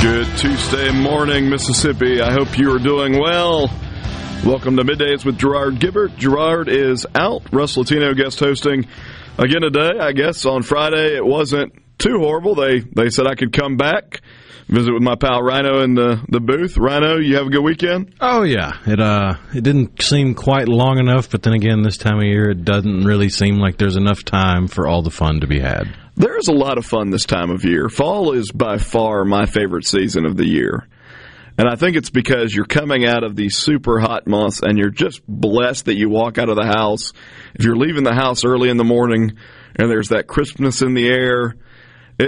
Good Tuesday morning, Mississippi. I hope you are doing well. Welcome to Middays with Gerard Gilbert. Gerard is out. Russ Latino guest hosting again today. I guess on Friday it wasn't too horrible. They said I could come back, visit with my pal Rhino in the booth. Rhino, you have a good weekend? Oh, yeah. It didn't seem quite long enough, but then again, this time of year it doesn't really seem like there's enough time for all the fun to be had. There's a lot of fun this time of year. Fall is by far my favorite season of the year. And I think it's because you're coming out of these super hot months and you're just blessed that you walk out of the house. If you're leaving the house early in the morning and there's that crispness in the air,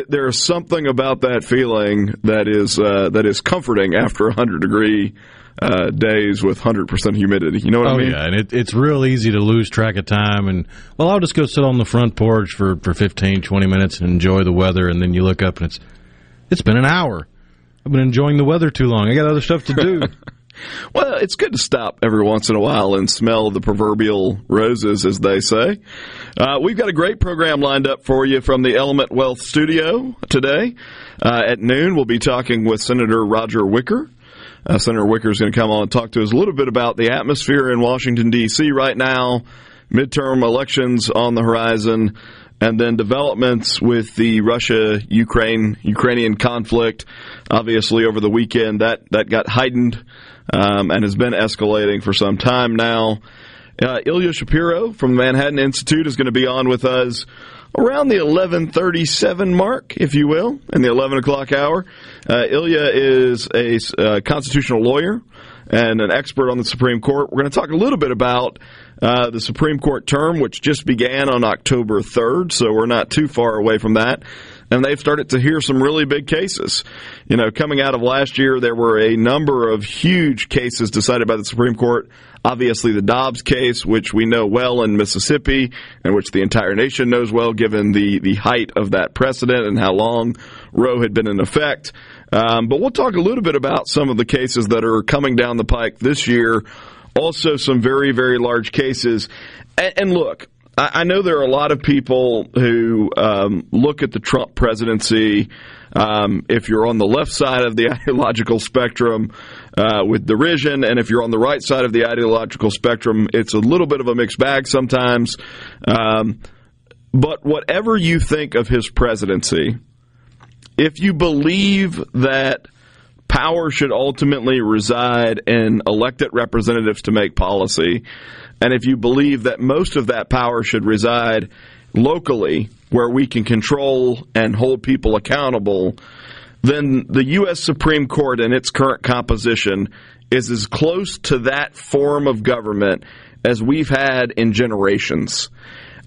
there's something about that feeling that is comforting after 100-degree days with 100% humidity. You know what I mean? Oh, yeah, and it's real easy to lose track of time. And, well, I'll just go sit on the front porch for 15, 20 minutes and enjoy the weather. And then you look up and it's been an hour. I've been enjoying the weather too long. I got other stuff to do. Well, it's good to stop every once in a while and smell the proverbial roses, as they say. We've got a great program lined up for you from the Element Wealth studio today. At noon, we'll be talking with Senator Roger Wicker. Senator Wicker is going to come on and talk to us a little bit about the atmosphere in Washington, D.C. right now, midterm elections on the horizon, and then developments with the Russia-Ukrainian conflict. Obviously, over the weekend, that got heightened and has been escalating for some time now. Ilya Shapiro from the Manhattan Institute is going to be on with us around the 11:37 mark, if you will, in the 11 o'clock hour. Ilya is a constitutional lawyer and an expert on the Supreme Court. We're going to talk a little bit about the Supreme Court term, which just began on October 3rd, so we're not too far away from that. And they've started to hear some really big cases. You know, coming out of last year, there were a number of huge cases decided by the Supreme Court. Obviously, the Dobbs case, which we know well in Mississippi, and which the entire nation knows well, given the height of that precedent and how long Roe had been in effect. But we'll talk a little bit about some of the cases that are coming down the pike this year. Also, some very, very large cases. And look, I know there are a lot of people who look at the Trump presidency, if you're on the left side of the ideological spectrum, with derision, and if you're on the right side of the ideological spectrum, it's a little bit of a mixed bag sometimes. But whatever you think of his presidency, if you believe that power should ultimately reside in elected representatives to make policy, and if you believe that most of that power should reside locally, where we can control and hold people accountable, then the U.S. Supreme Court in its current composition is as close to that form of government as we've had in generations.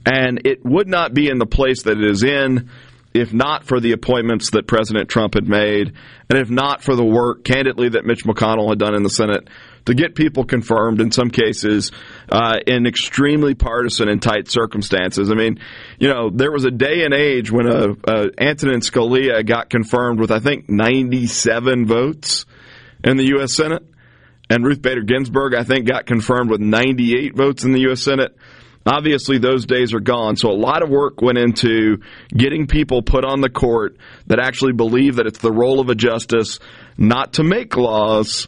And it would not be in the place that it is in if not for the appointments that President Trump had made, and if not for the work, candidly, that Mitch McConnell had done in the Senate to get people confirmed, in some cases, in extremely partisan and tight circumstances. I mean, you know, there was a day and age when Antonin Scalia got confirmed with, I think, 97 votes in the U.S. Senate, and Ruth Bader Ginsburg, I think, got confirmed with 98 votes in the U.S. Senate. Obviously, those days are gone, so a lot of work went into getting people put on the court that actually believe that it's the role of a justice not to make laws,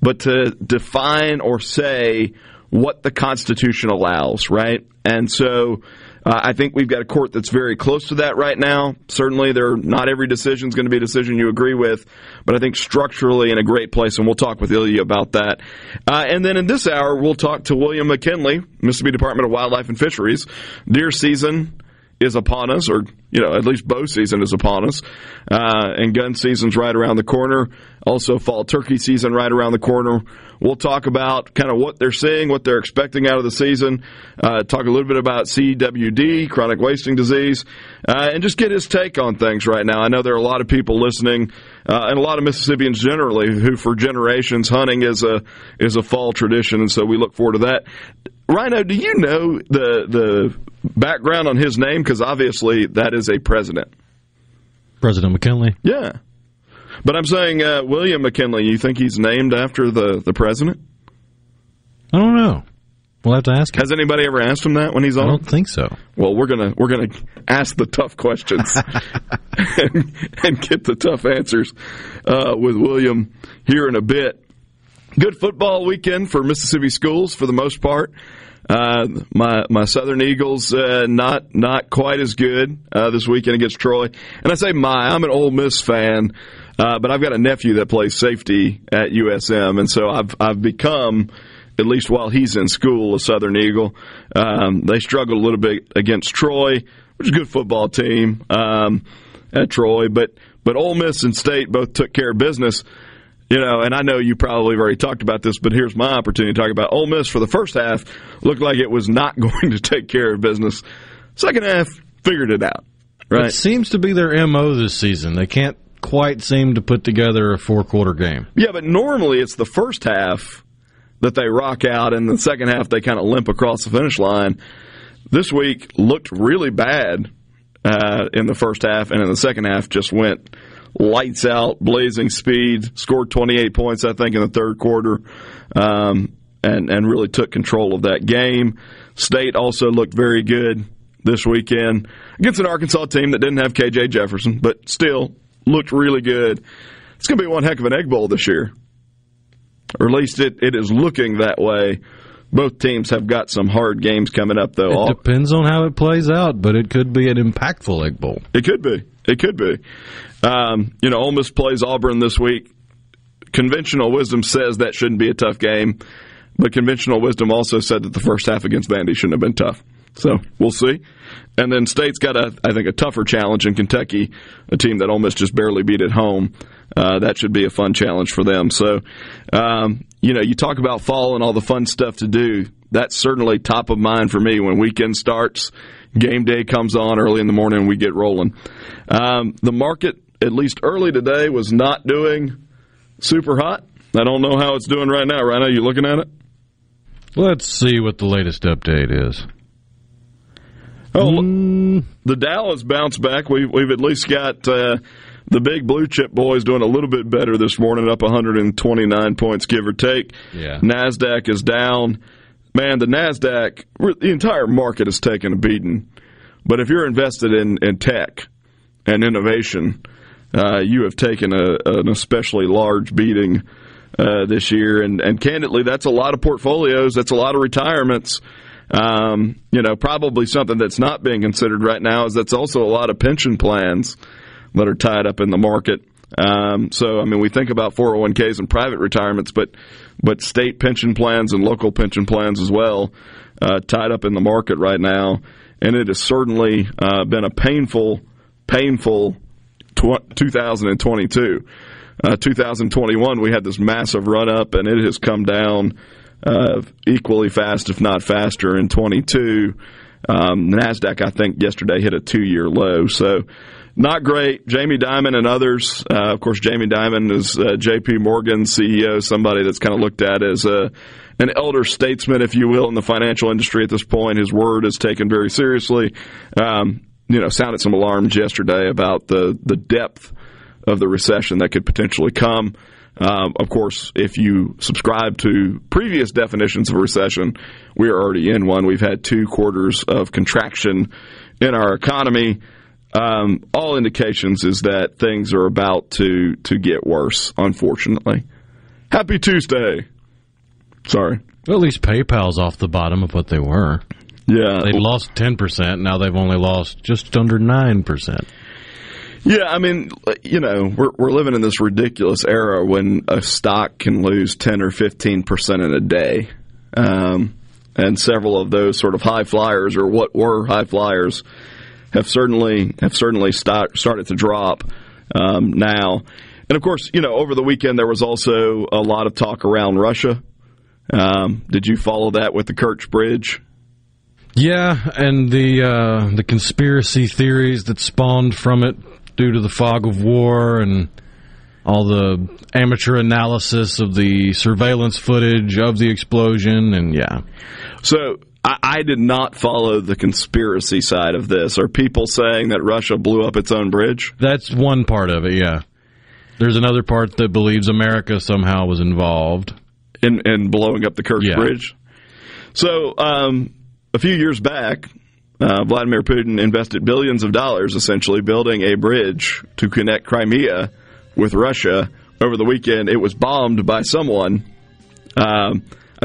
but to define or say what the Constitution allows, right? And so I think we've got a court that's very close to that right now. Certainly, not every decision is going to be a decision you agree with, but I think structurally in a great place, and we'll talk with Ilya about that. And then in this hour, we'll talk to William McKinley, Mississippi Department of Wildlife and Fisheries. Deer season is upon us, or, you know, at least bow season is upon us, and gun season's right around the corner. Also, fall turkey season right around the corner. We'll talk about kind of what they're seeing, what they're expecting out of the season, talk a little bit about CWD, chronic wasting disease, and just get his take on things right now. I know there are a lot of people listening, and a lot of Mississippians generally, who for generations hunting is a fall tradition, and so we look forward to that. Rhino, do you know the background on his name? Because obviously that is a president. President McKinley? Yeah. But I'm saying William McKinley, you think he's named after the president? I don't know. We'll have to ask him. Has anybody ever asked him that when he's on? I don't think so. Well, we're gonna ask the tough questions and get the tough answers with William here in a bit. Good football weekend for Mississippi schools for the most part. My Southern Eagles not quite as good this weekend against Troy. And I say I'm an Ole Miss fan, but I've got a nephew that plays safety at USM, and so I've become, at least while he's in school, a Southern Eagle. They struggled a little bit against Troy, which is a good football team at Troy, but Ole Miss and State both took care of business. You know, and I know you probably have already talked about this, but here's my opportunity to talk about Ole Miss. For the first half, looked like it was not going to take care of business. Second half, figured it out. Right? It seems to be their MO this season. They can't quite seem to put together a four-quarter game. Yeah, but normally it's the first half that they rock out, and the second half they kind of limp across the finish line. This week looked really bad in the first half, and in the second half just went lights out, blazing speed, scored 28 points, I think, in the third quarter, and really took control of that game. State also looked very good this weekend against an Arkansas team that didn't have K.J. Jefferson, but still looked really good. It's going to be one heck of an Egg Bowl this year, or at least it is looking that way. Both teams have got some hard games coming up, though. It depends on how it plays out, but it could be an impactful Egg Bowl. It could be. It could be. You know, Ole Miss plays Auburn this week. Conventional wisdom says that shouldn't be a tough game, but conventional wisdom also said that the first half against Vandy shouldn't have been tough. So we'll see. And then State's got, I think, a tougher challenge in Kentucky, a team that Ole Miss just barely beat at home. That should be a fun challenge for them. So, you know, you talk about fall and all the fun stuff to do. That's certainly top of mind for me when weekend starts. Game day comes on early in the morning and we get rolling. The market, at least early today, was not doing super hot. I don't know how it's doing right now. Right now, you looking at it? Let's see what the latest update is. Oh, look, the Dow has bounced back. We've at least got the big blue chip boys doing a little bit better this morning, up 129 points, give or take. Yeah. NASDAQ is down. Man, the NASDAQ, the entire market has taken a beating. But if you're invested in tech and innovation, you have taken an especially large beating this year. And candidly, that's a lot of portfolios. That's a lot of retirements. You know, probably something that's not being considered right now is that's also a lot of pension plans that are tied up in the market. So, I mean, we think about 401ks and private retirements, but state pension plans and local pension plans as well tied up in the market right now. And it has certainly been a painful 2022. 2021, we had this massive run-up, and it has come down equally fast, if not faster, in 22. NASDAQ, I think, yesterday hit a two-year low. So not great. Jamie Dimon and others. Of course, Jamie Dimon is J.P. Morgan CEO, somebody that's kind of looked at as an elder statesman, if you will, in the financial industry at this point. His word is taken very seriously. You know, sounded some alarms yesterday about the depth of the recession that could potentially come. Of course, if you subscribe to previous definitions of recession, we are already in one. We've had two quarters of contraction in our economy. All indications is that things are about to get worse, unfortunately. Happy Tuesday. Sorry. Well, at least PayPal's off the bottom of what they were. Yeah. They've lost 10%. Now they've only lost just under 9%. Yeah, I mean, you know, we're living in this ridiculous era when a stock can lose 10 or 15% in a day. And several of those sort of high flyers, or what were high flyers, have certainly started to drop now. And of course, you know, over the weekend there was also a lot of talk around Russia. Did you follow that with the Kerch Bridge? Yeah, and the conspiracy theories that spawned from it due to the fog of war and all the amateur analysis of the surveillance footage of the explosion, and yeah. So I did not follow the conspiracy side of this. Are people saying that Russia blew up its own bridge? That's one part of it, yeah. There's another part that believes America somehow was involved. In blowing up the Kerch Bridge? So a few years back, Vladimir Putin invested billions of dollars, essentially, building a bridge to connect Crimea with Russia. Over the weekend, it was bombed by someone. I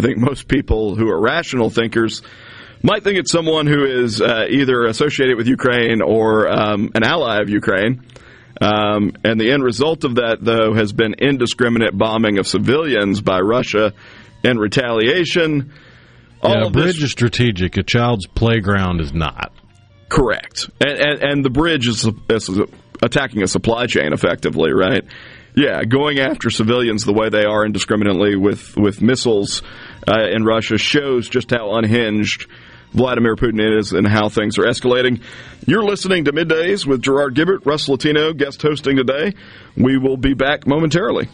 think most people who are rational thinkers might think it's someone who is either associated with Ukraine or an ally of Ukraine. And the end result of that, though, has been indiscriminate bombing of civilians by Russia in retaliation. A bridge is strategic. A child's playground is not. Correct. And the bridge is attacking a supply chain, effectively, right? Yeah, going after civilians the way they are indiscriminately with missiles in Russia shows just how unhinged Vladimir Putin is and how things are escalating. You're listening to Middays with Gerard Gilbert, Russ Latino, guest hosting today. We will be back momentarily.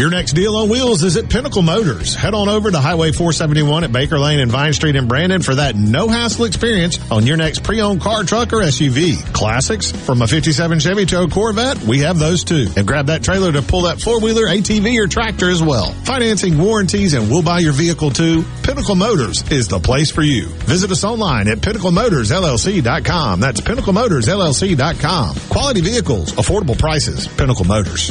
Your next deal on wheels is at Pinnacle Motors. Head on over to Highway 471 at Baker Lane and Vine Street in Brandon for that no-hassle experience on your next pre-owned car, truck, or SUV. Classics, from a 57 Chevy to a Corvette, we have those too. And grab that trailer to pull that four-wheeler, ATV, or tractor as well. Financing, warranties, and we'll buy your vehicle too. Pinnacle Motors is the place for you. Visit us online at PinnacleMotorsLLC.com. That's PinnacleMotorsLLC.com. Quality vehicles, affordable prices. Pinnacle Motors.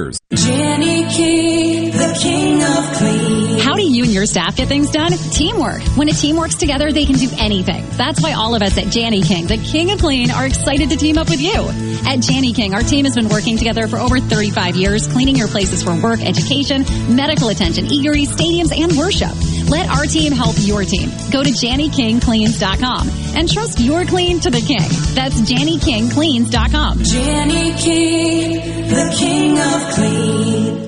Janie King, the king of clean. How do you and your staff get things done? Teamwork. When a team works together, they can do anything. That's why all of us at Janie King, the king of clean, are excited to team up with you. At Janie King, our team has been working together for over 35 years, cleaning your places for work, education, medical attention, eateries, stadiums, and worship. Let our team help your team. Go to JanieKingCleans.com and trust your clean to the king. That's JanieKingCleans.com. Janie King, the king of clean.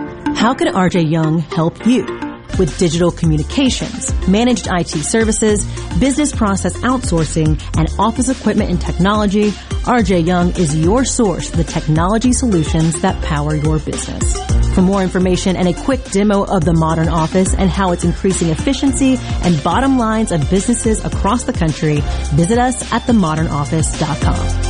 How can R.J. Young help you? With digital communications, managed IT services, business process outsourcing, and office equipment and technology, R.J. Young is your source for the technology solutions that power your business. For more information and a quick demo of the modern office and how it's increasing efficiency and bottom lines of businesses across the country, visit us at themodernoffice.com.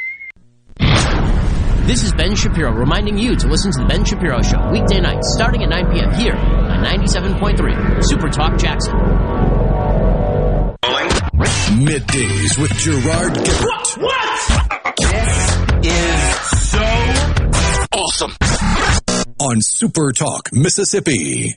This is Ben Shapiro reminding you to listen to The Ben Shapiro Show weekday nights starting at 9 p.m. here on 97.3 Super Talk Jackson. Middays with Gerard Gilbert. What? awesome. On Super Talk Mississippi.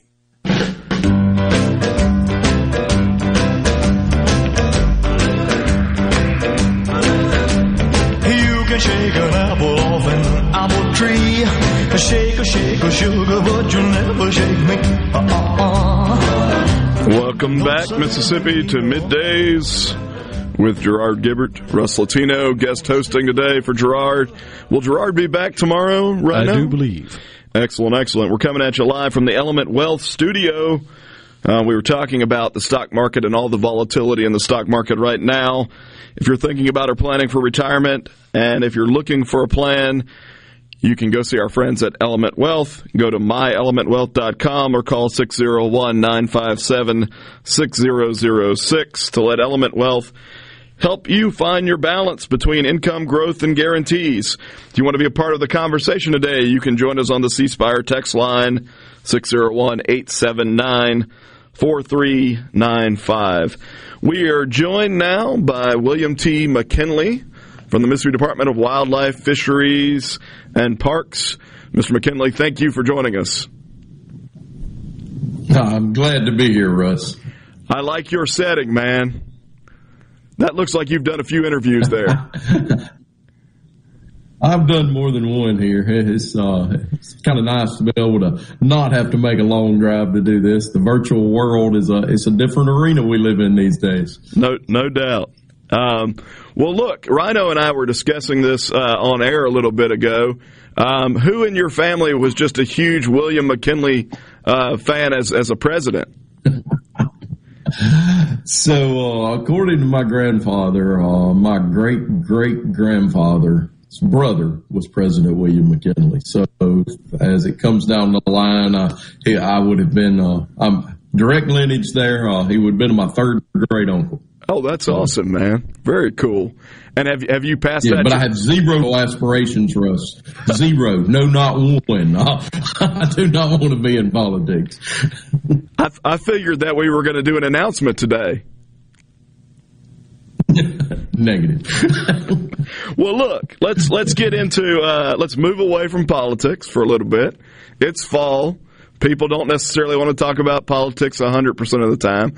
Shake an apple off an apple tree. Shake a shake of sugar, but you'll never shake me. Welcome back, Mississippi, to Middays with Gerard Gilbert, Russ Latino, guest hosting today for Gerard. Will Gerard be back tomorrow, Rhino? I do believe. Excellent, excellent. We're coming at you live from the Element Wealth studio. We were talking about the stock market and all the volatility in the stock market right now. If you're thinking about or planning for retirement, and if you're looking for a plan, you can go see our friends at Element Wealth. Go to myelementwealth.com or call 601-957-6006 to let Element Wealth help you find your balance between income, growth, and guarantees. If you want to be a part of the conversation today, you can join us on the C-Spire text line, 601-879-4395. We are joined now by William T. McKinley from the Mississippi Department of Wildlife, Fisheries, and Parks. Mr. McKinley, thank you for joining us. I'm glad to be here, Russ. I like your setting, man. That looks like you've done a few interviews there. I've done more than one here. It's kind of nice to be able to not have to make a long drive to do this. The virtual world is it's a different arena we live in these days. No doubt. Well, look, Rhino and I were discussing this on air a little bit ago. Who in your family was just a huge William McKinley fan as a president? So, according to my grandfather, my great-great-grandfather's brother was President William McKinley. So, as it comes down the line, I would have been I'm direct lineage there. He would have been my third great uncle. Oh, that's awesome, man! Very cool. And have you passed that? But I have zero aspirations, Russ. Zero. No, not one. I do not want to be in politics. I figured that we were going to do an announcement today. Negative. Well, look, let's get into let's move away from politics for a little bit. It's fall. People don't necessarily want to talk about politics 100% of the time.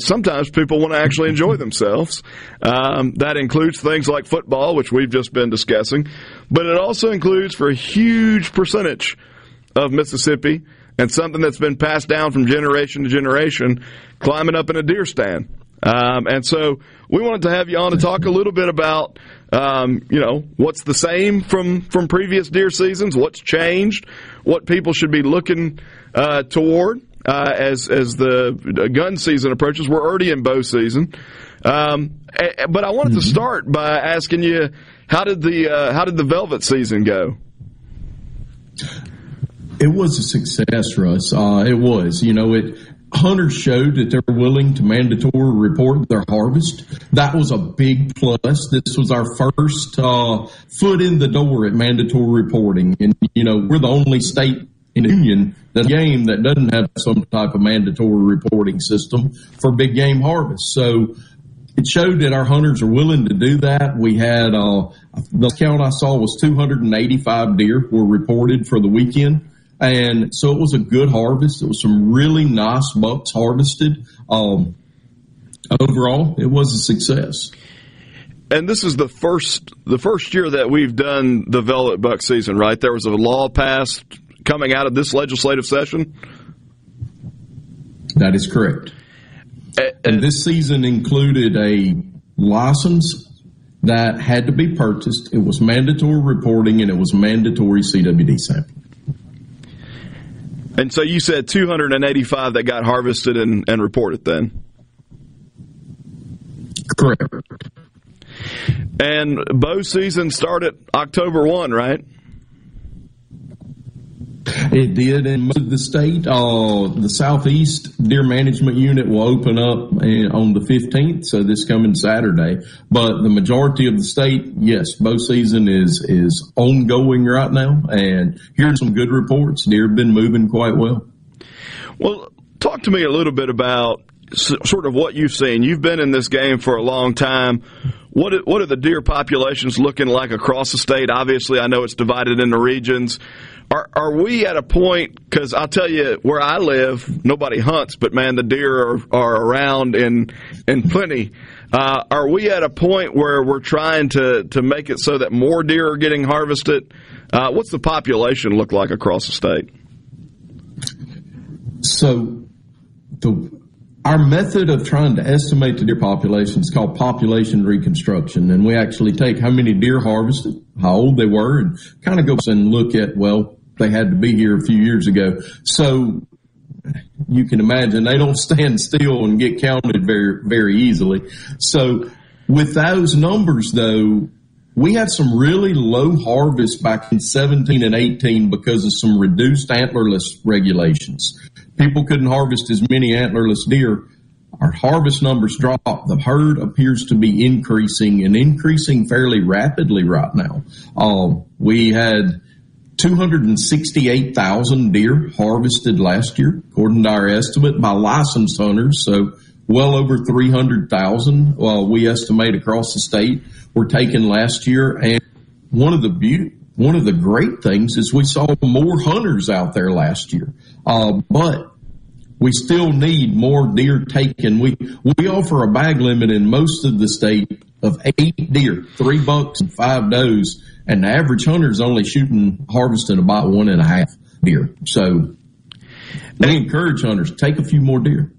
Sometimes people want to actually enjoy themselves. That includes things like football, which we've just been discussing. But it also includes, for a huge percentage of Mississippi, and something that's been passed down from generation to generation, climbing up in a deer stand. And so we wanted to have you on to talk a little bit about, what's the same from previous deer seasons, what's changed, what people should be looking toward as the gun season approaches. We're already in bow season. But I wanted to start by asking you, how did the velvet season go? It was a success, Russ. It was. Hunters showed that they're willing to mandatory report their harvest. That was a big plus. This was our first foot in the door at mandatory reporting. And, we're the only state in the union that game that doesn't have some type of mandatory reporting system for big game harvest. So it showed that our hunters are willing to do that. We had the count I saw was 285 deer were reported for the weekend. And so it was a good harvest. It was some really nice bucks harvested. Overall, it was a success. And this is the first year that we've done the velvet buck season, right? There was a law passed coming out of this legislative session. That is correct. And this season included a license that had to be purchased. It was mandatory reporting, and it was mandatory CWD sampling. And so you said 285 that got harvested and reported then? Correct. And bow season started October 1, right? It did in most of the state. The Southeast Deer Management Unit will open up on the 15th, so this coming Saturday. But the majority of the state, yes, bow season is ongoing right now. And here's some good reports. Deer have been moving quite well. Well, talk to me a little bit about sort of what you've seen. You've been in this game for a long time. What are the deer populations looking like across the state? Obviously, I know it's divided into regions. Are we at a point, because I'll tell you, where I live, nobody hunts, but, man, the deer are around in plenty. Are we at a point where we're trying to make it so that more deer are getting harvested? What's the population look like across the state? So our method of trying to estimate the deer population is called population reconstruction, and we actually take how many deer harvested, how old they were, and kind of go and look at, well, they had to be here a few years ago. So you can imagine they don't stand still and get counted very, very easily. So with those numbers, though, we had some really low harvests back in 17 and 18 because of some reduced antlerless regulations. People couldn't harvest as many antlerless deer. Our harvest numbers dropped. The herd appears to be increasing and increasing fairly rapidly right now. We had 268,000 deer harvested last year, according to our estimate, by licensed hunters. So well over 300,000 we estimate across the state were taken last year. And one of the great things is we saw more hunters out there last year. But we still need more deer taken. We offer a bag limit in most of the state of 8 deer, 3 bucks and 5 does, and the average hunter is only harvesting about 1.5 deer. So we encourage hunters to take a few more deer.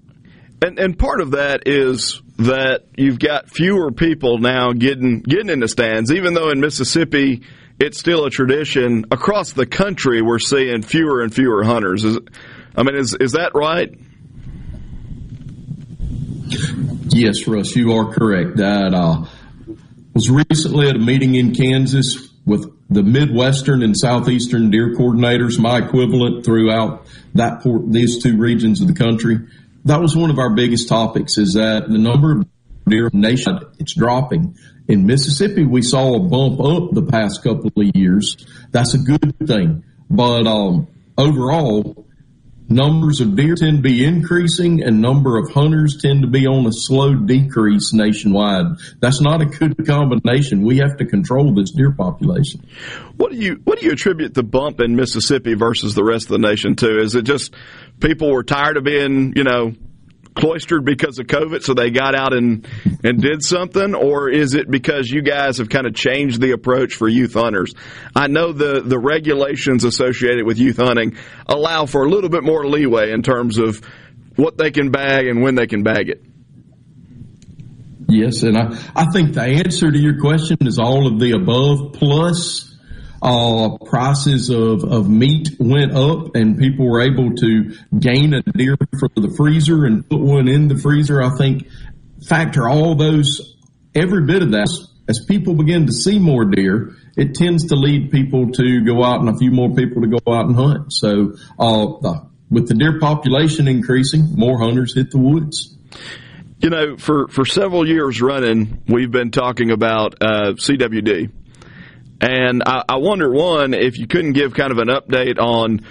And part of that is that you've got fewer people now getting in the stands, even though in Mississippi it's still a tradition. Across the country, we're seeing fewer and fewer hunters. Is that right? Yes, Russ, you are correct. I was recently at a meeting in Kansas with the Midwestern and Southeastern deer coordinators, my equivalent throughout these two regions of the country. That was one of our biggest topics, is that the number of deer nationwide, it's dropping. In Mississippi, we saw a bump up the past couple of years. That's a good thing. But overall, numbers of deer tend to be increasing and number of hunters tend to be on a slow decrease nationwide. That's not a good combination. We have to control this deer population. What do you attribute the bump in Mississippi versus the rest of the nation to? Is it just people were tired of being, cloistered because of COVID, so they got out and did something? Or is it because you guys have kind of changed the approach for youth hunters? I know the regulations associated with youth hunting allow for a little bit more leeway in terms of what they can bag and when they can bag it. Yes, and I think the answer to your question is all of the above, plus prices of meat went up and people were able to gain a deer from the freezer and put one in the freezer. I think factor all those, every bit of that. As people begin to see more deer, it tends to lead people to go out and a few more people to go out and hunt. So with the deer population increasing, more hunters hit the woods. For several years running, we've been talking about CWD. And I wonder, one, if you couldn't give kind of an update on,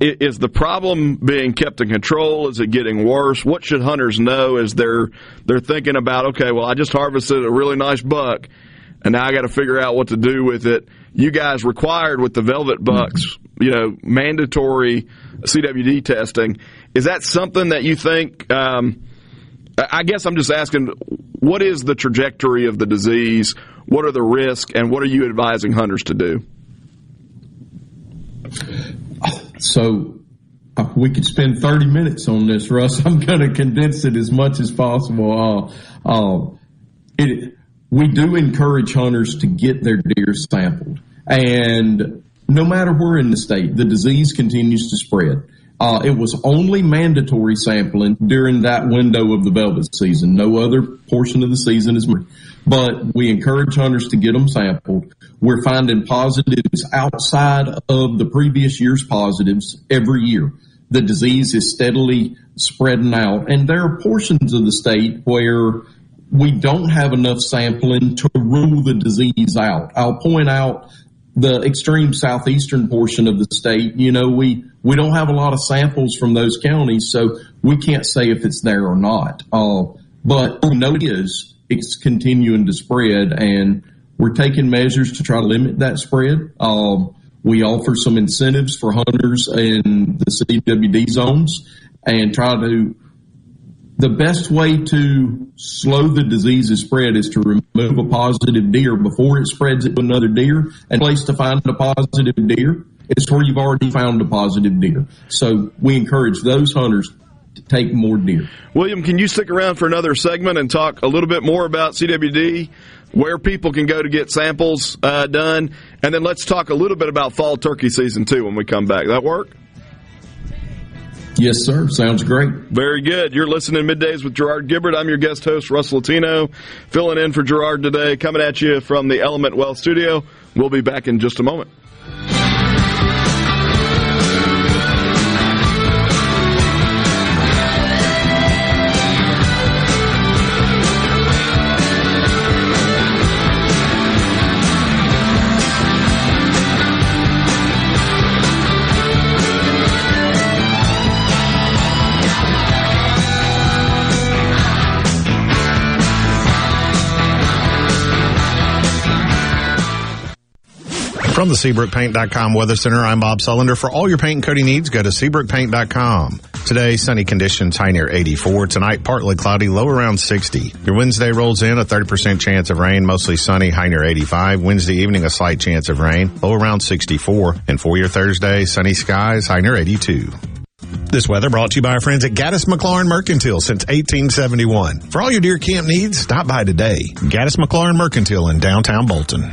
is the problem being kept in control? Is it getting worse? What should hunters know as they're thinking about, okay, well, I just harvested a really nice buck, and now I got to figure out what to do with it. You guys required with the velvet bucks, mandatory CWD testing. Is that something that you think I guess I'm just asking, what is the trajectory of the disease? What are the risks, and what are you advising hunters to do? So we could spend 30 minutes on this, Russ. I'm going to condense it as much as possible. We do encourage hunters to get their deer sampled. And no matter where in the state, the disease continues to spread. It was only mandatory sampling during that window of the velvet season. No other portion of the season is mandatory. But we encourage hunters to get them sampled. We're finding positives outside of the previous year's positives every year. The disease is steadily spreading out. And there are portions of the state where we don't have enough sampling to rule the disease out. I'll point out the extreme southeastern portion of the state. We don't have a lot of samples from those counties, so we can't say if it's there or not. But we know it is. it's continuing to spread, and we're taking measures to try to limit that spread. We offer some incentives for hunters in the CWD zones and try to, the best way to slow the disease's spread is to remove a positive deer before it spreads it to another deer. And the place to find a positive deer is where you've already found a positive deer. So we encourage those hunters to take more deer. William, can you stick around for another segment and talk a little bit more about CWD, where people can go to get samples done, and then let's talk a little bit about fall turkey season, too, when we come back. That work? Yes, sir. Sounds great. Very good. You're listening to Middays with Gerard Gilbert. I'm your guest host, Russ Latino, filling in for Gerard today, coming at you from the Element Wealth Studio. We'll be back in just a moment. From the SeabrookPaint.com Weather Center, I'm Bob Sullender. For all your paint and coating needs, go to SeabrookPaint.com. Today, sunny conditions, high near 84. Tonight, partly cloudy, low around 60. Your Wednesday rolls in, a 30% chance of rain, mostly sunny, high near 85. Wednesday evening, a slight chance of rain, low around 64. And for your Thursday, sunny skies, high near 82. This weather brought to you by our friends at Gaddis McLaurin Mercantile since 1871. For all your deer camp needs, stop by today. Gaddis McLaurin Mercantile in downtown Bolton.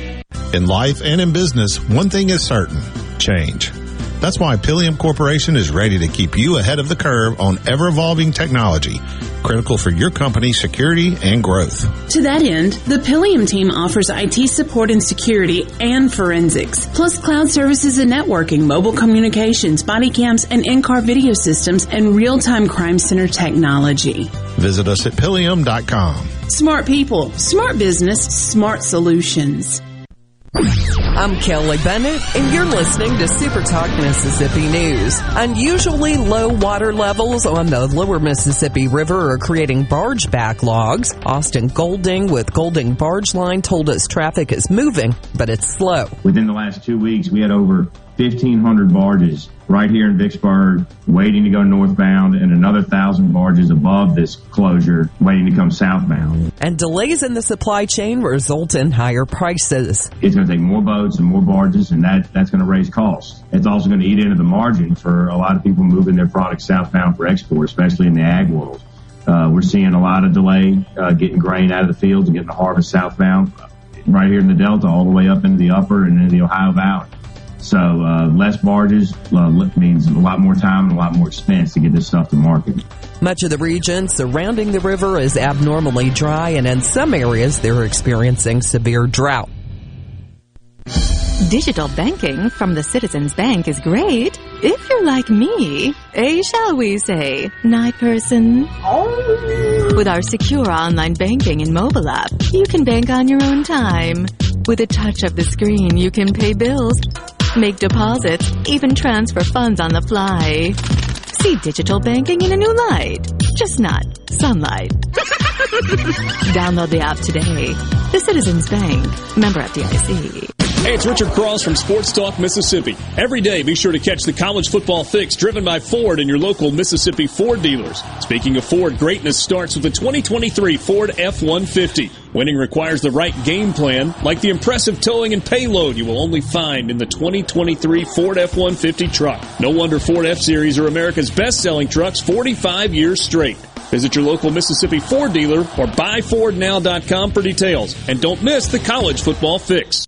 In life and in business, one thing is certain, change. That's why Pilium Corporation is ready to keep you ahead of the curve on ever-evolving technology, critical for your company's security and growth. To that end, the Pilium team offers IT support and security and forensics, plus cloud services and networking, mobile communications, body cams, and in-car video systems, and real-time crime center technology. Visit us at Pilium.com. Smart people, smart business, smart solutions. I'm Kelly Bennett, and you're listening to Super Talk Mississippi News. Unusually low water levels on the lower Mississippi River are creating barge backlogs. Austin Golding with Golding Barge Line told us traffic is moving, but it's slow. Within the last 2 weeks, we had over 1,500 barges right here in Vicksburg waiting to go northbound, and another 1,000 barges above this closure waiting to come southbound. And delays in the supply chain result in higher prices. It's going to take more boats and more barges, and that's going to raise costs. It's also going to eat into the margin for a lot of people moving their products southbound for export, especially in the ag world. We're seeing a lot of delay getting grain out of the fields and getting the harvest southbound right here in the Delta all the way up into the upper and into the Ohio Valley. So less barges means a lot more time and a lot more expense to get this stuff to market. Much of the region surrounding the river is abnormally dry, and in some areas they're experiencing severe drought. Digital banking from the Citizens Bank is great if you're like me, a shall we say, night person. With our secure online banking and mobile app, you can bank on your own time. With a touch of the screen, you can pay bills, make deposits, even transfer funds on the fly. See digital banking in a new light, just not sunlight. Download the app today. The Citizens Bank, member FDIC. Hey, it's Richard Cross from Sports Talk Mississippi. Every day, be sure to catch the college football fix driven by Ford and your local Mississippi Ford dealers. Speaking of Ford, greatness starts with the 2023 Ford F-150. Winning requires the right game plan, like the impressive towing and payload you will only find in the 2023 Ford F-150 truck. No wonder Ford F-Series are America's best-selling trucks 45 years straight. Visit your local Mississippi Ford dealer or buyfordnow.com for details. And don't miss the college football fix.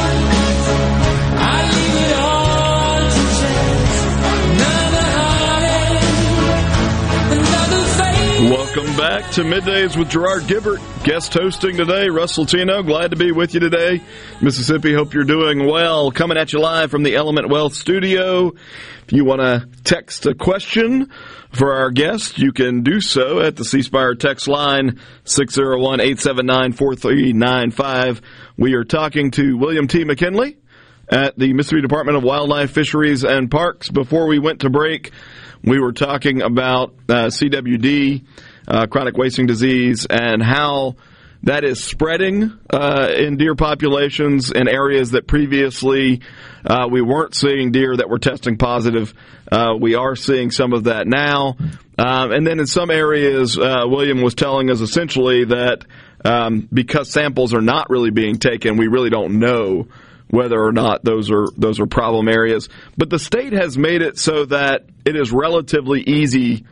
I leave it all to chance. Another heartache, another fate. Welcome back to Middays with Gerard Gilbert. Guest hosting today, Russ Latino. Glad to be with you today. Mississippi, hope you're doing well. Coming at you live from the Element Wealth Studio. If you want to text a question for our guest, you can do so at the ceasefire text line, 601-879-4395. We are talking to William T. McKinley at the Mississippi Department of Wildlife, Fisheries, and Parks. Before we went to break, we were talking about CWD, chronic wasting disease, and how that is spreading in deer populations in areas that previously we weren't seeing deer that were testing positive. We are seeing some of that now. And then in some areas, William was telling us essentially that because samples are not really being taken, we really don't know whether or not those are problem areas. But the state has made it so that it is relatively easy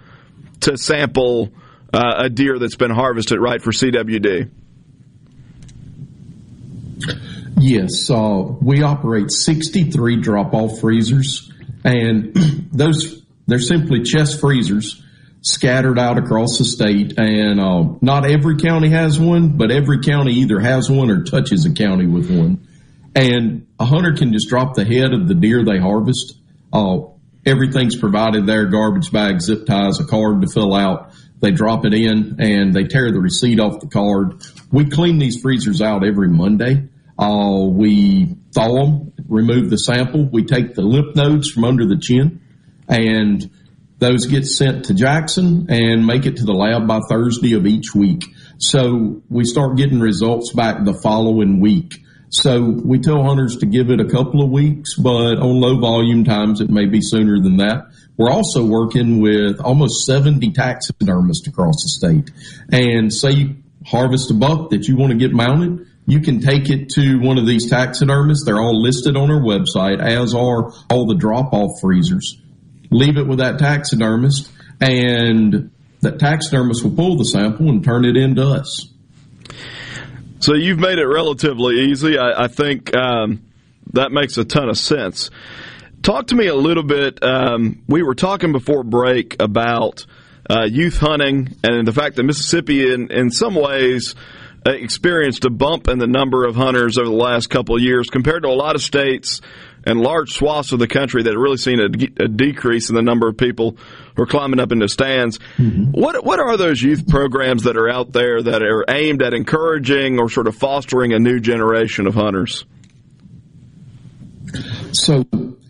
to sample a deer that's been harvested, right, for CWD? Yes. We operate 63 drop-off freezers, and they're simply chest freezers scattered out across the state. And not every county has one, but every county either has one or touches a county with one. And a hunter can just drop the head of the deer they harvest. Everything's provided there, garbage bags, zip ties, a card to fill out. They drop it in, and they tear the receipt off the card. We clean these freezers out every Monday. We thaw them, remove the sample. We take the lymph nodes from under the chin, and those get sent to Jackson and make it to the lab by Thursday of each week. So we start getting results back the following week. So we tell hunters to give it a couple of weeks, but on low volume times, it may be sooner than that. We're also working with almost 70 taxidermists across the state. And say you harvest a buck that you want to get mounted, you can take it to one of these taxidermists. They're all listed on our website, as are all the drop-off freezers. Leave it with that taxidermist, and that taxidermist will pull the sample and turn it into us. So you've made it relatively easy. I think that makes a ton of sense. Talk to me a little bit. We were talking before break about youth hunting and the fact that Mississippi, in some ways, experienced a bump in the number of hunters over the last couple of years compared to a lot of states and large swaths of the country that have really seen a decrease in the number of people who are climbing up into stands. Mm-hmm. What are those youth programs that are out there that are aimed at encouraging or sort of fostering a new generation of hunters? So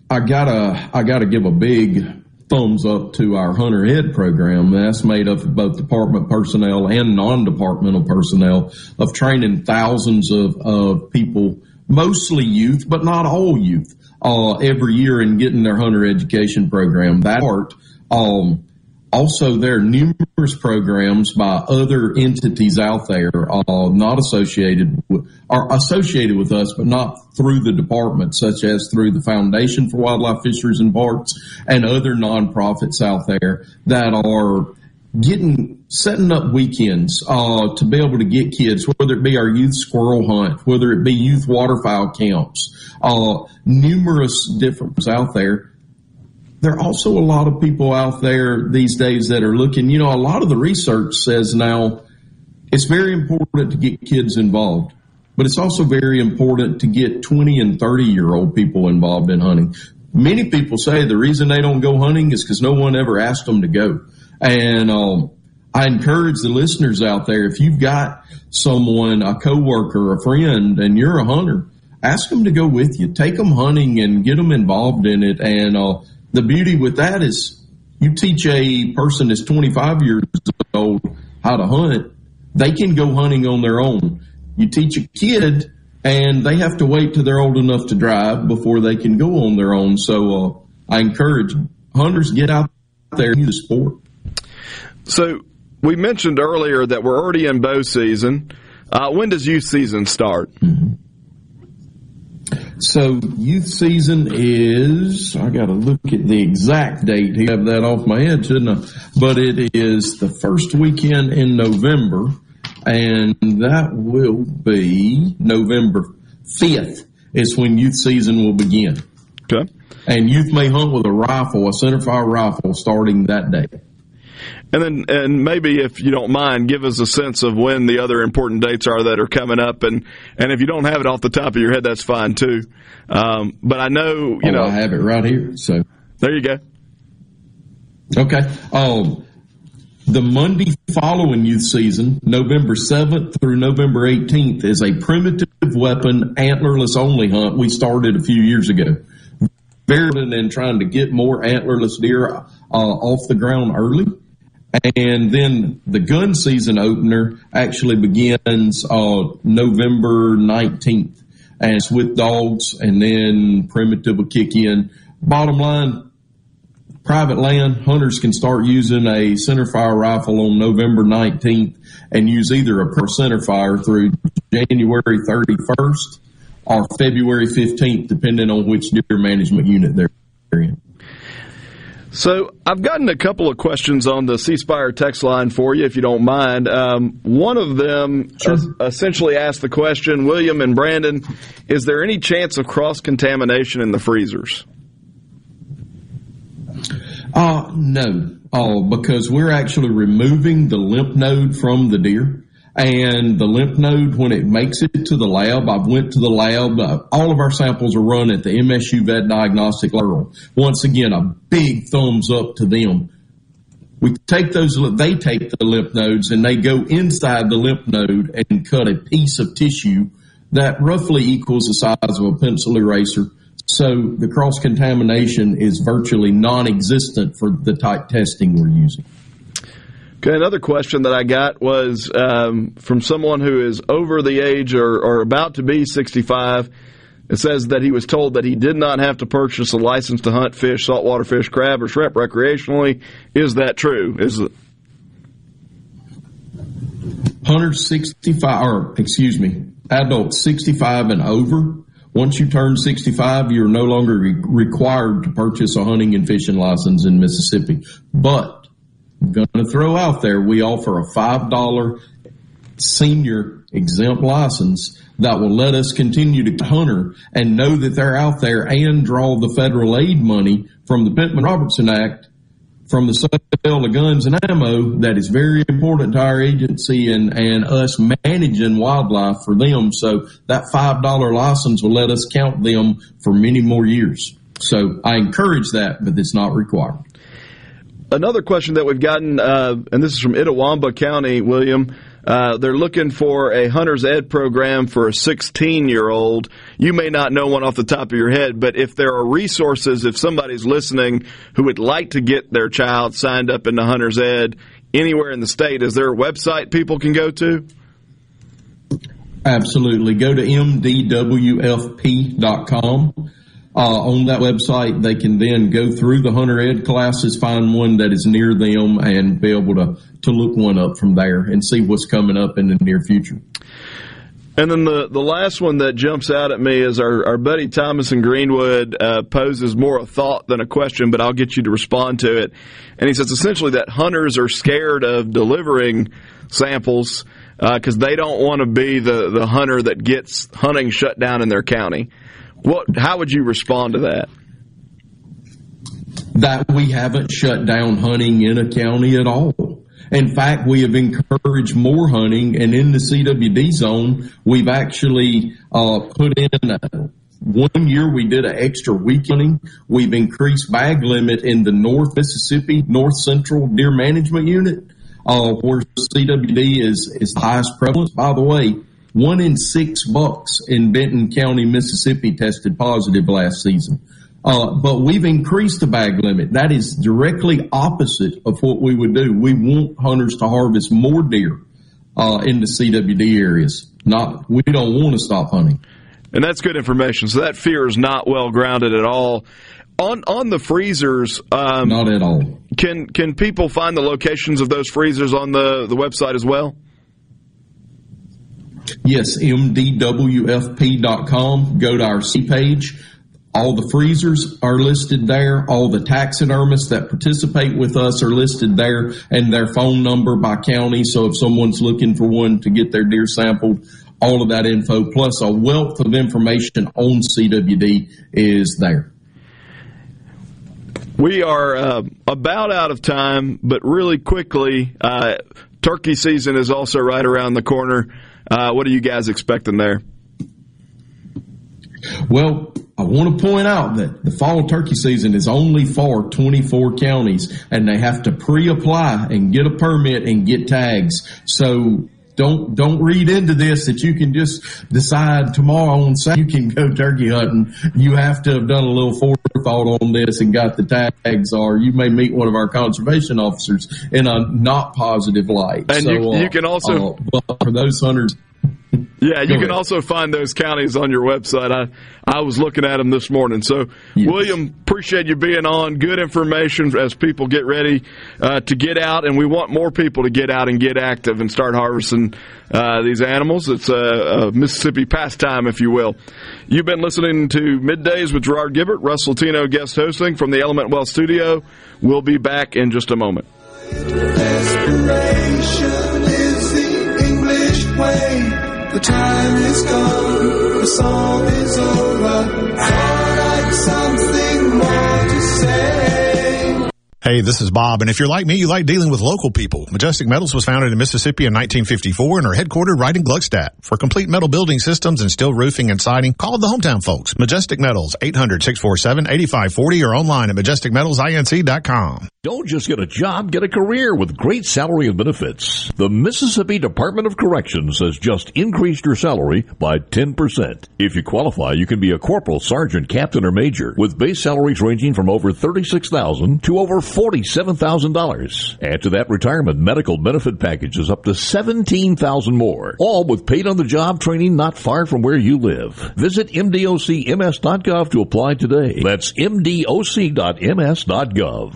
I gotta give a big thumbs up to our Hunter Ed program. That's made up of both department personnel and non-departmental personnel of training thousands of people, mostly youth, but not all youth, every year in getting their hunter education program. That part, also there are numerous programs by other entities out there, not associated with, or associated with us, but not through the department, such as through the Foundation for Wildlife, Fisheries and Parks and other nonprofits out there that are setting up weekends, to be able to get kids, whether it be our youth squirrel hunt, whether it be youth waterfowl camps, numerous different out there. There are also a lot of people out there these days that are looking, a lot of the research says now it's very important to get kids involved, but it's also very important to get 20 and 30-year-old people involved in hunting. Many people say the reason they don't go hunting is because no one ever asked them to go. And, I encourage the listeners out there, if you've got someone, a coworker, a friend, and you're a hunter, ask them to go with you. Take them hunting and get them involved in it. And the beauty with that is you teach a person that's 25 years old how to hunt, they can go hunting on their own. You teach a kid, and they have to wait till they're old enough to drive before they can go on their own. So I encourage hunters, get out there and do the sport. So we mentioned earlier that we're already in bow season. When does youth season start? Mm-hmm. So youth season is, I got to look at the exact date. I have that off my head, shouldn't I? But it is the first weekend in November, and that will be November 5th is when youth season will begin. Okay. And youth may hunt with a rifle, a centerfire rifle, starting that day. And then, and maybe if you don't mind, give us a sense of when the other important dates are that are coming up. And if you don't have it off the top of your head, that's fine too. But I know, I have it right here. So there you go. Okay. The Monday following youth season, November 7th through November 18th, is a primitive weapon antlerless only hunt we started a few years ago. Very and trying to get more antlerless deer off the ground early. And then the gun season opener actually begins November 19th, and it's with dogs, and then primitive will kick in. Bottom line, private land, hunters can start using a centerfire rifle on November 19th and use either a centerfire through January 31st or February 15th, depending on which deer management unit they're in. So I've gotten a couple of questions on the ceasefire text line for you, if you don't mind. One of them essentially asked the question, William and Brandon, is there any chance of cross-contamination in the freezers? No, because we're actually removing the lymph node from the deer. And the lymph node, when it makes it to the lab, I've went to the lab. All of our samples are run at the MSU Vet Diagnostic Lab. Once again, a big thumbs up to them. We take those. They take the lymph nodes and they go inside the lymph node and cut a piece of tissue that roughly equals the size of a pencil eraser. So the cross-contamination is virtually non-existent for the type testing we're using. Okay, another question that I got was from someone who is over the age or about to be 65. It says that he was told that he did not have to purchase a license to hunt fish, saltwater fish, crab, or shrimp recreationally. Is that true? Is it? Hunters 65, adults 65 and over. Once you turn 65, you're no longer required to purchase a hunting and fishing license in Mississippi. But I'm going to throw out there, we offer a $5 senior exempt license that will let us continue to hunter and know that they're out there and draw the federal aid money from the Pittman-Robertson Act from the sale of guns and ammo that is very important to our agency and us managing wildlife for them. So that $5 license will let us count them for many more years. So I encourage that, but it's not required. Another question that we've gotten, and this is from Itawamba County, William. They're looking for a hunter's ed program for a 16-year-old. You may not know one off the top of your head, but if there are resources, if somebody's listening who would like to get their child signed up into hunter's ed anywhere in the state, is there a website people can go to? Absolutely. Go to mdwfp.com. On that website, they can then go through the hunter ed classes, find one that is near them, and be able to look one up from there and see what's coming up in the near future. And then the last one that jumps out at me is our buddy Thomas in Greenwood poses more a thought than a question, but I'll get you to respond to it. And he says essentially that hunters are scared of delivering samples because they don't want to be the hunter that gets hunting shut down in their county. How would you respond to that? That we haven't shut down hunting in a county at all. In fact, we have encouraged more hunting, and in the CWD zone, we've actually put in 1 year we did an extra week hunting. We've increased bag limit in the North Mississippi, North Central Deer Management Unit, where CWD is the highest prevalence, by the way. 1 in 6 bucks in Benton County, Mississippi, tested positive last season. But we've increased the bag limit. That is directly opposite of what we would do. We want hunters to harvest more deer in the CWD areas. We don't want to stop hunting. And that's good information. So that fear is not well grounded at all. On the freezers, not at all. Can people find the locations of those freezers on the website as well? Yes, mdwfp.com. Go to our C page. All the freezers are listed there. All the taxidermists that participate with us are listed there, and their phone number by county. So if someone's looking for one to get their deer sampled, all of that info plus a wealth of information on CWD is there. We are about out of time, but really quickly, turkey season is also right around the corner. What are you guys expecting there? Well, I want to point out that the fall turkey season is only for 24 counties, and they have to pre-apply and get a permit and get tags. So don't read into this that you can just decide tomorrow on Saturday you can go turkey hunting. You have to have done a little forethought on this and got the tags, or you may meet one of our conservation officers in a not positive light. And so, you can also for those hunters. Yeah, you can also find those counties on your website. I was looking at them this morning. So, yes. William, appreciate you being on. Good information as people get ready to get out, and we want more people to get out and get active and start harvesting these animals. It's a Mississippi pastime, if you will. You've been listening to Middays with Gerard Gilbert, Russ Latino guest hosting from the Element Wealth Studio. We'll be back in just a moment. Desperation is the English way. The time is gone, the song is over. I'd like something more to say. Hey, this is Bob, and if you're like me, you like dealing with local people. Majestic Metals was founded in Mississippi in 1954 and are headquartered right in Gluckstadt. For complete metal building systems and steel roofing and siding, call the hometown folks. Majestic Metals, 800-647-8540 or online at majesticmetalsinc.com. Don't just get a job, get a career with great salary and benefits. The Mississippi Department of Corrections has just increased your salary by 10%. If you qualify, you can be a corporal, sergeant, captain, or major, with base salaries ranging from over $36,000 to over $47,000. Add to that retirement medical benefit packages up to $17,000 more, all with paid-on-the-job training not far from where you live. Visit mdocms.gov to apply today. That's mdoc.ms.gov.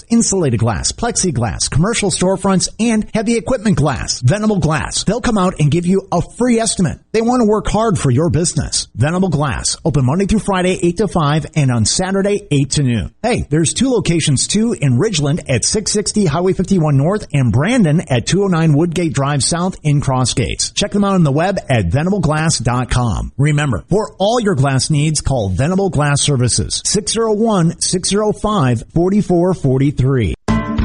shops, insulated glass, plexiglass, commercial storefronts, and heavy equipment glass, Venable Glass. They'll come out and give you a free estimate. They want to work hard for your business. Venable Glass, open Monday through Friday, 8 to 5, and on Saturday, 8 to noon. Hey, there's two locations, too, in Ridgeland at 660 Highway 51 North and Brandon at 209 Woodgate Drive South in Crossgates. Check them out on the web at VenableGlass.com. Remember, for all your glass needs, call Venable Glass Services, 601-605-4443.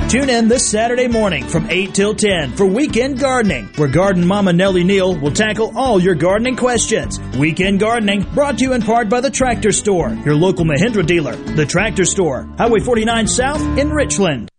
Tune in this Saturday morning from 8 till 10 for Weekend Gardening, where Garden Mama Nellie Neal will tackle all your gardening questions. Weekend Gardening brought to you in part by The Tractor Store, your local Mahindra dealer. The Tractor Store, Highway 49 South in Richland.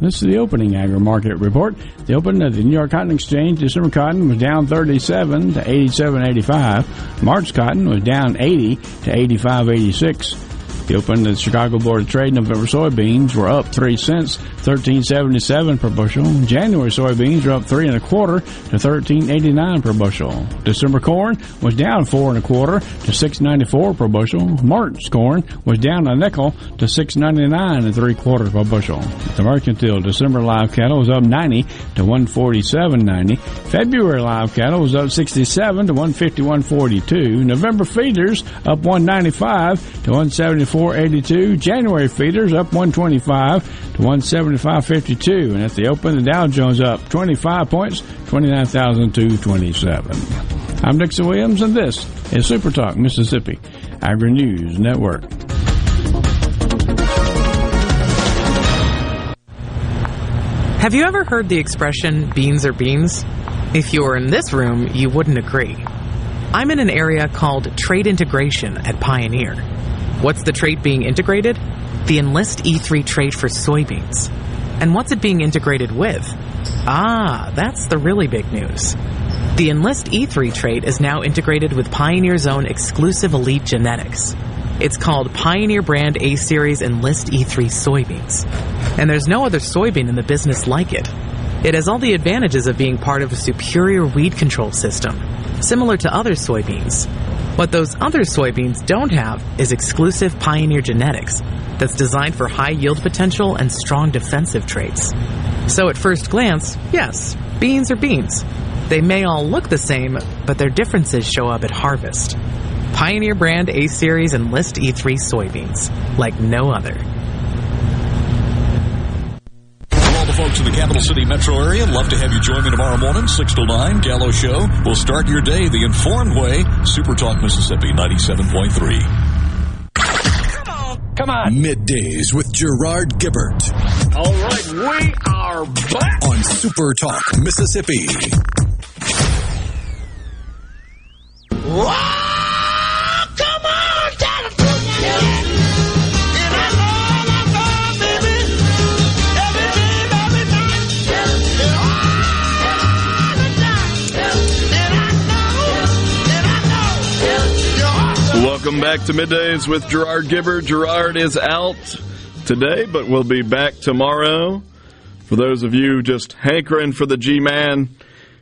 This is the opening agri-market report. The open of the New York Cotton Exchange, December cotton was down 37 to 87.85. March cotton was down 80 to 85.86. The open of the Chicago Board of Trade, November soybeans were up 3 cents, 13.77 per bushel. January soybeans were up 3 1/4 to 13.89 per bushel. December corn was down 4 1/4 to 6.94 per bushel. March corn was down a nickel to 6.99 3/4 per bushel. The mercantile December live cattle was up 90 to 147.90. February live cattle was up 67 to 151.42. November feeders up 195 to 174. 482. January feeders up 125 to 175.52. And at the open, the Dow Jones up 25 points, 29,227. I'm Dixon Williams, and this is Super Talk Mississippi, Agri News Network. Have you ever heard the expression, beans are beans? If you were in this room, you wouldn't agree. I'm in an area called Trade Integration at Pioneer. What's the trait being integrated? The Enlist E3 trait for soybeans. And what's it being integrated with? Ah, that's the really big news. The Enlist E3 trait is now integrated with Pioneer's own exclusive elite genetics. It's called Pioneer Brand A-Series Enlist E3 soybeans. And there's no other soybean in the business like it. It has all the advantages of being part of a superior weed control system, similar to other soybeans. What those other soybeans don't have is exclusive Pioneer genetics that's designed for high yield potential and strong defensive traits. So at first glance, yes, beans are beans. They may all look the same, but their differences show up at harvest. Pioneer Brand A-Series Enlist E3 soybeans, like no other. Folks in the capital city metro area, love to have you join me tomorrow morning, 6 till 9, Gallo Show. We'll start your day the informed way. Super Talk Mississippi 97.3. Come on. Come on. Middays with Gerard Gilbert. All right, we are back on Super Talk Mississippi. Wow. Welcome back to Middays with Gerard Gilbert. Gerard is out today, but we'll be back tomorrow. For those of you just hankering for the G-Man,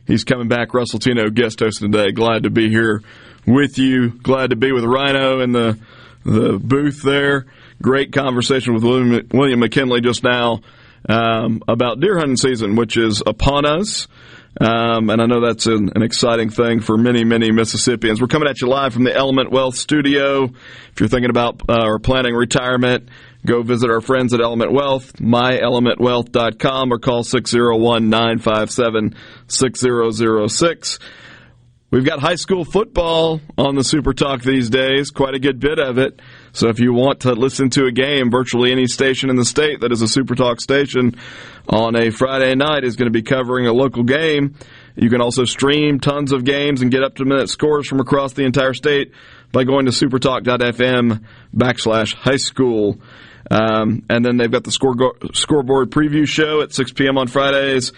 he's coming back. Russ Latino guest hosting today. Glad to be here with you. Glad to be with Rhino in the booth there. Great conversation with William McKinley just now about deer hunting season, which is upon us. And I know that's an exciting thing for many, many Mississippians. We're coming at you live from the Element Wealth Studio. If you're thinking about or planning retirement, go visit our friends at Element Wealth, myelementwealth.com, or call 601-957-6006. We've got high school football on the Super Talk these days, quite a good bit of it. So if you want to listen to a game, virtually any station in the state that is a Super Talk station on a Friday night is going to be covering a local game. You can also stream tons of games and get up-to-minute scores from across the entire state by going to supertalk.fm/highschool. And then they've got the scoreboard preview show at 6 p.m. on Fridays.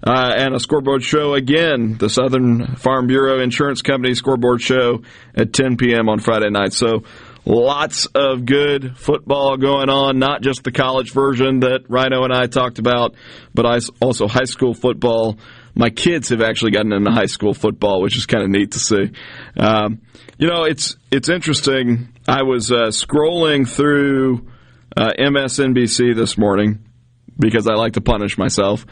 And a scoreboard show again, the Southern Farm Bureau Insurance Company scoreboard show at 10 p.m. on Friday night. So lots of good football going on, not just the college version that Rhino and I talked about, but also high school football. My kids have actually gotten into high school football, which is kind of neat to see. It's interesting. I was scrolling through MSNBC this morning, because I like to punish myself.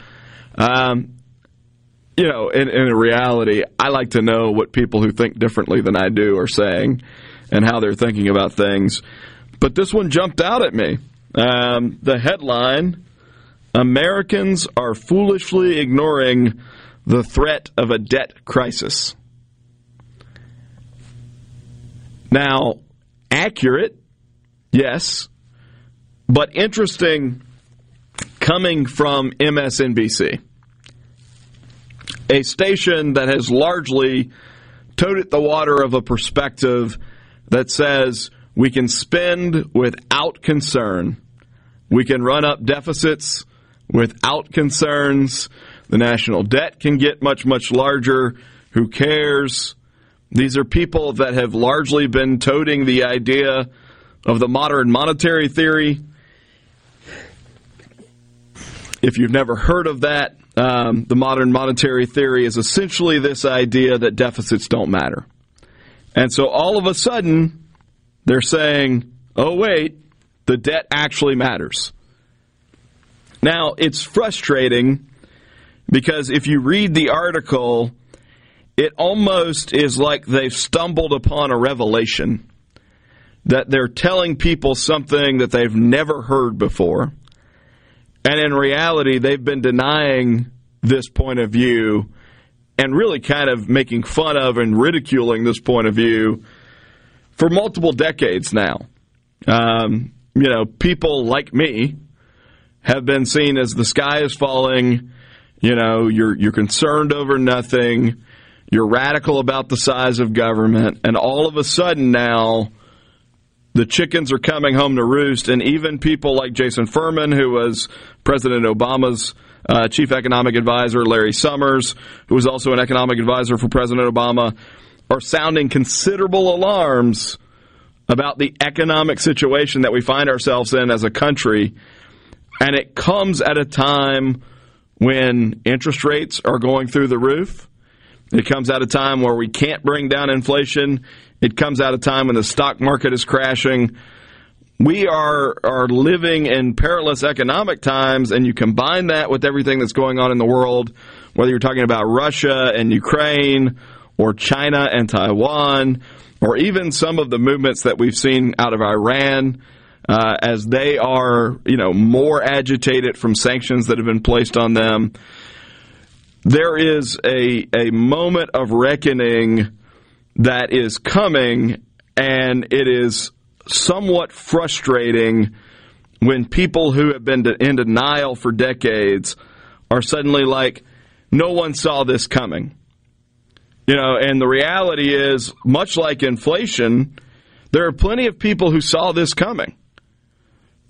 You know, in reality, I like to know what people who think differently than I do are saying and how they're thinking about things. But this one jumped out at me. The headline, Americans are foolishly ignoring the threat of a debt crisis. Now, accurate, yes, but interesting coming from MSNBC, a station that has largely toted the water of a perspective that says we can spend without concern. We can run up deficits without concerns. The national debt can get much, much larger. Who cares? These are people that have largely been toting the idea of the modern monetary theory. If you've never heard of that, the modern monetary theory is essentially this idea that deficits don't matter. And so all of a sudden, they're saying, oh, wait, the debt actually matters. Now, it's frustrating because if you read the article, it almost is like they've stumbled upon a revelation, that they're telling people something that they've never heard before. And in reality, they've been denying this point of view and really kind of making fun of and ridiculing this point of view for multiple decades now. You know, people like me have been seen as the sky is falling, you know, you're concerned over nothing, you're radical about the size of government, and all of a sudden now the chickens are coming home to roost, and even people like Jason Furman, who was President Obama's chief economic advisor, Larry Summers, who was also an economic advisor for President Obama, are sounding considerable alarms about the economic situation that we find ourselves in as a country. And it comes at a time when interest rates are going through the roof. It comes at a time where we can't bring down inflation. It comes at a time when the stock market is crashing. We are living in perilous economic times, and you combine that with everything that's going on in the world, whether you're talking about Russia and Ukraine or China and Taiwan, or even some of the movements that we've seen out of Iran as they are, you know, more agitated from sanctions that have been placed on them. There is a moment of reckoning that is coming, and it is somewhat frustrating when people who have been in denial for decades are suddenly like, no one saw this coming. You know, and the reality is, much like inflation, there are plenty of people who saw this coming.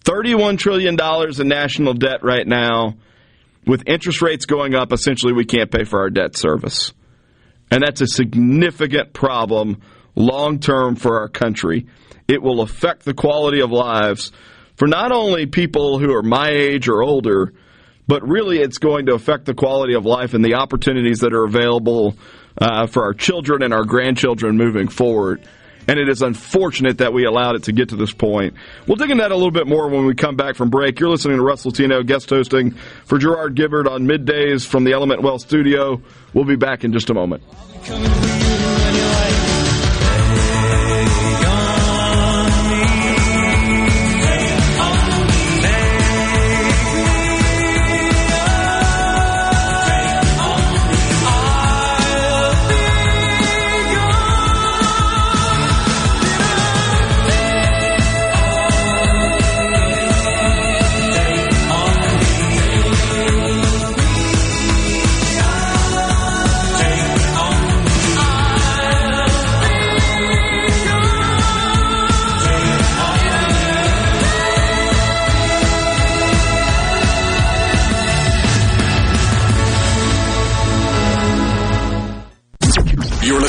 $31 trillion in national debt right now. With interest rates going up, essentially we can't pay for our debt service. And that's a significant problem long-term for our country. It will affect the quality of lives for not only people who are my age or older, but really it's going to affect the quality of life and the opportunities that are available for our children and our grandchildren moving forward. And it is unfortunate that we allowed it to get to this point. We'll dig into that a little bit more when we come back from break. You're listening to Russ Latino, guest hosting for Gerard Gilbert on Middays from the Element Wealth Studio. We'll be back in just a moment.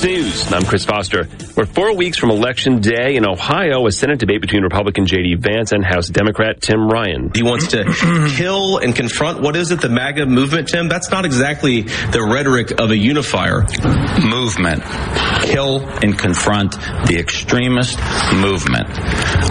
Fox News. I'm Chris Foster. We're 4 weeks from Election Day in Ohio, a Senate debate between Republican J.D. Vance and House Democrat Tim Ryan. He wants to kill and confront, what is it, the MAGA movement, Tim? That's not exactly the rhetoric of a unifier. Movement. Kill and confront the extremist movement,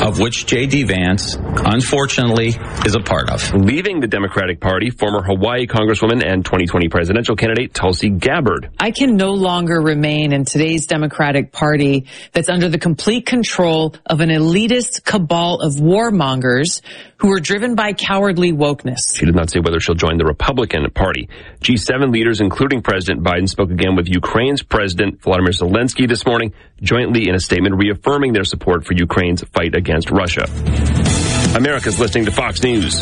of which J.D. Vance, unfortunately, is a part of. Leaving the Democratic Party, former Hawaii Congresswoman and 2020 presidential candidate Tulsi Gabbard. I can no longer remain in today's Democratic Party that's under the complete control of an elitist cabal of warmongers who are driven by cowardly wokeness. She did not say whether she'll join the Republican Party. G7 leaders, including President Biden, spoke again with Ukraine's President Vladimir Zelensky this morning, jointly in a statement reaffirming their support for Ukraine's fight against Russia. America's listening to Fox News.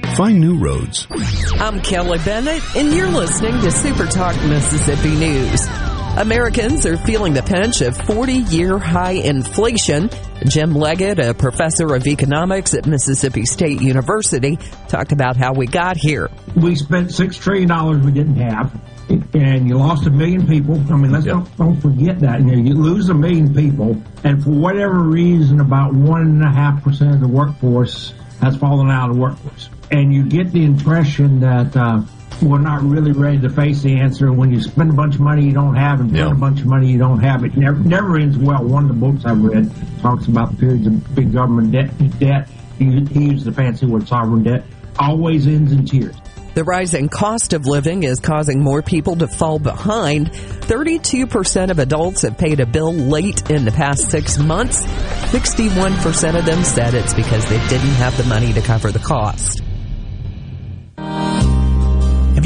Find new roads. I'm Kelly Bennett, and you're listening to Super Talk Mississippi News. Americans are feeling the pinch of 40-year high inflation. Jim Leggett, a professor of economics at Mississippi State University, talked about how we got here. We spent $6 trillion we didn't have, and you lost 1 million people. I mean, let's don't forget that. You lose 1 million people, and for whatever reason, about 1.5% of the workforce has fallen out of the workforce. And you get the impression that we're not really ready to face the answer. When you spend a bunch of money you don't have and spend a bunch of money you don't have, it never ends well. One of the books I read talks about the periods of big government debt. He used the fancy word sovereign debt. Always ends in tears. The rising cost of living is causing more people to fall behind. 32% of adults have paid a bill late in the past 6 months. 61% of them said it's because they didn't have the money to cover the cost. Have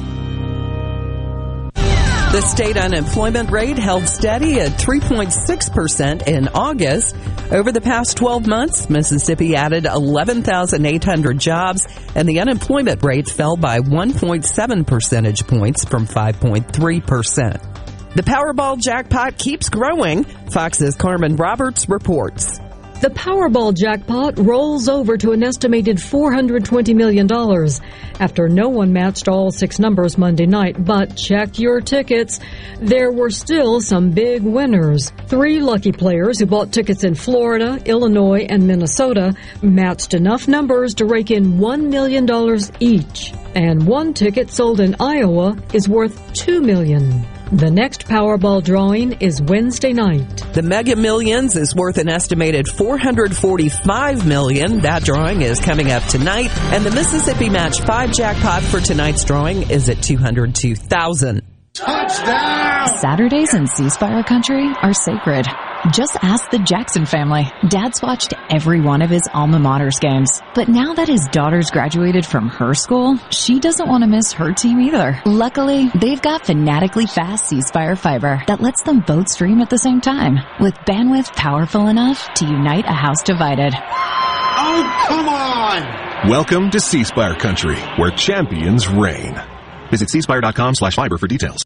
The state unemployment rate held steady at 3.6% in August. Over the past 12 months, Mississippi added 11,800 jobs, and the unemployment rate fell by 1.7 percentage points from 5.3%. The Powerball jackpot keeps growing. Fox's Carmen Roberts reports. The Powerball jackpot rolls over to an estimated $420 million after no one matched all six numbers Monday night. But check your tickets. There were still some big winners. Three lucky players who bought tickets in Florida, Illinois, and Minnesota matched enough numbers to rake in $1 million each. And one ticket sold in Iowa is worth $2 million. The next Powerball drawing is Wednesday night. The Mega Millions is worth an estimated $445 million. That drawing is coming up tonight. And the Mississippi Match 5 jackpot for tonight's drawing is at $202,000. Touchdown! Saturdays in C-Spire country are sacred. Just ask the Jackson family. Dad's watched every one of his alma mater's games. But now that his daughter's graduated from her school, she doesn't want to miss her team either. Luckily, they've got fanatically fast ceasefire fiber that lets them both stream at the same time, with bandwidth powerful enough to unite a house divided. Oh, come on! Welcome to Ceasefire Country, where champions reign. Visit ceasefire.com/fiber for details.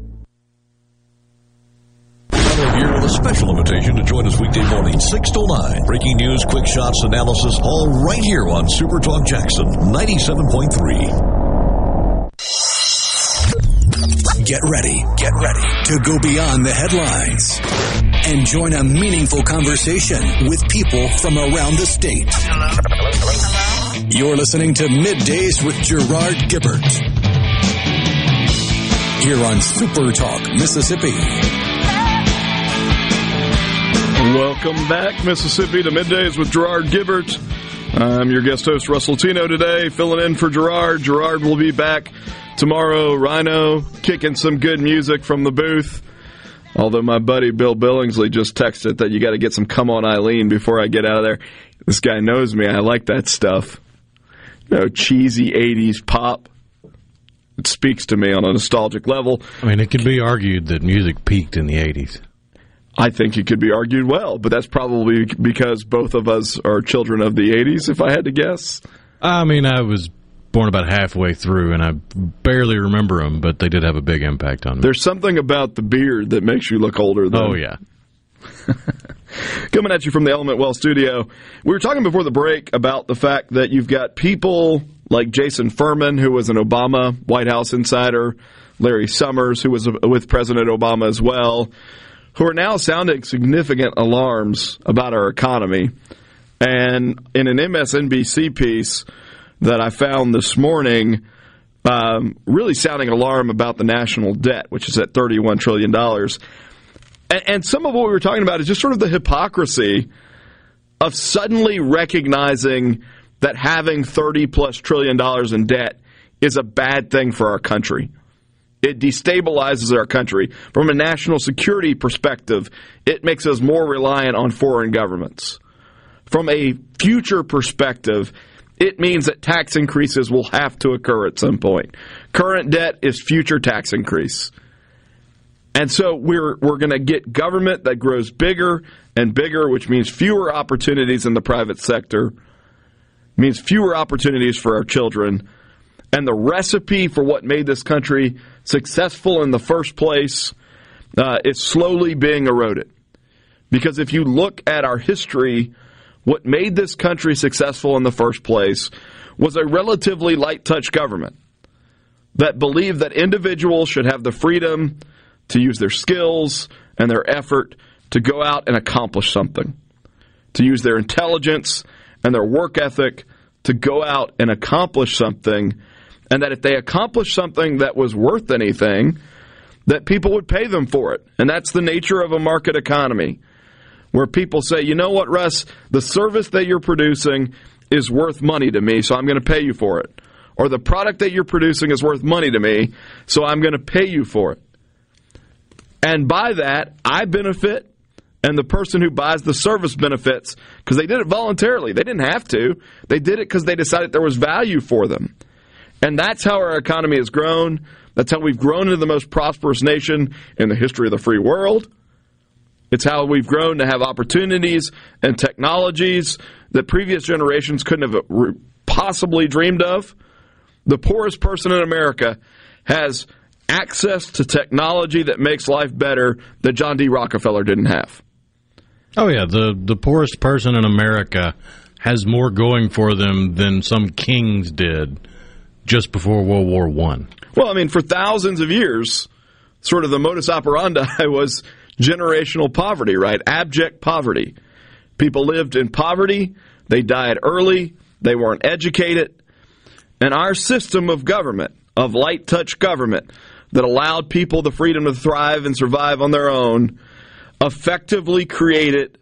Here with a special invitation to join us weekday morning 6 to 9. Breaking news, quick shots, analysis, all right here on Super Talk Jackson 97.3. Get ready to go beyond the headlines and join a meaningful conversation with people from around the state. Hello. You're listening to Middays with Gerard Gilbert here on Super Talk Mississippi. Welcome back, Mississippi, to Middays with Gerard Gilbert. I'm your guest host, Russ Latino, today, filling in for Gerard. Gerard will be back tomorrow. Rhino kicking some good music from the booth. Although my buddy Bill Billingsley just texted that you got to get some Come On Eileen before I get out of there. This guy knows me. I like that stuff. You know, cheesy 80s pop. It speaks to me on a nostalgic level. I mean, it can be argued that music peaked in the 80s. I think it could be argued well, but that's probably because both of us are children of the 80s, if I had to guess. I mean, I was born about halfway through, and I barely remember them, but they did have a big impact on me. There's something about the beard that makes you look older, though. Oh, yeah. Coming at you from the Element Well studio, we were talking before the break about the fact that you've got people like Jason Furman, who was an Obama White House insider, Larry Summers, who was with President Obama as well, who are now sounding significant alarms about our economy. And in an MSNBC piece that I found this morning, really sounding alarm about the national debt, which is at $31 trillion. And some of what we were talking about is just sort of the hypocrisy of suddenly recognizing that having $30-plus trillion in debt is a bad thing for our country. It destabilizes our country. From a national security perspective, it makes us more reliant on foreign governments. From a future perspective, it means that tax increases will have to occur at some point. Current debt is future tax increase. And so we're going to get government that grows bigger and bigger, which means fewer opportunities in the private sector, means fewer opportunities for our children. And the recipe for what made this country successful in the first place is slowly being eroded. Because if you look at our history, what made this country successful in the first place was a relatively light-touch government that believed that individuals should have the freedom to use their skills and their effort to go out and accomplish something, to use their intelligence and their work ethic to go out and accomplish something. And that if they accomplished something that was worth anything, that people would pay them for it. And that's the nature of a market economy, where people say, you know what, Russ, the service that you're producing is worth money to me, so I'm going to pay you for it. Or the product that you're producing is worth money to me, so I'm going to pay you for it. And by that, I benefit, and the person who buys the service benefits, because they did it voluntarily. They didn't have to. They did it because they decided there was value for them. And that's how our economy has grown. That's how we've grown into the most prosperous nation in the history of the free world. It's how we've grown to have opportunities and technologies that previous generations couldn't have possibly dreamed of. The poorest person in America has access to technology that makes life better that John D. Rockefeller didn't have. Oh, yeah. The poorest person in America has more going for them than some kings did just before World War I. Well, I mean, for thousands of years, sort of the modus operandi was generational poverty, right? Abject poverty. People lived in poverty. They died early. They weren't educated. And our system of government, of light-touch government, that allowed people the freedom to thrive and survive on their own, effectively created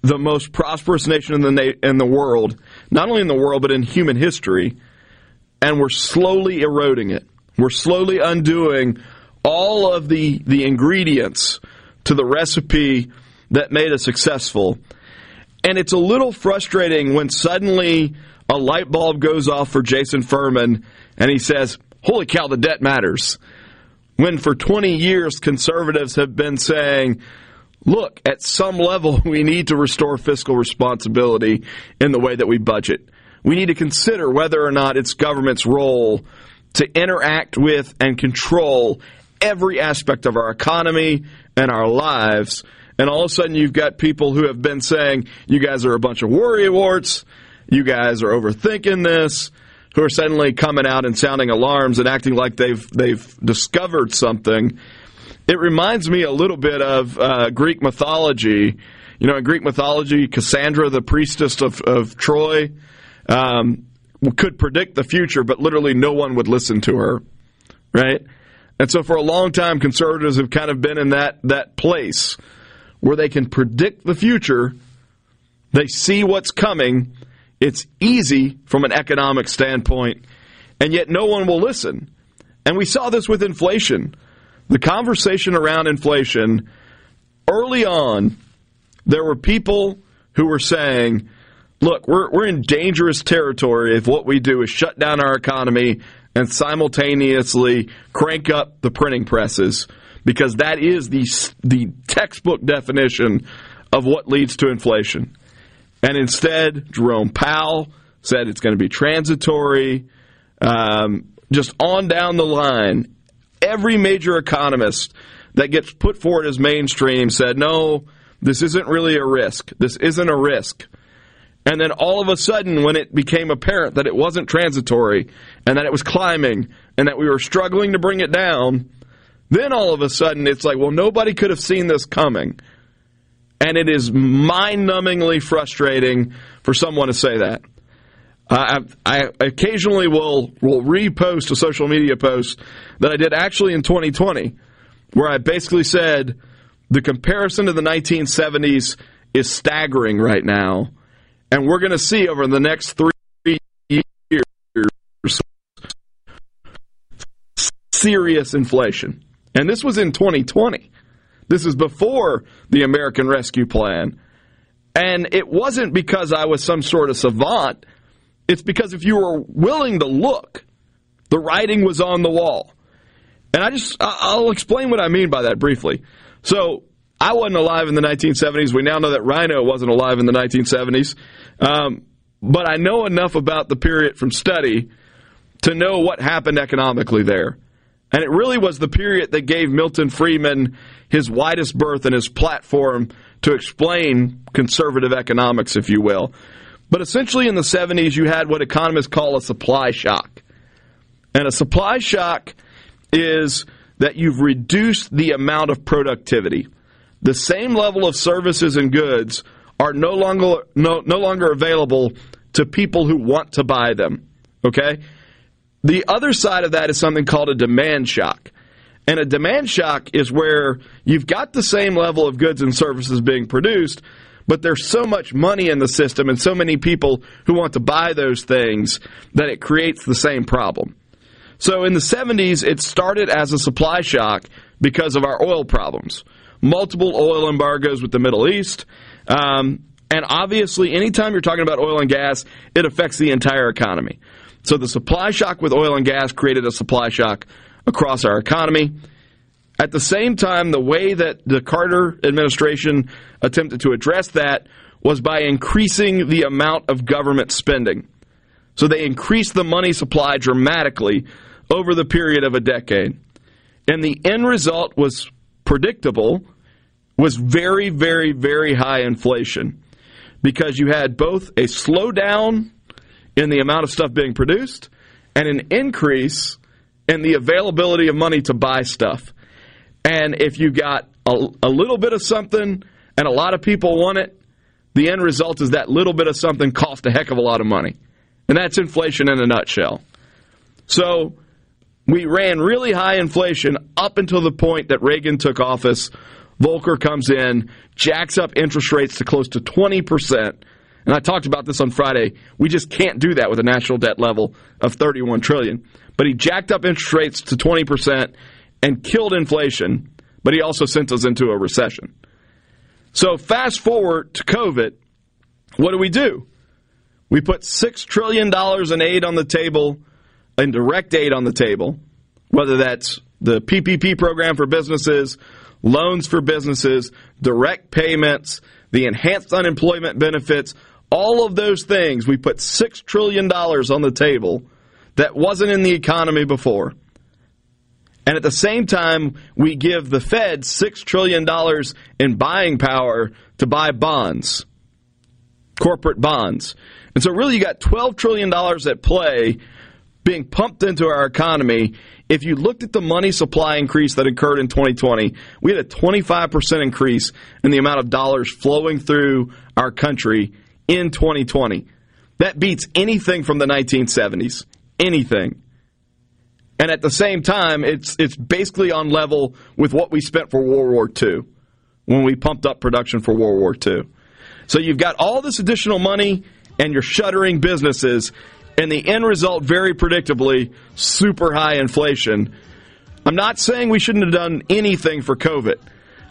the most prosperous nation in the world, not only in the world, but in human history, and we're slowly eroding it. We're slowly undoing all of the ingredients to the recipe that made us successful. And it's a little frustrating when suddenly a light bulb goes off for Jason Furman, and he says, holy cow, the debt matters. When for 20 years conservatives have been saying, look, at some level we need to restore fiscal responsibility in the way that we budget. We need to consider whether or not it's government's role to interact with and control every aspect of our economy and our lives. And all of a sudden you've got people who have been saying, you guys are a bunch of worrywarts, you guys are overthinking this, who are suddenly coming out and sounding alarms and acting like they've discovered something. It reminds me a little bit of Greek mythology. You know, in Greek mythology, Cassandra, the priestess of Troy, could predict the future, but literally no one would listen to her, right? And so for a long time, conservatives have kind of been in that place where they can predict the future, they see what's coming, it's easy from an economic standpoint, and yet no one will listen. And we saw this with inflation. The conversation around inflation, early on, there were people who were saying, look, we're in dangerous territory if what we do is shut down our economy and simultaneously crank up the printing presses, because that is the textbook definition of what leads to inflation. And instead, Jerome Powell said it's going to be transitory, just on down the line. Every major economist that gets put forward as mainstream said, no, this isn't really a risk. This isn't a risk. And then all of a sudden, when it became apparent that it wasn't transitory and that it was climbing and that we were struggling to bring it down, then all of a sudden it's like, well, nobody could have seen this coming. And it is mind-numbingly frustrating for someone to say that. I occasionally will repost a social media post that I did actually in 2020, where I basically said the comparison to the 1970s is staggering right now, and we're going to see over the next 3 years serious inflation. And this was in 2020. This is before the American Rescue Plan. And it wasn't because I was some sort of savant. It's because if you were willing to look, the writing was on the wall. And I'll explain what I mean by that briefly. So I wasn't alive in the 1970s. We now know that Rhino wasn't alive in the 1970s. But I know enough about the period from study to know what happened economically there. And it really was the period that gave Milton Friedman his widest berth and his platform to explain conservative economics, if you will. But essentially in the 70s, you had what economists call a supply shock. And a supply shock is that you've reduced the amount of productivity. The same level of services and goods are no longer available to people who want to buy them. Okay? The other side of that is something called a demand shock. And a demand shock is where you've got the same level of goods and services being produced, but there's so much money in the system and so many people who want to buy those things that it creates the same problem. So in the 70s, it started as a supply shock because of our oil problems. Multiple oil embargoes with the Middle East. And obviously, anytime you're talking about oil and gas, it affects the entire economy. So the supply shock with oil and gas created a supply shock across our economy. At the same time, the way that the Carter administration attempted to address that was by increasing the amount of government spending. So they increased the money supply dramatically over the period of a decade. And the end result was predictable, was very, very, very high inflation, because you had both a slowdown in the amount of stuff being produced and an increase in the availability of money to buy stuff. And if you got a little bit of something and a lot of people want it, the end result is that little bit of something cost a heck of a lot of money. And that's inflation in a nutshell. So we ran really high inflation up until the point that Reagan took office. Volcker comes in, jacks up interest rates to close to 20%. And I talked about this on Friday. We just can't do that with a national debt level of $31 trillion. But he jacked up interest rates to 20% and killed inflation, but he also sent us into a recession. So fast forward to COVID, what do? We put $6 trillion in aid on the table, in direct aid on the table, whether that's the PPP program for businesses, loans for businesses, direct payments, the enhanced unemployment benefits, all of those things. We put $6 trillion on the table that wasn't in the economy before. And at the same time, we give the Fed $6 trillion in buying power to buy bonds, corporate bonds. And so really you got $12 trillion at play being pumped into our economy. If you looked at the money supply increase that occurred in 2020, we had a 25% increase in the amount of dollars flowing through our country in 2020. That beats anything from the 1970s, anything. And at the same time, it's basically on level with what we spent for World War II when we pumped up production for World War II. So you've got all this additional money and you're shuttering businesses, and the end result, very predictably, super high inflation. I'm not saying we shouldn't have done anything for COVID.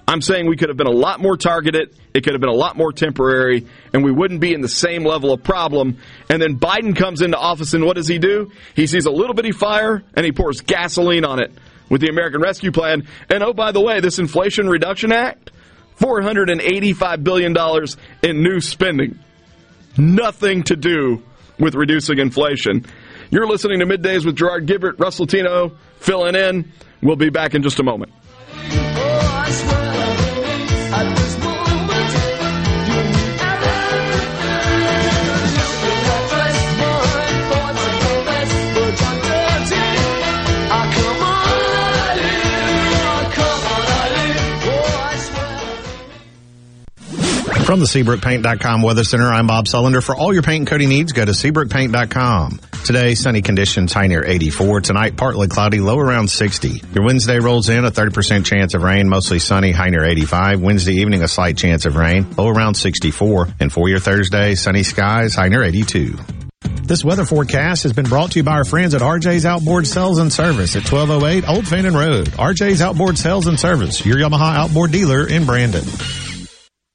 I'm saying we could have been a lot more targeted, it could have been a lot more temporary, and we wouldn't be in the same level of problem. And then Biden comes into office, and what does he do? He sees a little bitty fire, and he pours gasoline on it with the American Rescue Plan. And oh, by the way, this Inflation Reduction Act, $485 billion in new spending. Nothing to do with reducing inflation. You're listening to Middays with Gerard Gilbert, Russ Latino, filling in. We'll be back in just a moment. From the SeabrookPaint.com Weather Center, I'm Bob Sullender. For all your paint and coating needs, go to SeabrookPaint.com. Today, sunny conditions, high near 84. Tonight, partly cloudy, low around 60. Your Wednesday rolls in, a 30% chance of rain, mostly sunny, high near 85. Wednesday evening, a slight chance of rain, low around 64. And for your Thursday, sunny skies, high near 82. This weather forecast has been brought to you by our friends at RJ's Outboard Sales and Service at 1208 Old Fannin Road. RJ's Outboard Sales and Service, your Yamaha outboard dealer in Brandon.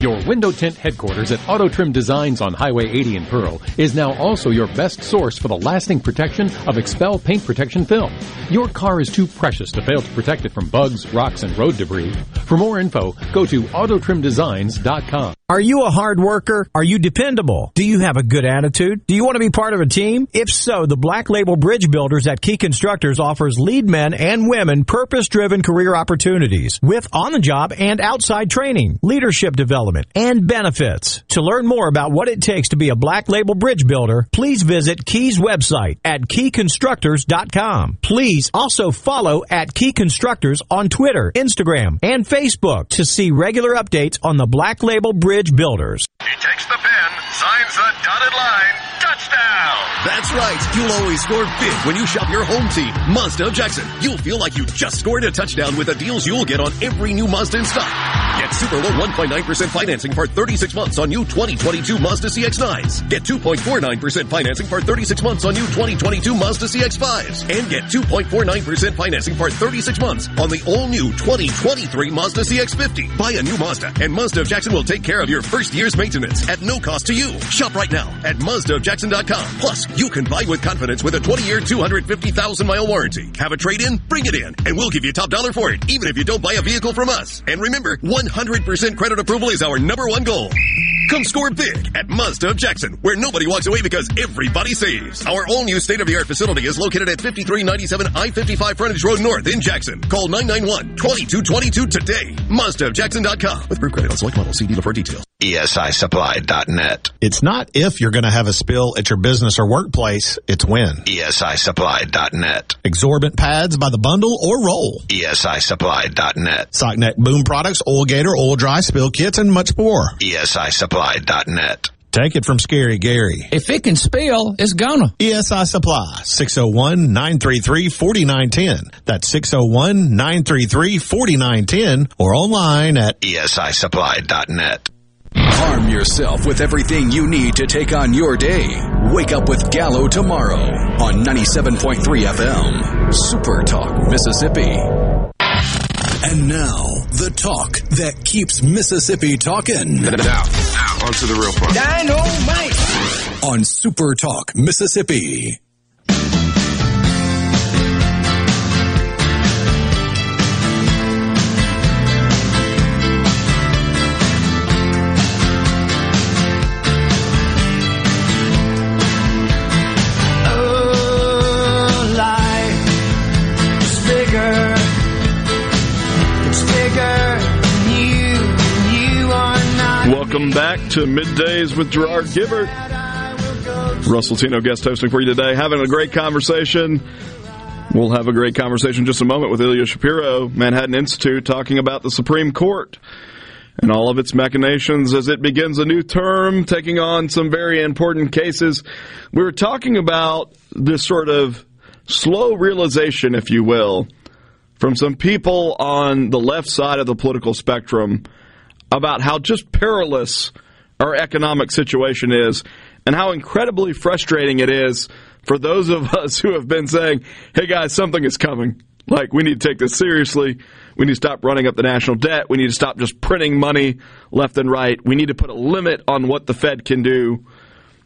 Your window tint headquarters at Auto Trim Designs on Highway 80 in Pearl is now also your best source for the lasting protection of Expel paint protection film. Your car is too precious to fail to protect it from bugs, rocks, and road debris. For more info, go to autotrimdesigns.com. Are you a hard worker? Are you dependable? Do you have a good attitude? Do you want to be part of a team? If so, the Black Label Bridge Builders at Key Constructors offers lead men and women purpose-driven career opportunities with on-the-job and outside training, leadership development, and benefits. To learn more about what it takes to be a Black Label Bridge Builder, please visit Key's website at KeyConstructors.com. Please also follow at Key Constructors on Twitter, Instagram, and Facebook to see regular updates on the Black Label Bridge Builders. He takes the pen, signs the dotted line, touchdown! That's right. You'll always score big when you shop your home team, Mazda of Jackson. You'll feel like you just scored a touchdown with the deals you'll get on every new Mazda in stock. Get super low 1.9% financing for 36 months on new 2022 Mazda CX-9s. Get 2.49% financing for 36 months on new 2022 Mazda CX-5s. And get 2.49% financing for 36 months on the all-new 2023 Mazda CX-50. Buy a new Mazda, and Mazda of Jackson will take care of your first year's maintenance at no cost to you. Shop right now at MazdaofJackson.com. Plus, you can buy with confidence with a 20-year, 250,000-mile warranty. Have a trade-in? Bring it in, and we'll give you top dollar for it, even if you don't buy a vehicle from us. And remember, 100% credit approval is our number one goal. Come score big at Mazda of Jackson, where nobody walks away because everybody saves. Our all-new state-of-the-art facility is located at 5397 I-55 Frontage Road North in Jackson. Call 991-2222 today. MazdaofJackson.com with group credit on select model. See dealer for details. ESIsupply.net. It's not if you're going to have a spill at your business or workplace, it's when. ESIsupply.net. Absorbent pads by the bundle or roll. ESIsupply.net. Sockneck boom products, oil gator, oil dry, spill kits, and much more. ESIsupply.net. Take it from Scary Gary. If it can spill, it's gonna. ESI Supply, 601-933-4910. That's 601-933-4910 or online at ESIsupply.net. Arm yourself with everything you need to take on your day. Wake up with Gallo tomorrow on 97.3 FM, Super Talk Mississippi. And now, the talk that keeps Mississippi talking. Now, on to the real part. Dynamite! On Super Talk Mississippi. Welcome back to Middays with Gerard Gilbert. Russ Latino guest hosting for you today. Having a great conversation. We'll have a great conversation in just a moment with Ilya Shapiro, Manhattan Institute, talking about the Supreme Court and all of its machinations as it begins a new term, taking on some very important cases. We were talking about this sort of slow realization, if you will, from some people on the left side of the political spectrum about how just perilous our economic situation is and how incredibly frustrating it is for those of us who have been saying, hey, guys, something is coming. Like, we need to take this seriously. We need to stop running up the national debt. We need to stop just printing money left and right. We need to put a limit on what the Fed can do.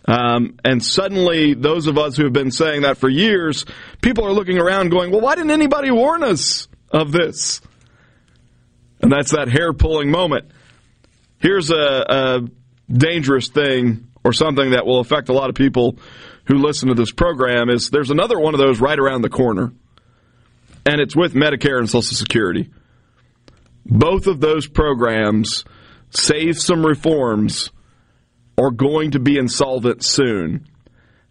And suddenly, those of us who have been saying that for years, people are looking around going, well, why didn't anybody warn us of this? And that's that hair-pulling moment. Here's a dangerous thing, or something that will affect a lot of people who listen to this program, is there's another one of those right around the corner, and it's with Medicare and Social Security. Both of those programs, save some reforms, are going to be insolvent soon.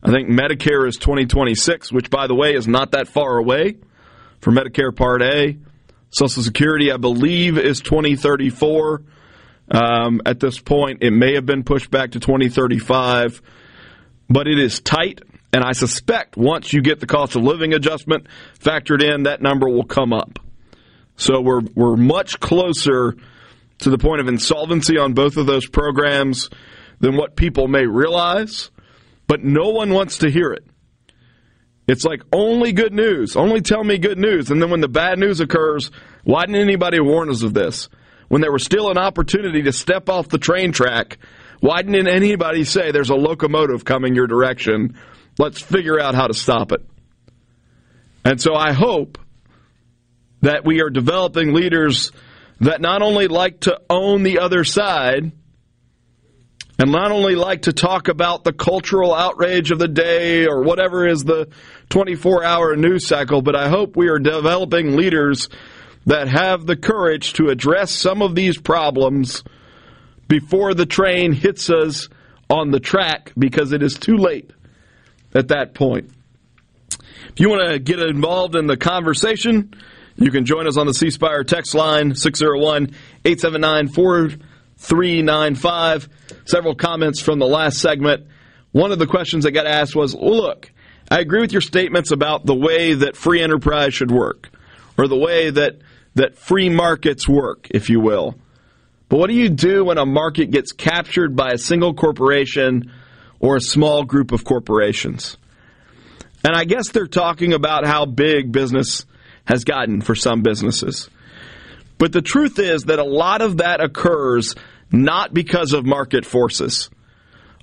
I think Medicare is 2026, which, by the way, is not that far away for Medicare Part A. Social Security, I believe, is 2034. At this point, it may have been pushed back to 2035, but it is tight, and I suspect once you get the cost of living adjustment factored in, that number will come up. So we're much closer to the point of insolvency on both of those programs than what people may realize, but no one wants to hear it. It's like, only good news, only tell me good news, and then when the bad news occurs, why didn't anybody warn us of this? When there was still an opportunity to step off the train track, why didn't anybody say there's a locomotive coming your direction? Let's figure out how to stop it. And so I hope that we are developing leaders that not only like to own the other side and not only like to talk about the cultural outrage of the day or whatever is the 24-hour news cycle, but I hope we are developing leaders that have the courage to address some of these problems before the train hits us on the track, because it is too late at that point. If you want to get involved in the conversation, you can join us on the C Spire text line, 601-879-4395. Several comments from the last segment. One of the questions that got asked was, look, I agree with your statements about the way that free enterprise should work, or the way that free markets work, if you will. But what do you do when a market gets captured by a single corporation or a small group of corporations? And I guess they're talking about how big business has gotten for some businesses. But the truth is that a lot of that occurs not because of market forces.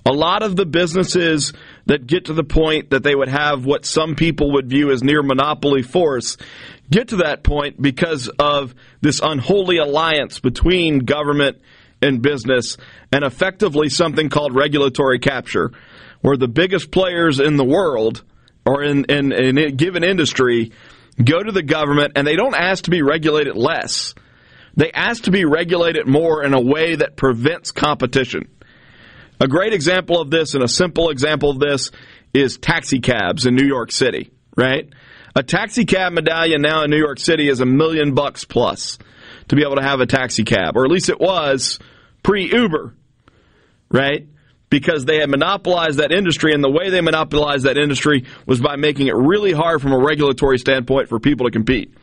A lot of the businesses that get to the point that they would have what some people would view as near monopoly force get to that point because of this unholy alliance between government and business, and effectively something called regulatory capture, where the biggest players in the world or in a given industry go to the government and they don't ask to be regulated less. They asked to be regulated more in a way that prevents competition. A great example of this and a simple example of this is taxi cabs in New York City, right? A taxi cab medallion now in New York City is $1 million plus to be able to have a taxi cab, or at least it was pre-Uber, right? Because they had monopolized that industry, and the way they monopolized that industry was by making it really hard from a regulatory standpoint for people to compete.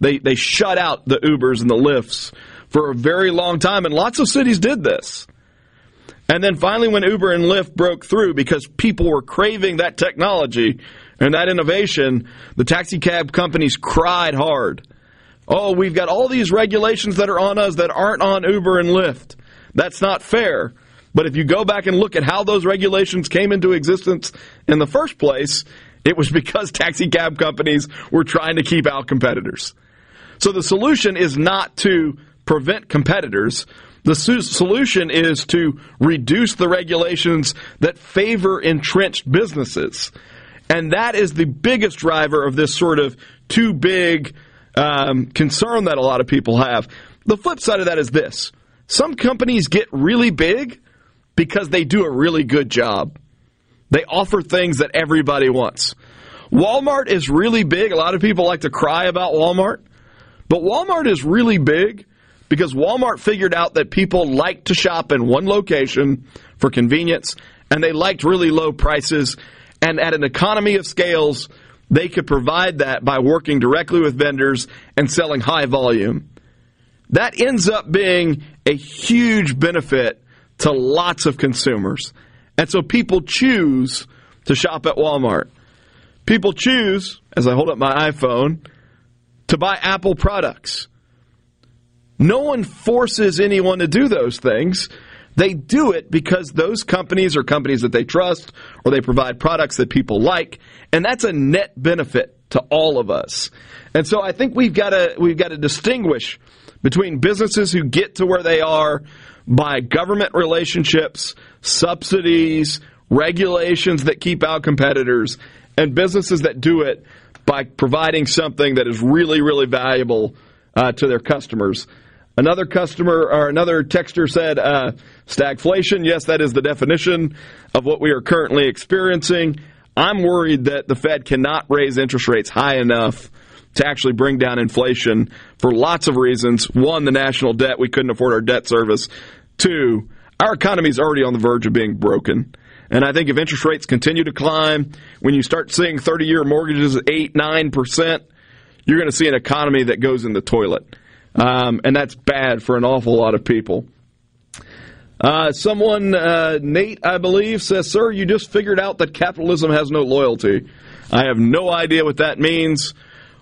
They shut out the Ubers and the Lyfts for a very long time, and lots of cities did this. And then finally when Uber and Lyft broke through because people were craving that technology and that innovation, the taxi cab companies cried hard. Oh, we've got all these regulations that are on us that aren't on Uber and Lyft. That's not fair. But if you go back and look at how those regulations came into existence in the first place, it was because taxi cab companies were trying to keep out competitors. So the solution is not to prevent competitors. The solution is to reduce the regulations that favor entrenched businesses. And that is the biggest driver of this sort of too big concern that a lot of people have. The flip side of that is this. Some companies get really big because they do a really good job. They offer things that everybody wants. Walmart is really big. A lot of people like to cry about Walmart. But Walmart is really big because Walmart figured out that people like to shop in one location for convenience, and they liked really low prices. And at an economy of scales, they could provide that by working directly with vendors and selling high volume. That ends up being a huge benefit to lots of consumers. And so people choose to shop at Walmart. People choose, as I hold up my iPhone, to buy Apple products. No one forces anyone to do those things. They do it because those companies are companies that they trust, or they provide products that people like, and that's a net benefit to all of us. And so I think we've got to distinguish between businesses who get to where they are by government relationships, subsidies, regulations that keep out competitors, and businesses that do it by providing something that is really, really valuable to their customers. Another customer or another texter said, stagflation, yes, that is the definition of what we are currently experiencing. I'm worried that the Fed cannot raise interest rates high enough to actually bring down inflation for lots of reasons. One, the national debt. We couldn't afford our debt service. Two, our economy is already on the verge of being broken. And I think if interest rates continue to climb, when you start seeing 30-year mortgages at 8%, 9%, you're going to see an economy that goes in the toilet. And that's bad for an awful lot of people. Someone, Nate, I believe, says, "Sir, you just figured out that capitalism has no loyalty." I have no idea what that means.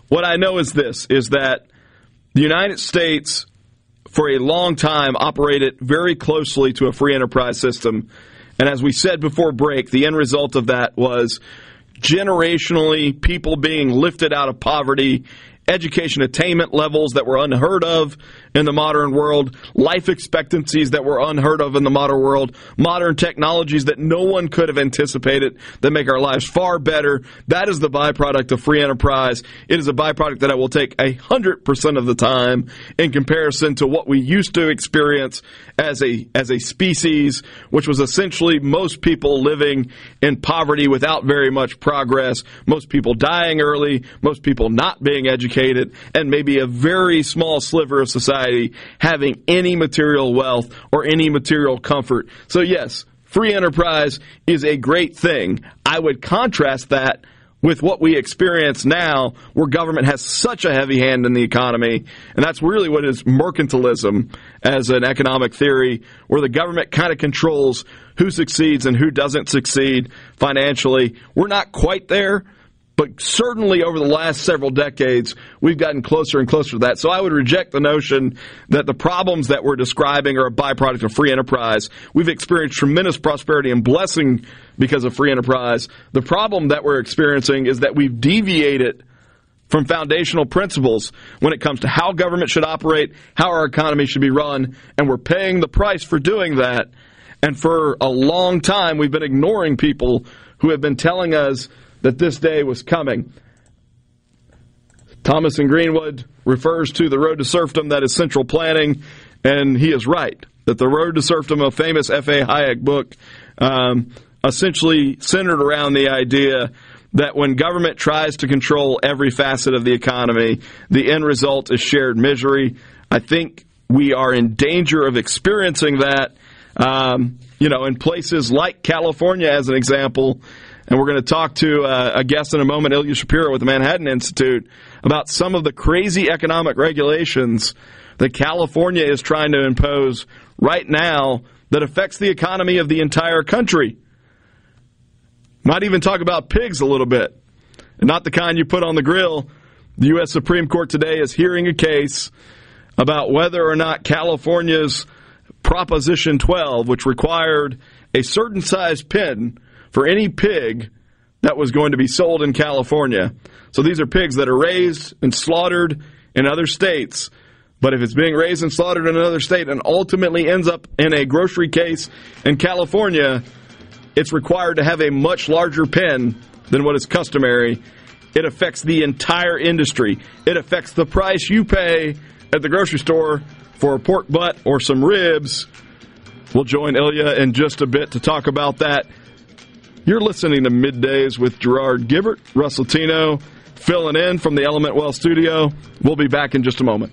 What I know is this, is that the United States for a long time operated very closely to a free enterprise system. And as we said before break, the end result of that was generationally people being lifted out of poverty, education attainment levels that were unheard of in the modern world, life expectancies that were unheard of in the modern world, modern technologies that no one could have anticipated that make our lives far better. That is the byproduct of free enterprise. It is a byproduct that I will take 100% of the time in comparison to what we used to experience as a species, which was essentially most people living in poverty without very much progress, most people dying early, most people not being educated, and maybe a very small sliver of society having any material wealth or any material comfort. So yes, free enterprise is a great thing. I would contrast that with what we experience now, where government has such a heavy hand in the economy, and that's really what is mercantilism as an economic theory, where the government kind of controls who succeeds and who doesn't succeed financially. We're not quite there, but certainly over the last several decades, we've gotten closer and closer to that. So I would reject the notion that the problems that we're describing are a byproduct of free enterprise. We've experienced tremendous prosperity and blessing because of free enterprise. The problem that we're experiencing is that we've deviated from foundational principles when it comes to how government should operate, how our economy should be run, and we're paying the price for doing that. And for a long time, we've been ignoring people who have been telling us that this day was coming. Thomas in Greenwood refers to the road to serfdom that is central planning, and he is right that the road to serfdom, a famous F.A. Hayek book, essentially centered around the idea that when government tries to control every facet of the economy, the end result is shared misery. I think we are in danger of experiencing that, in places like California, as an example. And we're going to talk to a guest in a moment, Ilya Shapiro with the Manhattan Institute, about some of the crazy economic regulations that California is trying to impose right now that affects the economy of the entire country. Might even talk about pigs a little bit, and not the kind you put on the grill. The U.S. Supreme Court today is hearing a case about whether or not California's Proposition 12, which required a certain size pen for any pig that was going to be sold in California. So these are pigs that are raised and slaughtered in other states. But if it's being raised and slaughtered in another state and ultimately ends up in a grocery case in California, it's required to have a much larger pen than what is customary. It affects the entire industry. It affects the price you pay at the grocery store for a pork butt or some ribs. We'll join Ilya in just a bit to talk about that. You're listening to Middays with Gerard Gilbert, Russ Latino, filling in from the Element Wealth studio. We'll be back in just a moment.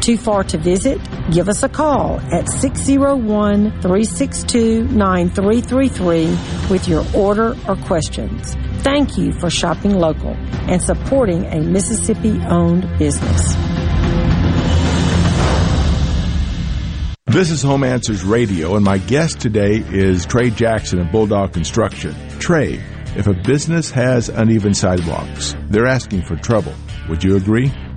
Too far to visit? Give us a call at 601-362-9333 with your order or questions. Thank you for shopping local and supporting a Mississippi-owned business. This is Home Answers Radio, and my guest today is Trey Jackson of Bulldog Construction. Trey, if a business has uneven sidewalks, they're asking for trouble. Would you agree?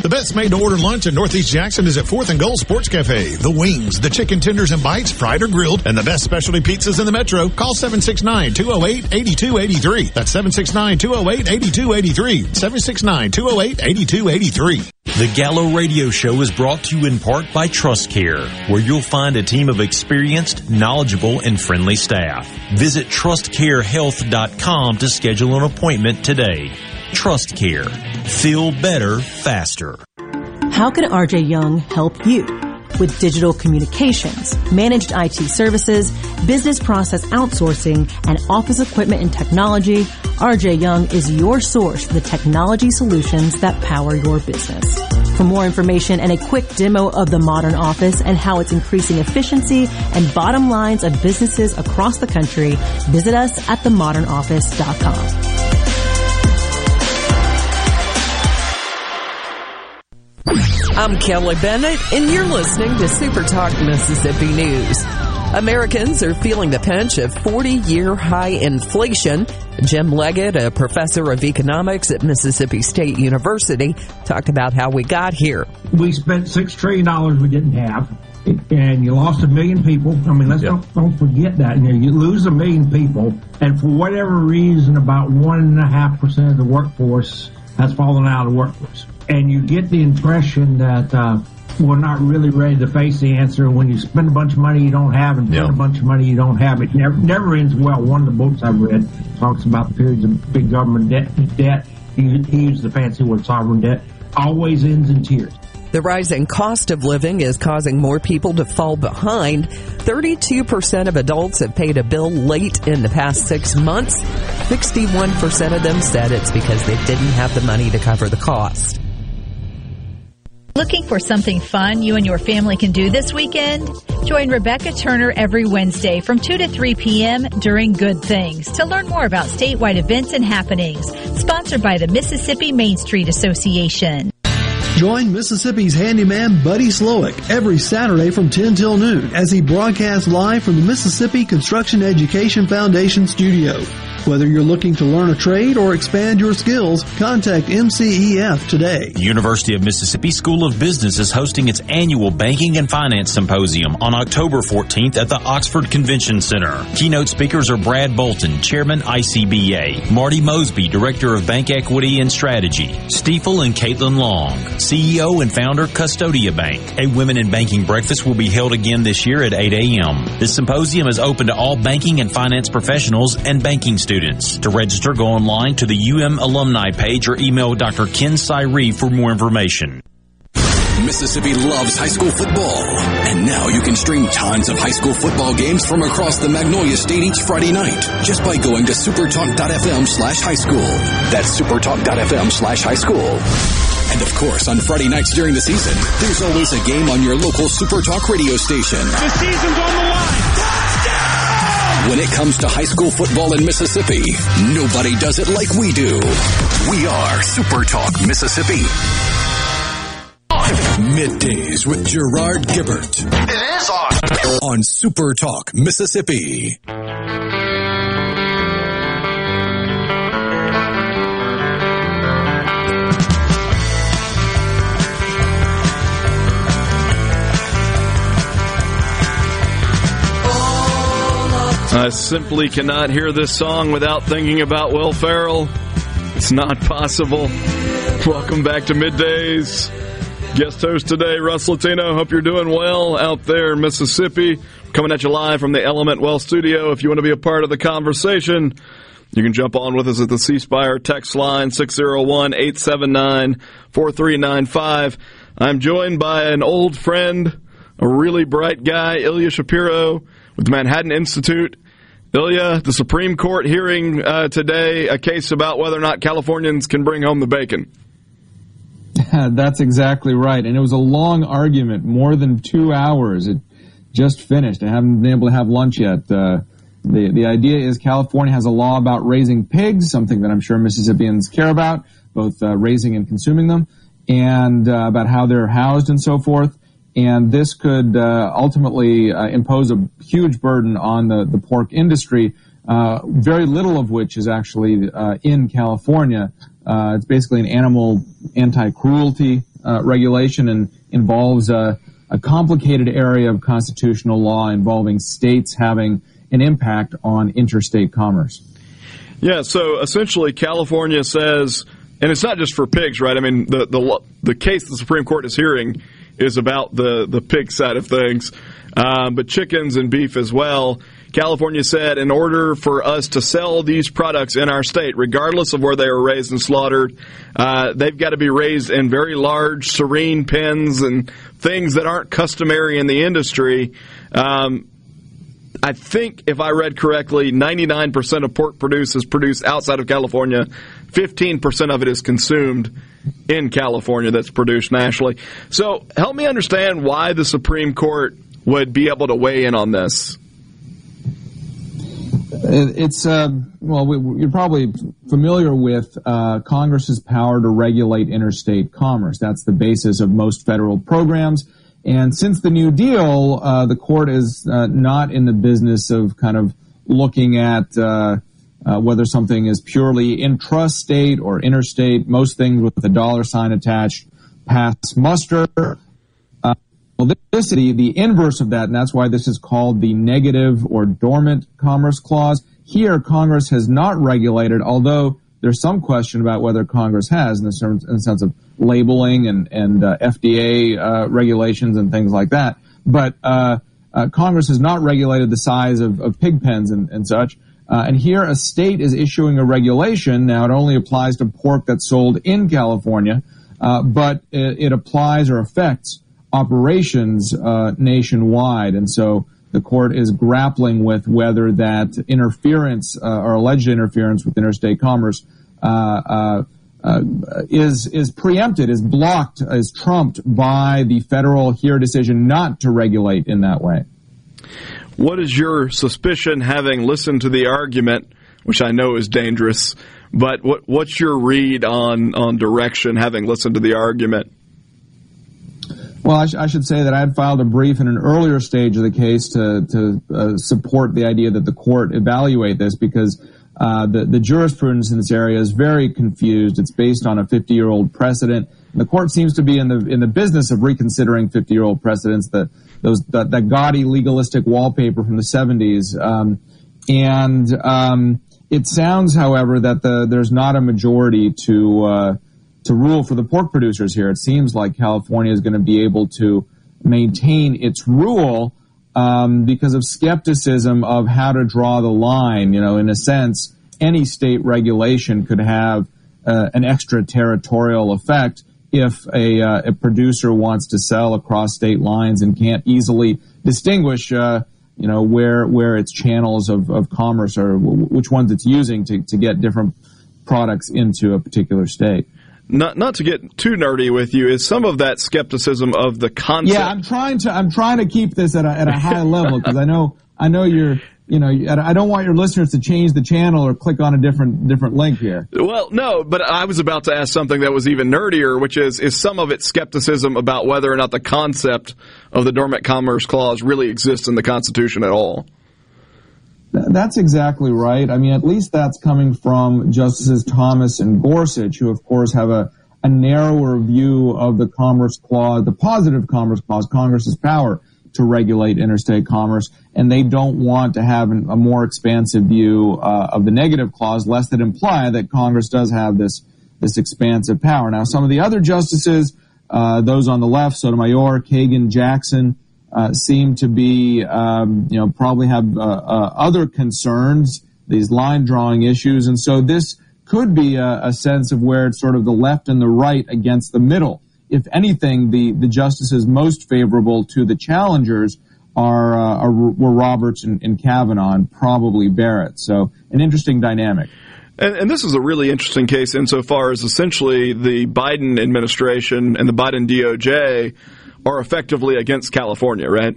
The best made-to-order lunch in Northeast Jackson is at 4th and Gold Sports Cafe. The wings, the chicken tenders and bites, fried or grilled, and the best specialty pizzas in the metro. Call 769-208-8283. That's 769-208-8283. 769-208-8283. The Gallo Radio Show is brought to you in part by TrustCare, where you'll find a team of experienced, knowledgeable, and friendly staff. Visit TrustCareHealth.com to schedule an appointment today. TrustCare. Feel better, faster. How can R.J. Young help you? With digital communications, managed IT services, business process outsourcing, and office equipment and technology, R.J. Young is your source for the technology solutions that power your business. For more information and a quick demo of the modern office and how it's increasing efficiency and bottom lines of businesses across the country, visit us at themodernoffice.com. I'm Kelly Bennett, and you're listening to Super Talk Mississippi News. Americans are feeling the pinch of 40-year high inflation. Jim Leggett, a professor of economics at Mississippi State University, talked about how we got here. We spent $6 trillion we didn't have, and you lost a million people. I mean, let's don't forget that. You lose a million people, and for whatever reason, about 1.5% of the workforce has fallen out of the workforce. And you get the impression that we're not really ready to face the answer. When you spend a bunch of money you don't have and spend a bunch of money you don't have, it never ends well. One of the books I read talks about the periods of big government debt. He used the fancy word sovereign debt. Always ends in tears. The rising cost of living is causing more people to fall behind. 32% of adults have paid a bill late in the past 6 months. 61% of them said it's because they didn't have the money to cover the cost. Looking for something fun you and your family can do this weekend? Join Rebecca Turner every Wednesday from 2 to 3 p.m. during Good Things to learn more about statewide events and happenings, sponsored by the Mississippi Main Street Association. Join Mississippi's handyman Buddy Slowick every Saturday from 10 till noon as he broadcasts live from the Mississippi Construction Education Foundation studio. Whether you're looking to learn a trade or expand your skills, contact MCEF today. The University of Mississippi School of Business is hosting its annual Banking and Finance Symposium on October 14th at the Oxford Convention Center. Keynote speakers are Brad Bolton, Chairman ICBA, Marty Mosby, Director of Bank Equity and Strategy, Stiefel and Caitlin Long, CEO and founder Custodia Bank. A Women in Banking breakfast will be held again this year at 8 a.m. This symposium is open to all banking and finance professionals and banking students. To register, go online to the UM alumni page or email Dr. Ken Syree for more information. Mississippi loves high school football, and now you can stream tons of high school football games from across the Magnolia State each Friday night just by going to supertalk.fm/highschool. That's supertalk.fm/highschool. And of course, on Friday nights during the season, there's always a game on your local Supertalk radio station. The season's on the line. When it comes to high school football in Mississippi, nobody does it like we do. We are Super Talk Mississippi. Middays with Gerard Gilbert. It is on Super Talk Mississippi. I simply cannot hear this song without thinking about Will Ferrell. It's not possible. Welcome back to Middays. Guest host today, Russ Latino. Hope you're doing well out there in Mississippi. Coming at you live from the Element Wealth Studio. If you want to be a part of the conversation, you can jump on with us at the C Spire text line, 601-879-4395. I'm joined by an old friend, a really bright guy, Ilya Shapiro with the Manhattan Institute. Ilya, the Supreme Court hearing today, a case about whether or not Californians can bring home the bacon. That's exactly right. And it was a long argument, more than 2 hours. It just finished. I haven't been able to have lunch yet. The idea is California has a law about raising pigs, something that I'm sure Mississippians care about, both raising and consuming them, and about how they're housed and so forth. And this could ultimately impose a huge burden on the pork industry, very little of which is actually in California. It's basically an animal anti-cruelty regulation and involves a complicated area of constitutional law involving states having an impact on interstate commerce. Yeah, so essentially California says, and it's not just for pigs, right? I mean, the case the Supreme Court is hearing is about the pig side of things, but chickens and beef as well. California said in order for us to sell these products in our state, regardless of where they were raised and slaughtered, they've got to be raised in very large serene pens and things that aren't customary in the industry. I think, if I read correctly, 99% of pork produce is produced outside of California. 15% of it is consumed in California that's produced nationally. So help me understand why the Supreme Court would be able to weigh in on this. It's, you're probably familiar with Congress's power to regulate interstate commerce. That's the basis of most federal programs. And since the New Deal, the court is not in the business of kind of looking at whether something is purely intrastate or interstate. Most things with the dollar sign attached pass muster. The inverse of that, and that's why this is called the negative or dormant commerce clause. Here, Congress has not regulated, although there's some question about whether Congress has in the sense of labeling and FDA regulations and things like that. But Congress has not regulated the size of pig pens and such. And here, a state is issuing a regulation. Now, it only applies to pork that's sold in California, but it applies or affects operations nationwide. And so the court is grappling with whether that interference or alleged interference with interstate commerce is preempted, is blocked, is trumped by the federal here decision not to regulate in that way. What is your suspicion, having listened to the argument, which I know is dangerous, but what's your read on direction, having listened to the argument? Well, I should say that I had filed a brief in an earlier stage of the case to support the idea that the court evaluate this, because the jurisprudence in this area is very confused. It's based on a 50-year-old precedent. And the court seems to be in the business of reconsidering 50-year-old precedents, that gaudy legalistic wallpaper from the 70s. It sounds, however, that there's not a majority to rule for the pork producers here. It seems like California is going to be able to maintain its rule because of skepticism of how to draw the line. You know, in a sense, any state regulation could have an extraterritorial effect if a producer wants to sell across state lines and can't easily distinguish, where its channels of commerce or which ones it's using to get different products into a particular state. Not to get too nerdy with you, is some of that skepticism of the concept. Yeah, I'm trying to keep this at a high level, because I know you're, I don't want your listeners to change the channel or click on a different link here. Well, no, but I was about to ask something that was even nerdier, which is some of it skepticism about whether or not the concept of the Dormant Commerce Clause really exists in the Constitution at all. That's exactly right. I mean, at least that's coming from Justices Thomas and Gorsuch, who, of course, have a narrower view of the Commerce Clause, the positive Commerce Clause, Congress's power to regulate interstate commerce, and they don't want to have a more expansive view of the negative clause, lest it imply that Congress does have this expansive power. Now, some of the other justices, those on the left, Sotomayor, Kagan, Jackson, seem to be, probably have other concerns, these line-drawing issues. And so this could be a sense of where it's sort of the left and the right against the middle. If anything, the justices most favorable to the challengers were Roberts and Kavanaugh, and probably Barrett. So an interesting dynamic. And this is a really interesting case insofar as essentially the Biden administration and the Biden DOJ are effectively against California, right?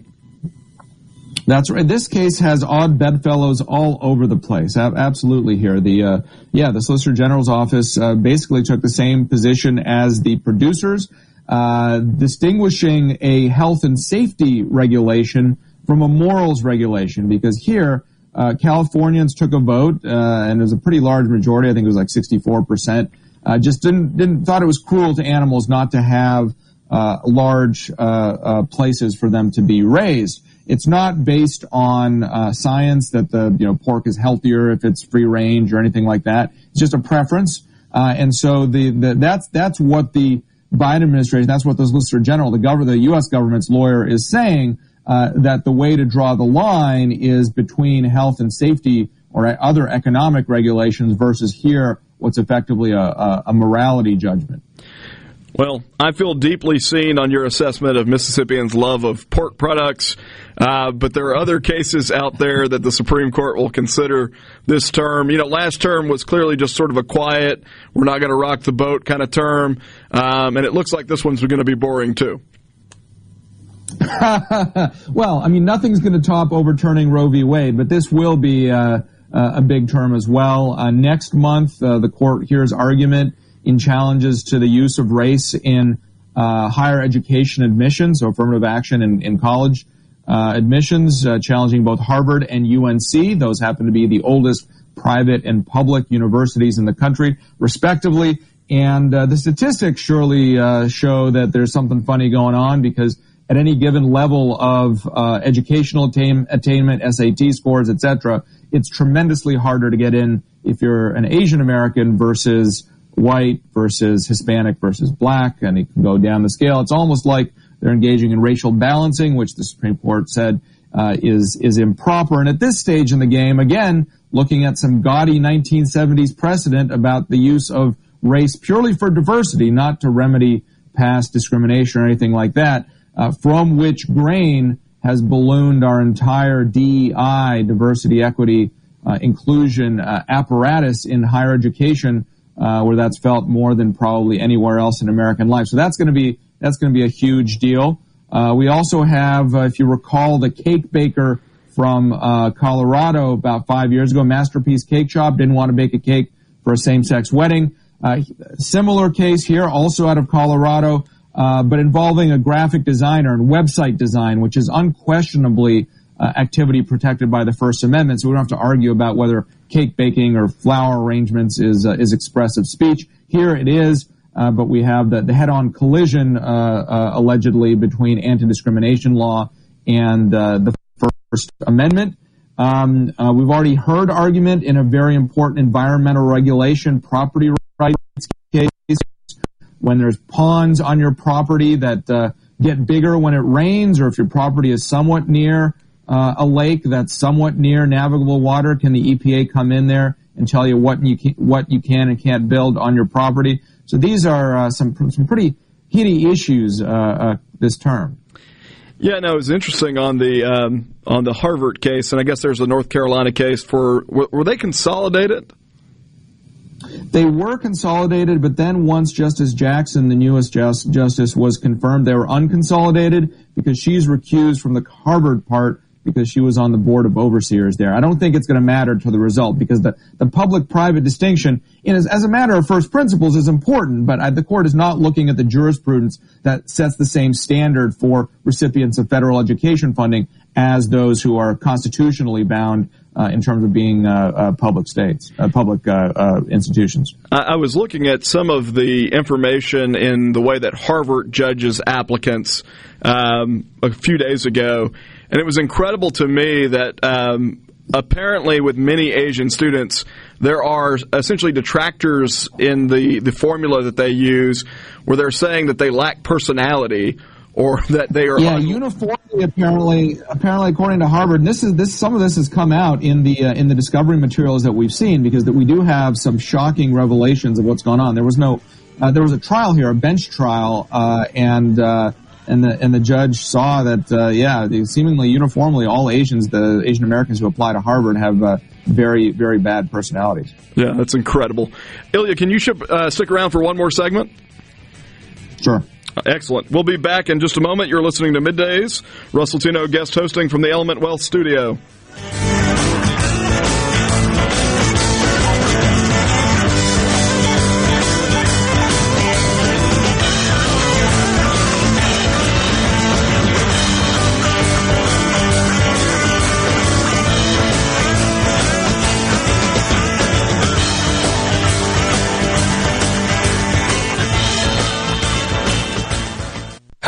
That's right. This case has odd bedfellows all over the place. Absolutely here. The Solicitor General's office basically took the same position as the producers, distinguishing a health and safety regulation from a morals regulation, because here Californians took a vote, and it was a pretty large majority. I think it was like 64%. Just didn't thought it was cruel to animals not to have large places for them to be raised. It's not based on science that the pork is healthier if it's free range or anything like that. It's just a preference, and so that's what the Biden administration, that's what the Solicitor General, the U.S. government's lawyer, is saying, that the way to draw the line is between health and safety or other economic regulations versus here what's effectively a morality judgment. Well, I feel deeply seen on your assessment of Mississippians' love of pork products, but there are other cases out there that the Supreme Court will consider this term. You know, last term was clearly just sort of a quiet, we're not going to rock the boat kind of term, and it looks like this one's going to be boring too. Well, I mean, nothing's going to top overturning Roe v. Wade, but this will be a big term as well. Next month, the court hears argument in challenges to the use of race in higher education admissions, so affirmative action in college admissions, challenging both Harvard and UNC. Those happen to be the oldest private and public universities in the country, respectively. And the statistics surely show that there's something funny going on, because at any given level of educational attainment, SAT scores, etc., it's tremendously harder to get in if you're an Asian American versus white versus Hispanic versus black, and it can go down the scale. It's almost like they're engaging in racial balancing, which the Supreme Court said is improper. And at this stage in the game, again, looking at some gaudy 1970s precedent about the use of race purely for diversity, not to remedy past discrimination or anything like that, from which grain has ballooned our entire DEI, diversity, equity, inclusion apparatus in higher education, where that's felt more than probably anywhere else in American life. So that's going to be a huge deal. We also have, if you recall, the cake baker from Colorado about 5 years ago, Masterpiece Cake Shop, didn't want to bake a cake for a same-sex wedding. Similar case here, also out of Colorado, but involving a graphic designer and website design, which is unquestionably activity protected by the First Amendment, so we don't have to argue about whether cake baking or flower arrangements is expressive speech. Here it is, but we have the head-on collision allegedly between anti-discrimination law and the First Amendment. We've already heard argument in a very important environmental regulation property rights case when there's ponds on your property that get bigger when it rains, or if your property is somewhat near a lake that's somewhat near navigable water, can the EPA come in there and tell you what you can and can't build on your property? So these are some pretty heady issues this term. Yeah, no, it was interesting on the Harvard case, and I guess there's a North Carolina case for were they consolidated? They were consolidated, but then once Justice Jackson, the newest justice, was confirmed, they were unconsolidated because she's recused from the Harvard part, because she was on the board of overseers there. I don't think it's going to matter to the result, because the public-private distinction, as a matter of first principles, is important, but the court is not looking at the jurisprudence that sets the same standard for recipients of federal education funding as those who are constitutionally bound in terms of being public states, public institutions. I was looking at some of the information in the way that Harvard judges applicants a few days ago, and it was incredible to me that apparently with many Asian students, there are essentially detractors in the formula that they use, where they're saying that they lack personality or that they are uniformly apparently according to Harvard. And some of this has come out in the discovery materials that we've seen, because that we do have some shocking revelations of what's gone on. There was there was a trial here, a bench trial, and the judge saw that seemingly uniformly all Asians, the Asian Americans who apply to Harvard, have very, very bad personalities. Yeah, that's incredible. Ilya, can you stick around for one more segment? Sure. Excellent. We'll be back in just a moment. You're listening to Middays. Russ Latino guest hosting from the Element Wealth Studio.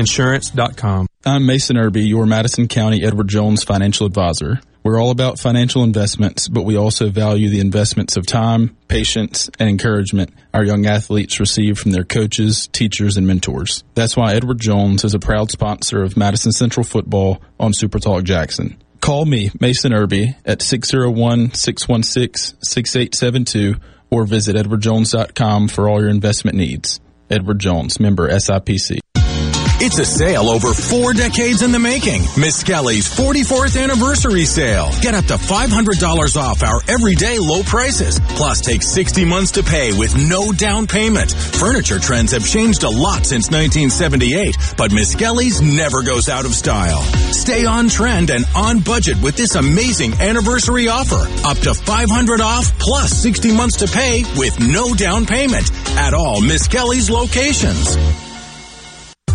Insurance.com. I'm Mason Irby, your Madison County Edward Jones financial advisor. We're all about financial investments, but we also value the investments of time, patience, and encouragement our young athletes receive from their coaches, teachers, and mentors. That's why Edward Jones is a proud sponsor of Madison Central football on Super Talk Jackson. Call me, Mason Irby, at 601-616-6872 or visit edwardjones.com for all your investment needs. Edward Jones, member SIPC. It's a sale over 4 decades in the making. Miss Kelly's 44th anniversary sale. Get up to $500 off our everyday low prices. Plus, take 60 months to pay with no down payment. Furniture trends have changed a lot since 1978, but Miss Kelly's never goes out of style. Stay on trend and on budget with this amazing anniversary offer. Up to $500 off plus 60 months to pay with no down payment at all Miss Kelly's locations.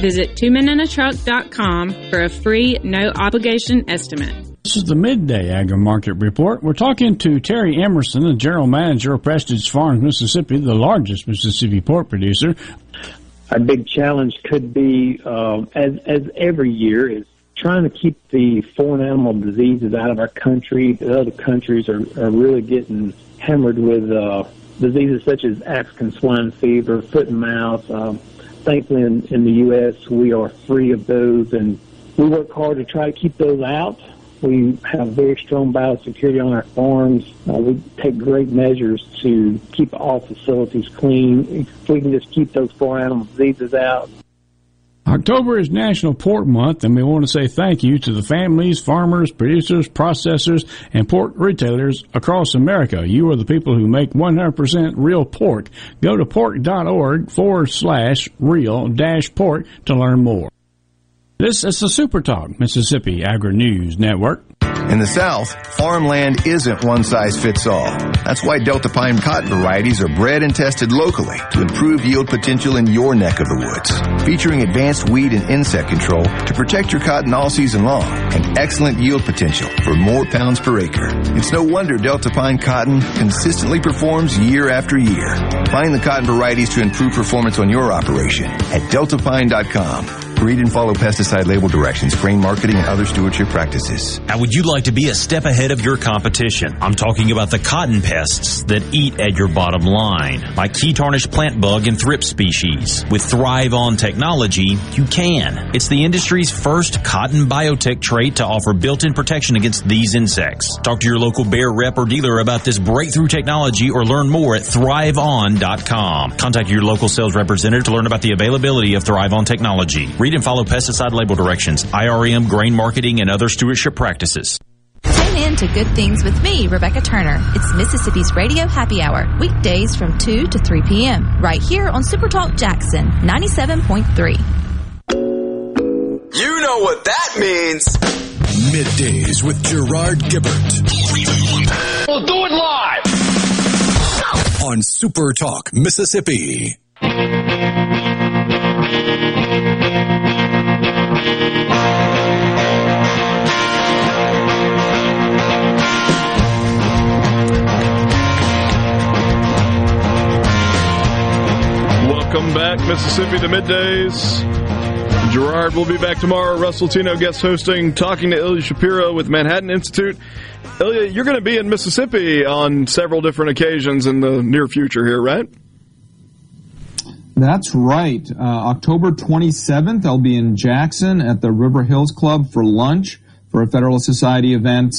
Visit twomeninatruck.com for a free, no-obligation estimate. This is the Midday Agri Market Report. We're talking to Terry Emerson, the general manager of Prestige Farms, Mississippi, the largest Mississippi pork producer. Our big challenge could be, as every year, is trying to keep the foreign animal diseases out of our country. The other countries are really getting hammered with diseases such as African swine fever, foot and mouth. Thankfully, in the U.S., we are free of those, and we work hard to try to keep those out. We have very strong biosecurity on our farms. We take great measures to keep all facilities clean. If we can just keep those foreign animal diseases out. October is National Pork Month, and we want to say thank you to the families, farmers, producers, processors, and pork retailers across America. You are the people who make 100% real pork. Go to pork.org/real-pork to learn more. This is the Super Talk Mississippi Agri-News Network. In the South, farmland isn't one size fits all. That's why Delta Pine cotton varieties are bred and tested locally to improve yield potential in your neck of the woods. Featuring advanced weed and insect control to protect your cotton all season long and excellent yield potential for more pounds per acre. It's no wonder Delta Pine cotton consistently performs year after year. Find the cotton varieties to improve performance on your operation at deltapine.com. Read and follow pesticide label directions, grain marketing, and other stewardship practices. Now, would you like to be a step ahead of your competition? I'm talking about the cotton pests that eat at your bottom line, like key tarnish plant bug and thrip species. With Thrive On technology, you can. It's the industry's first cotton biotech trait to offer built-in protection against these insects. Talk to your local Bayer rep or dealer about this breakthrough technology or learn more at thriveon.com. Contact your local sales representative to learn about the availability of Thrive On technology. Read and follow pesticide label directions, IRM, grain marketing, and other stewardship practices. Tune in to Good Things with me, Rebecca Turner. It's Mississippi's Radio Happy Hour, weekdays from 2 to 3 p.m., right here on Super Talk Jackson 97.3. You know what that means. Middays with Gerard Gilbert. We'll do it live on Super Talk Mississippi. Welcome back, Mississippi, to Middays. Gerard will be back tomorrow. Russ Latino guest hosting, talking to Ilya Shapiro with Manhattan Institute. Ilya, you're going to be in Mississippi on several different occasions in the near future here, right? That's right. October 27th, I'll be in Jackson at the River Hills Club for lunch. for a Federalist Society event,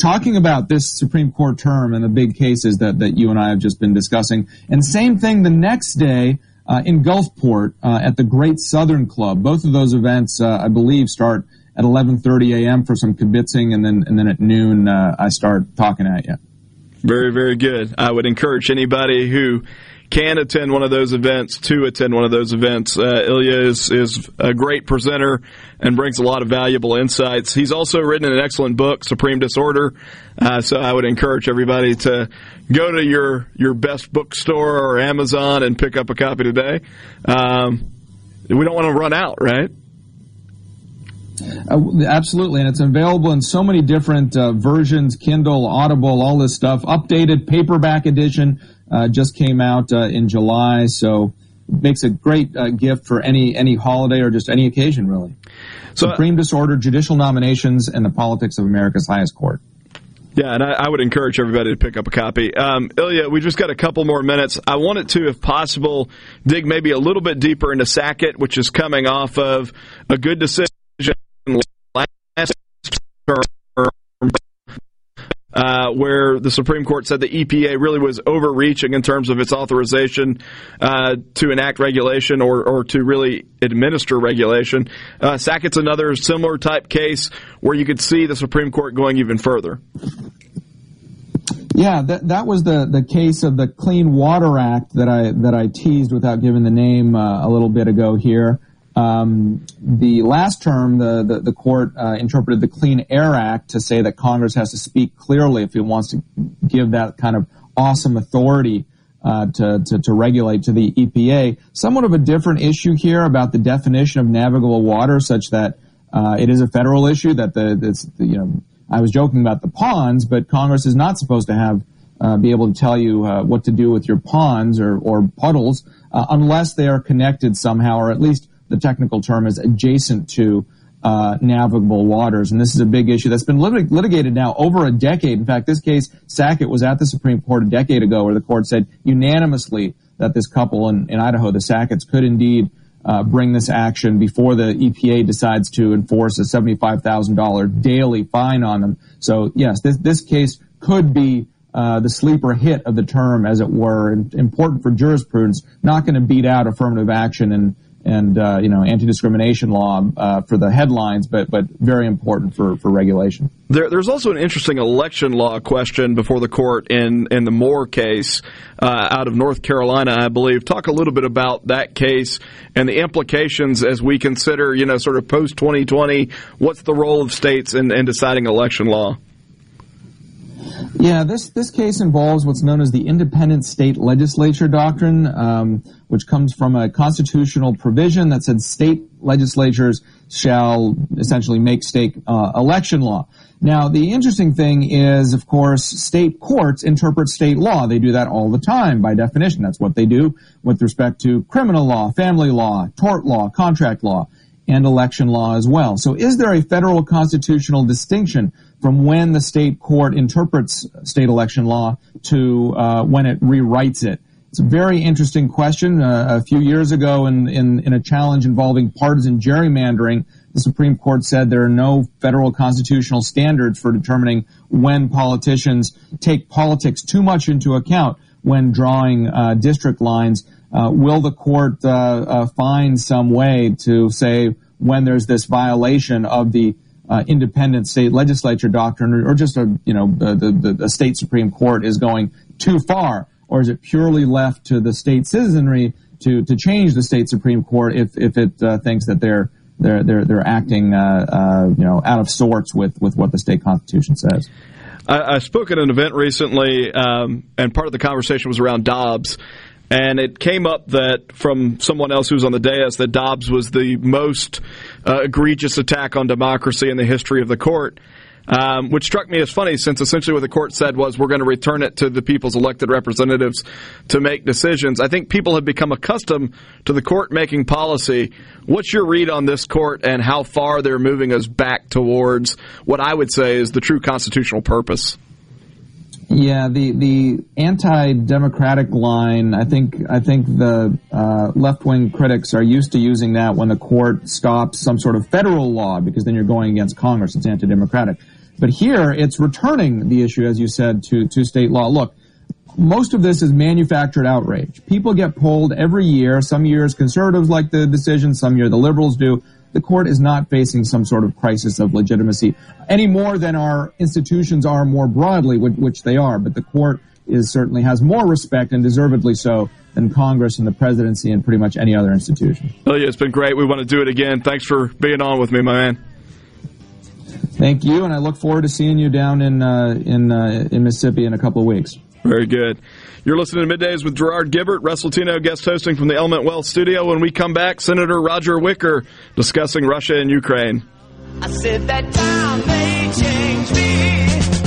talking about this Supreme Court term and the big cases that you and I have just been discussing. And same thing the next day in Gulfport at the Great Southern Club. Both of those events, I believe, start at 11:30 a.m. for some kibitzing, and then at noon I start talking at you. Very, very good. I would encourage anybody who can attend one of those events to attend one of those events. Ilya is a great presenter and brings a lot of valuable insights. He's also written an excellent book, Supreme Disorder. So I would encourage everybody to go to your best bookstore or Amazon and pick up a copy today. We don't want to run out, right? Absolutely, and it's available in so many different versions, Kindle, Audible, all this stuff. Updated paperback edition just came out in July, so it makes a great gift for any holiday or just any occasion, really. So, Supreme Disorder, Judicial Nominations, and the Politics of America's Highest Court. Yeah, and I would encourage everybody to pick up a copy. Ilya, we just got a couple more minutes. I wanted to, if possible, dig maybe a little bit deeper into Sackett, which is coming off of a good decision. Last term, where the Supreme Court said the EPA really was overreaching in terms of its authorization to enact regulation or to really administer regulation. Sackett's another similar type case where you could see the Supreme Court going even further. Yeah, that was the case of the Clean Water Act that I teased without giving the name a little bit ago here. The last term, the court interpreted the Clean Air Act to say that Congress has to speak clearly if it wants to give that kind of awesome authority to regulate to the EPA. Somewhat of a different issue here about the definition of navigable water, such that it is a federal issue. That I was joking about the ponds, but Congress is not supposed to have be able to tell you what to do with your ponds or puddles unless they are connected somehow, or at least the technical term is adjacent to navigable waters. And this is a big issue that's been litigated now over a decade. In fact, this case, Sackett, was at the Supreme Court a decade ago, where the court said unanimously that this couple in Idaho, the Sacketts, could indeed bring this action before the EPA decides to enforce a $75,000 daily fine on them. So, yes, this case could be the sleeper hit of the term, as it were, and important for jurisprudence, not going to beat out affirmative action and anti-discrimination law for the headlines, but very important for regulation. There's also an interesting election law question before the court in the Moore case out of North Carolina, I believe. Talk a little bit about that case and the implications as we consider, sort of post-2020, what's the role of states in deciding election law? Yeah, this case involves what's known as the independent state legislature doctrine, which comes from a constitutional provision that said state legislatures shall essentially make state election law. Now, the interesting thing is, of course, state courts interpret state law. They do that all the time by definition. That's what they do with respect to criminal law, family law, tort law, contract law, and election law as well. So is there a federal constitutional distinction from when the state court interprets state election law to when it rewrites it? It's a very interesting question. A few years ago in a challenge involving partisan gerrymandering, the Supreme Court said there are no federal constitutional standards for determining when politicians take politics too much into account when drawing district lines. Will the court find some way to say when there's this violation of the independent state legislature doctrine, or just the state Supreme Court is going too far, or is it purely left to the state citizenry to change the state Supreme Court if it thinks that they're acting out of sorts with what the state constitution says? I spoke at an event recently, and part of the conversation was around Dobbs. And it came up that from someone else who was on the dais that Dobbs was the most egregious attack on democracy in the history of the court, which struck me as funny, since essentially what the court said was we're going to return it to the people's elected representatives to make decisions. I think people have become accustomed to the court making policy. What's your read on this court and how far they're moving us back towards what I would say is the true constitutional purpose? Yeah, the anti-democratic line, I think the left-wing critics are used to using that when the court stops some sort of federal law, because then you're going against Congress. It's anti-democratic. But here, it's returning the issue, as you said, to state law. Look, most of this is manufactured outrage. People get polled every year. Some years conservatives like the decision, some year the liberals do. The court is not facing some sort of crisis of legitimacy any more than our institutions are more broadly, which they are. But the court is certainly has more respect, and deservedly so, than Congress and the presidency and pretty much any other institution. Oh, yeah, it's been great. We want to do it again. Thanks for being on with me, my man. Thank you, and I look forward to seeing you down in Mississippi in a couple of weeks. Very good. You're listening to Middays with Gerard Gilbert, Russ Latino guest hosting from the Element Wealth Studio. When we come back, Senator Roger Wicker discussing Russia and Ukraine. I said that time may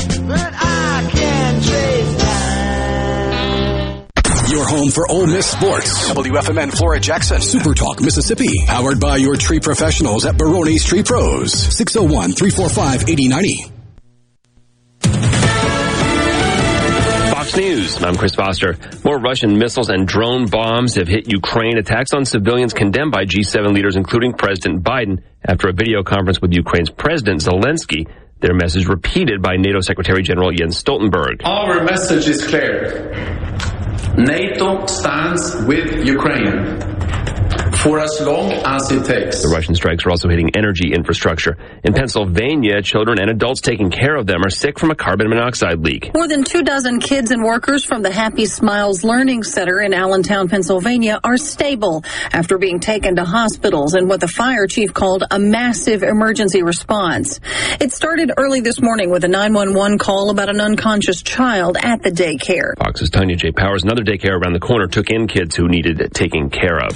change me, but I can't trace time. Your home for Ole Miss sports. WFMN Flora Jackson. Super Talk Mississippi. Powered by your tree professionals at Barone's Tree Pros. 601-345-8090. News. I'm Chris Foster. More Russian missiles and drone bombs have hit Ukraine. Attacks on civilians condemned by G7 leaders, including President Biden, after a video conference with Ukraine's President Zelensky. Their message repeated by NATO Secretary General Jens Stoltenberg. Our message is clear. NATO stands with Ukraine for as long as it takes. The Russian strikes are also hitting energy infrastructure. In Pennsylvania, children and adults taking care of them are sick from a carbon monoxide leak. More than 24 kids and workers from the Happy Smiles Learning Center in Allentown, Pennsylvania, are stable after being taken to hospitals in what the fire chief called a massive emergency response. It started early this morning with a 911 call about an unconscious child at the daycare. Fox's Tanya J. Powers, another daycare around the corner, took in kids who needed taking care of.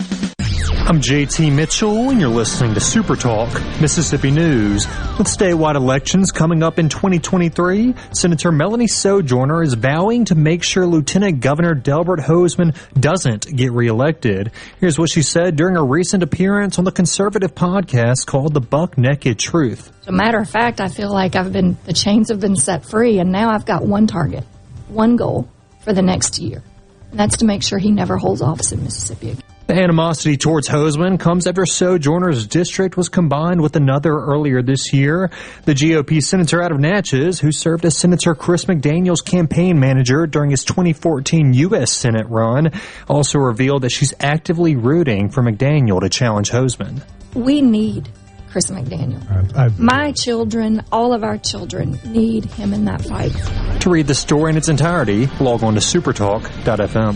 I'm JT Mitchell, and you're listening to Super Talk Mississippi News. With statewide elections coming up in 2023, Senator Melanie Sojourner is vowing to make sure Lieutenant Governor Delbert Hosemann doesn't get reelected. Here's what she said during a recent appearance on the conservative podcast called The Buck Naked Truth. As a matter of fact, I feel like the chains have been set free, and now I've got one target, one goal for the next year, and that's to make sure he never holds office in Mississippi again. The animosity towards Hosemann comes after Sojourner's district was combined with another earlier this year. The GOP senator out of Natchez, who served as Senator Chris McDaniel's campaign manager during his 2014 U.S. Senate run, also revealed that she's actively rooting for McDaniel to challenge Hosemann. We need Chris McDaniel. My children, all of our children, need him in that fight. To read the story in its entirety, log on to supertalk.fm.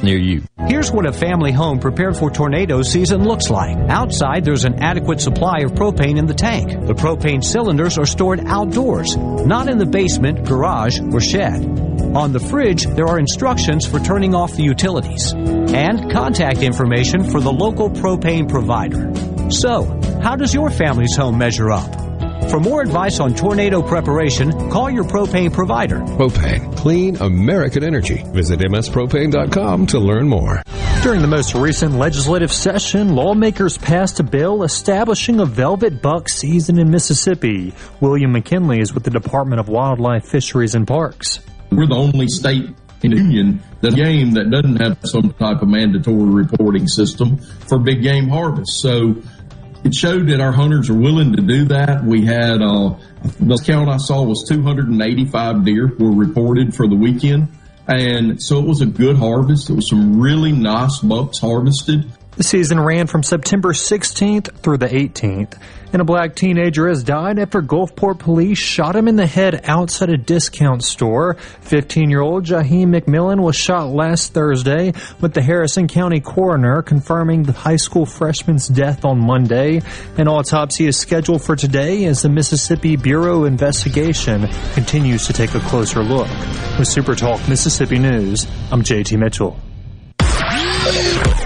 near you. Here's what a family home prepared for tornado season looks like. Outside, there's an adequate supply of propane in the tank. The propane cylinders are stored outdoors, not in the basement, garage, or shed. On the fridge, there are instructions for turning off the utilities. and contact information for the local propane provider. So, how does your family's home measure up? For more advice on tornado preparation, call your propane provider. Propane. Clean American energy. Visit mspropane.com to learn more. During the most recent legislative session, lawmakers passed a bill establishing a velvet buck season in Mississippi. William McKinley is with the Department of Wildlife, Fisheries, and Parks. We're the only state in the union, the game that doesn't have some type of mandatory reporting system for big game harvest. So it showed that our hunters are willing to do that. We had, the count I saw was 285 deer were reported for the weekend. And so it was a good harvest. It was some really nice bucks harvested. The season ran from September 16th through the 18th. And a black teenager has died after Gulfport police shot him in the head outside a discount store. 15-year-old Jaheim McMillan was shot last Thursday, with the Harrison County coroner confirming the high school freshman's death on Monday. An autopsy is scheduled for today as the Mississippi Bureau of Investigation continues to take a closer look. With Super Talk Mississippi News, I'm JT Mitchell.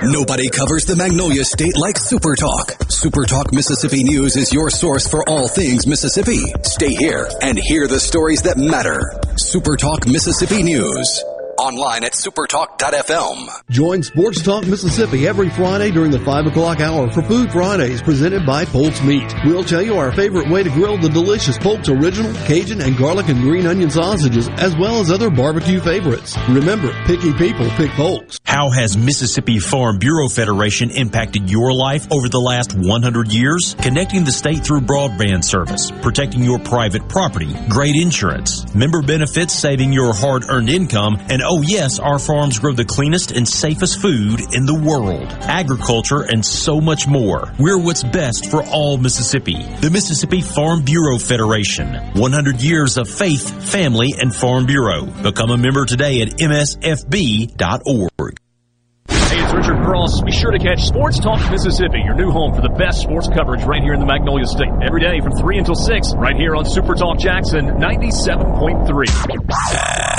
Nobody covers the Magnolia State like Super Talk. Super Talk Mississippi News is your source for all things Mississippi. Stay here and hear the stories that matter. Super Talk Mississippi News. Online at supertalk.fm. Join Sports Talk Mississippi every Friday during the 5 o'clock hour for Food Fridays presented by Polk's Meat. We'll tell you our favorite way to grill the delicious Polk's Original, Cajun, and Garlic and Green Onion sausages, as well as other barbecue favorites. Remember, picky people pick Polk's. How has Mississippi Farm Bureau Federation impacted your life over the last 100 years? Connecting the state through broadband service, protecting your private property, great insurance, member benefits, saving your hard-earned income, and oh yes, our farms grow the cleanest and safest food in the world, agriculture, and so much more. We're what's best for all Mississippi. The Mississippi Farm Bureau Federation. 100 years of faith, family, and Farm Bureau. Become a member today at msfb.org. Hey, it's Richard Cross. Be sure to catch Sports Talk Mississippi, your new home for the best sports coverage right here in the Magnolia State. Every day from 3 until 6, right here on Super Talk Jackson 97.3.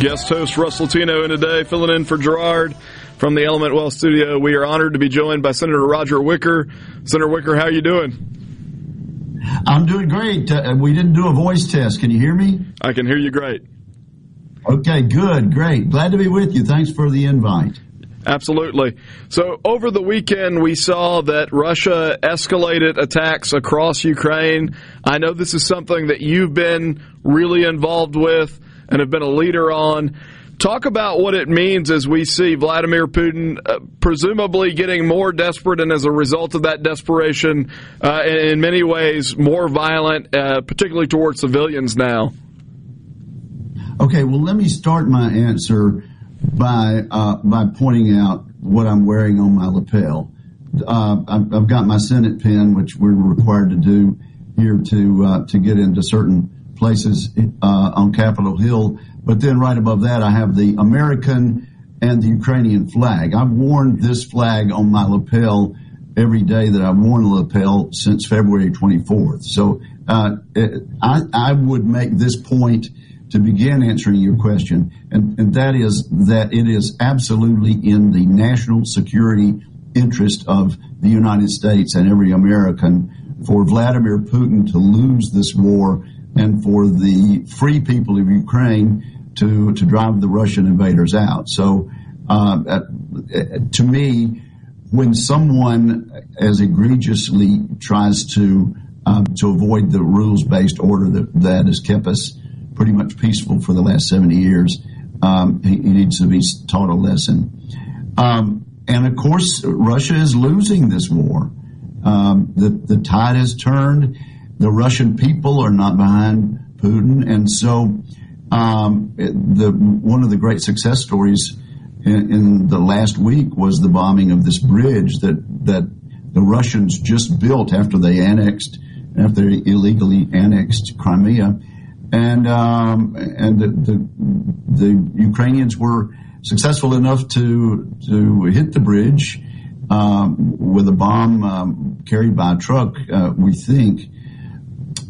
Guest host Russ Latino in today, filling in for Gerard from the Element Wealth Studio. We are honored to be joined by Senator Roger Wicker. Senator Wicker, how are you doing? I'm doing great. We didn't do a voice test. Can you hear me? I can hear you great. Okay, good, great. Glad to be with you. Thanks for the invite. Absolutely. So over the weekend, we saw that Russia escalated attacks across Ukraine. I know this is something that you've been really involved with and have been a leader on. Talk about what it means as we see Vladimir Putin presumably getting more desperate, and as a result of that desperation, in many ways, more violent, particularly towards civilians now. Okay, well, let me start my answer by pointing out what I'm wearing on my lapel. I've got my Senate pin, which we're required to do here to get into certain places on Capitol Hill. But then right above that, I have the American and the Ukrainian flag. I've worn this flag on my lapel every day that I've worn a lapel since February 24th. So I would make this point to begin answering your question, and that is that it is absolutely in the national security interest of the United States and every American for Vladimir Putin to lose this war and for the free people of Ukraine to drive the Russian invaders out. So to me, when someone as egregiously tries to avoid the rules-based order that has kept us pretty much peaceful for the last 70 years. He needs to be taught a lesson. And of course, Russia is losing this war. The tide has turned. The Russian people are not behind Putin. And so one of the great success stories in the last week was the bombing of this bridge that the Russians just built after they illegally annexed Crimea, and the Ukrainians were successful enough to hit the bridge with a bomb carried by a truck, we think,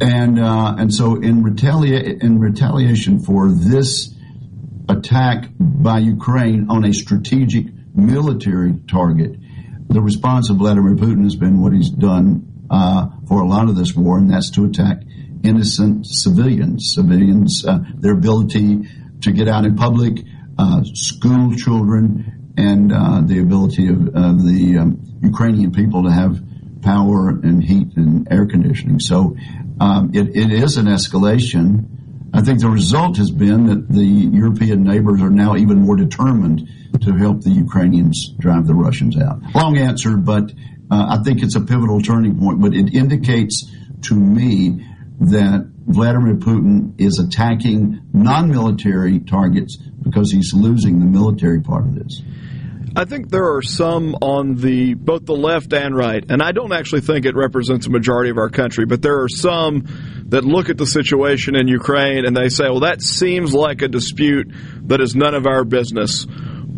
and so in retaliation for this attack by Ukraine on a strategic military target, the response of Vladimir Putin has been what he's done for a lot of this war, and that's to attack innocent civilians, their ability to get out in public, school children, and the ability of the Ukrainian people to have power and heat and air conditioning. So it is an escalation. I think the result has been that the European neighbors are now even more determined to help the Ukrainians drive the Russians out. Long answer, but I think it's a pivotal turning point. But it indicates to me that Vladimir Putin is attacking non-military targets because he's losing the military part of this. I think there are some on both the left and right, and I don't actually think it represents a majority of our country, but there are some that look at the situation in Ukraine and they say, well, that seems like a dispute that is none of our business.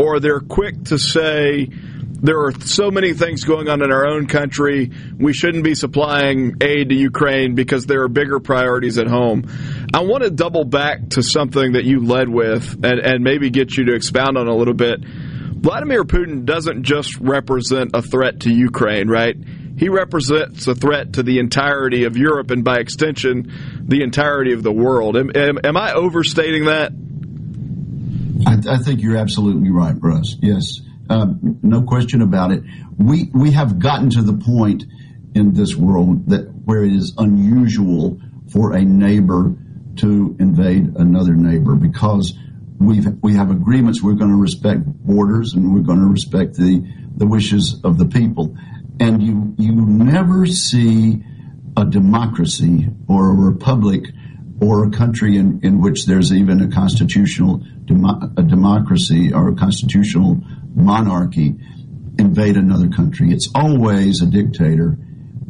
Or they're quick to say, there are so many things going on in our own country, we shouldn't be supplying aid to Ukraine because there are bigger priorities at home. I want to double back to something that you led with and maybe get you to expound on a little bit. Vladimir Putin doesn't just represent a threat to Ukraine, right? He represents a threat to the entirety of Europe and, by extension, the entirety of the world. Am I overstating that? I think you're absolutely right, Russ. Yes, no question about it. We have gotten to the point in this world where it is unusual for a neighbor to invade another neighbor because we have agreements. We're going to respect borders, and we're going to respect the wishes of the people. And you never see a democracy or a republic or a country in which there's even a constitutional democracy or a constitutional monarchy invade another country. It's always a dictator,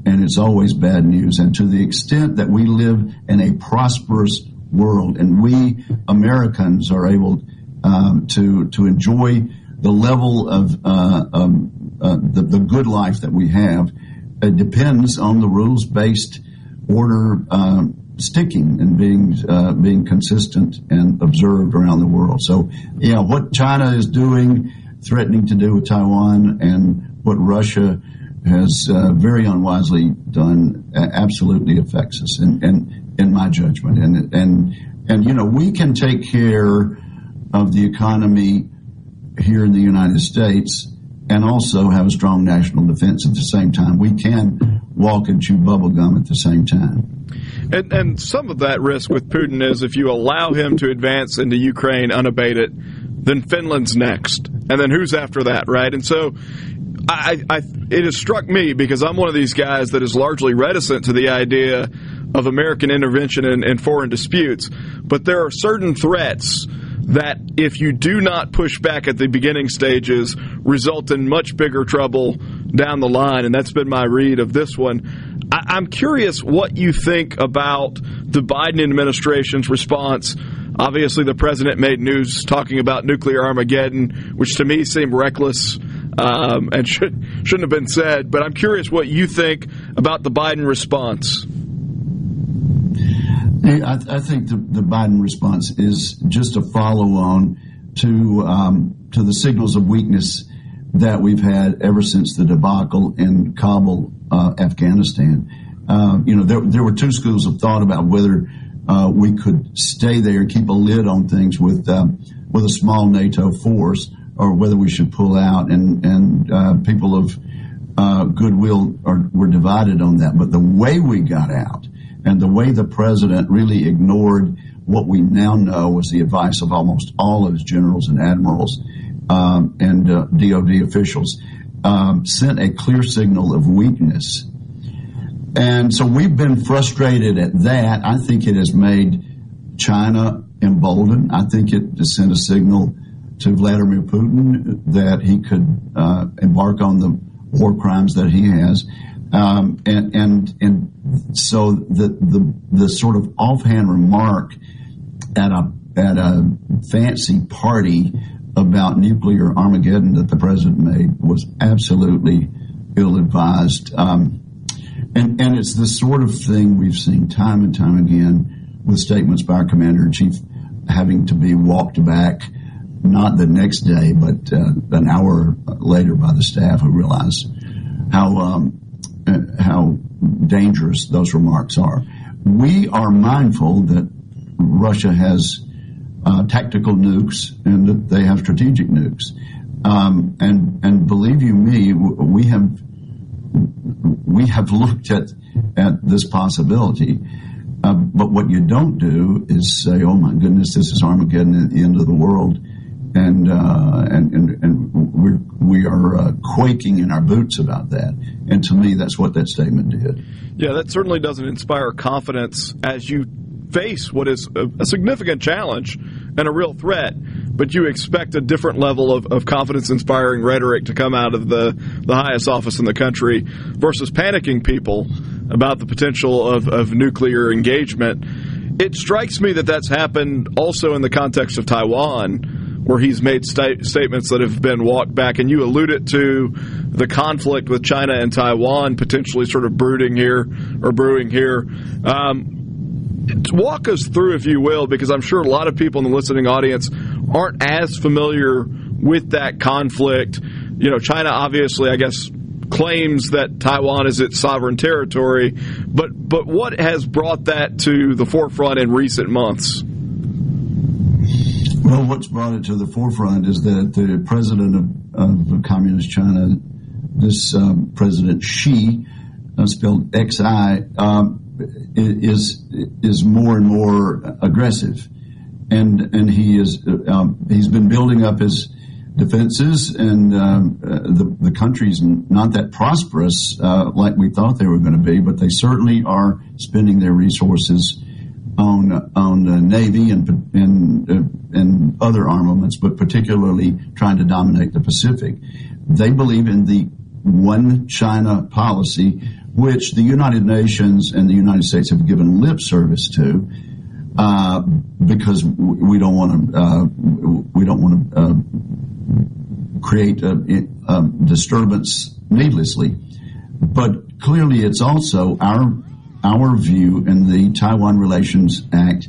and it's always bad news. And to the extent that we live in a prosperous world, and we Americans are able to enjoy the level of the good life that we have, it depends on the rules-based order sticking and being consistent and observed around the world. So, yeah, what China is doing, threatening to do with Taiwan, and what Russia has very unwisely done, absolutely affects us. In my judgment, and you know, we can take care of the economy here in the United States and also have a strong national defense at the same time. We can walk and chew bubble gum at the same time. And some of that risk with Putin is if you allow him to advance into Ukraine unabated, then Finland's next, and then who's after that, right? And so it has struck me, because I'm one of these guys that is largely reticent to the idea of American intervention in foreign disputes, but there are certain threats that, if you do not push back at the beginning stages, result in much bigger trouble down the line, and that's been my read of this one. I'm curious what you think about the Biden administration's response. Obviously, the president made news talking about nuclear Armageddon, which to me seemed reckless and shouldn't have been said, but I'm curious what you think about the Biden response. I think the Biden response is just a follow-on to the signals of weakness that we've had ever since the debacle in Kabul, Afghanistan. You know, there were two schools of thought about whether we could stay there, keep a lid on things with a small NATO force, or whether we should pull out. And people of goodwill were divided on that. But the way we got out, and the way the president really ignored what we now know was the advice of almost all of his generals and admirals and DOD officials, sent a clear signal of weakness. And so we've been frustrated at that. I think it has made China emboldened. I think it has sent a signal to Vladimir Putin that he could embark on the war crimes that he has. And so the sort of offhand remark at a fancy party about nuclear Armageddon that the president made was absolutely ill-advised. And it's the sort of thing we've seen time and time again with statements by our commander-in-chief having to be walked back, not the next day, but an hour later by the staff, who realize how dangerous those remarks are. We are mindful that Russia has tactical nukes and that they have strategic nukes. And believe you me, we have looked at this possibility. But what you don't do is say, "Oh my goodness, this is Armageddon at the end of the world," and we are quaking in our boots about that. And to me, that's what that statement did. Yeah, that certainly doesn't inspire confidence as you face what is a significant challenge and a real threat, but you expect a different level of confidence-inspiring rhetoric to come out of the highest office in the country versus panicking people about the potential of nuclear engagement. It strikes me that that's happened also in the context of Taiwan, where he's made statements that have been walked back, and you alluded to the conflict with China and Taiwan potentially sort of brewing here. Walk us through, if you will, because I'm sure a lot of people in the listening audience aren't as familiar with that conflict. You know, China obviously, I guess, claims that Taiwan is its sovereign territory, but what has brought that to the forefront in recent months? Well, what's brought it to the forefront is that the president of Communist China, this President Xi, spelled Xi, is more and more aggressive, and he is he's been building up his defenses, and the country's not that prosperous like we thought they were going to be, but they certainly are spending their resources on the Navy and other armaments, but particularly trying to dominate the Pacific. They believe in the one China policy, which the United Nations and the United States have given lip service to, because we don't want to create a disturbance needlessly. But clearly, it's also our view in the Taiwan Relations Act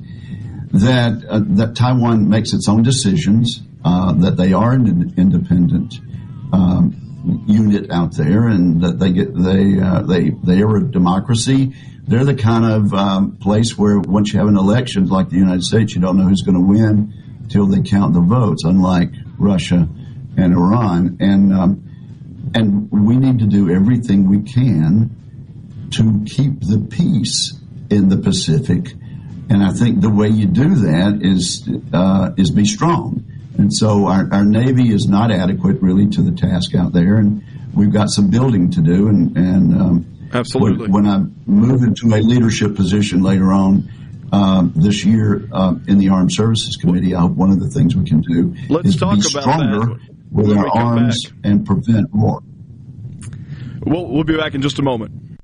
that Taiwan makes its own decisions, that they are an independent unit out there, and that they are a democracy. They're the kind of place where once you have an election like the United States, you don't know who's going to win till they count the votes, unlike Russia and Iran. And we need to do everything we can to keep the peace in the Pacific. And I think the way you do that is be strong. And so our Navy is not adequate, really, to the task out there, and we've got some building to do. And absolutely, when I move into a leadership position later on this year in the Armed Services Committee, I hope one of the things we can do is to be stronger with our arms and prevent war. We'll be back in just a moment.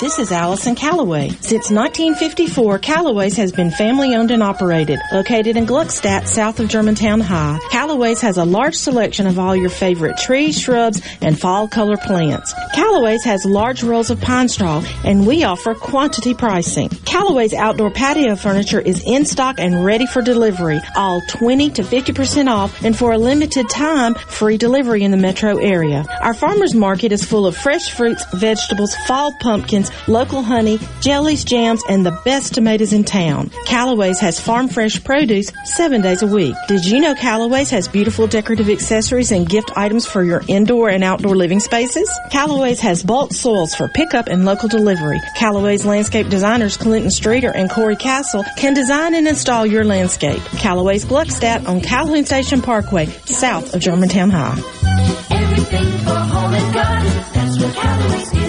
This is Allison Callaway. Since 1954, Callaway's has been family-owned and operated, located in Gluckstadt, south of Germantown High. Callaway's has a large selection of all your favorite trees, shrubs, and fall-color plants. Callaway's has large rolls of pine straw, and we offer quantity pricing. Callaway's outdoor patio furniture is in stock and ready for delivery, all 20 to 50% off, and for a limited time, free delivery in the metro area. Our farmers market is full of fresh fruits, vegetables, fall pumpkins, local honey, jellies, jams, and the best tomatoes in town. Callaway's has farm fresh produce 7 days a week. Did you know Callaway's has beautiful decorative accessories and gift items for your indoor and outdoor living spaces? Callaway's has bulk soils for pickup and local delivery. Callaway's landscape designers Clinton Streeter and Corey Castle can design and install your landscape. Callaway's Gluckstadt on Calhoun Station Parkway, south of Germantown High. Everything for home and garden, that's what Callaway's is.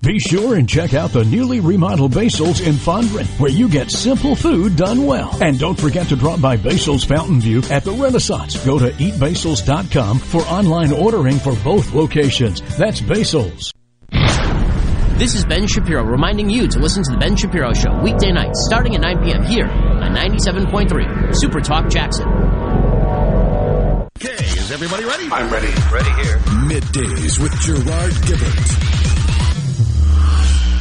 Be sure and check out the newly remodeled Basil's in Fondren, where you get simple food done well. And don't forget to drop by Basil's Fountain View at the Renaissance. Go to eatbasils.com for online ordering for both locations. That's Basil's. This is Ben Shapiro reminding you to listen to The Ben Shapiro Show weekday nights starting at 9 p.m. here on 97.3 Super Talk Jackson. Okay, is everybody ready? I'm ready. Ready here. Middays with Gerard Gilbert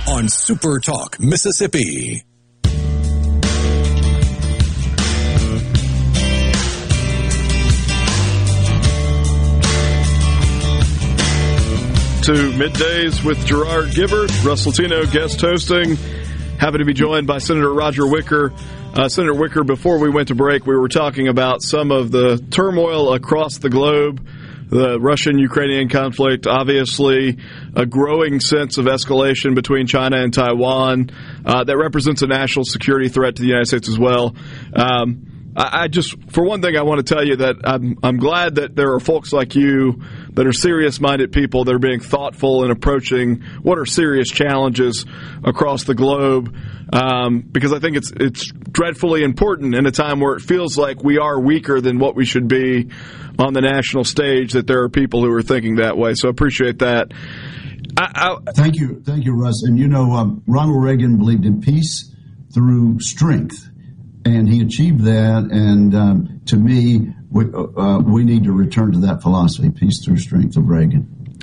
on Super Talk Mississippi. To Middays with Gerard Gilbert, Russ Latino guest hosting. Happy to be joined by Senator Roger Wicker. Senator Wicker, before we went to break, we were talking about some of the turmoil across the globe. The Russian-Ukrainian conflict, obviously, a growing sense of escalation between China and Taiwan that represents a national security threat to the United States as well. I just, for one thing, I want to tell you that I'm glad that there are folks like you that are serious-minded people that are being thoughtful in approaching what are serious challenges across the globe, because I think it's dreadfully important in a time where it feels like we are weaker than what we should be on the national stage, that there are people who are thinking that way. So I appreciate that. Thank you, Russ. And you know, Ronald Reagan believed in peace through strength. And he achieved that, and to me, we need to return to that philosophy, peace through strength of Reagan.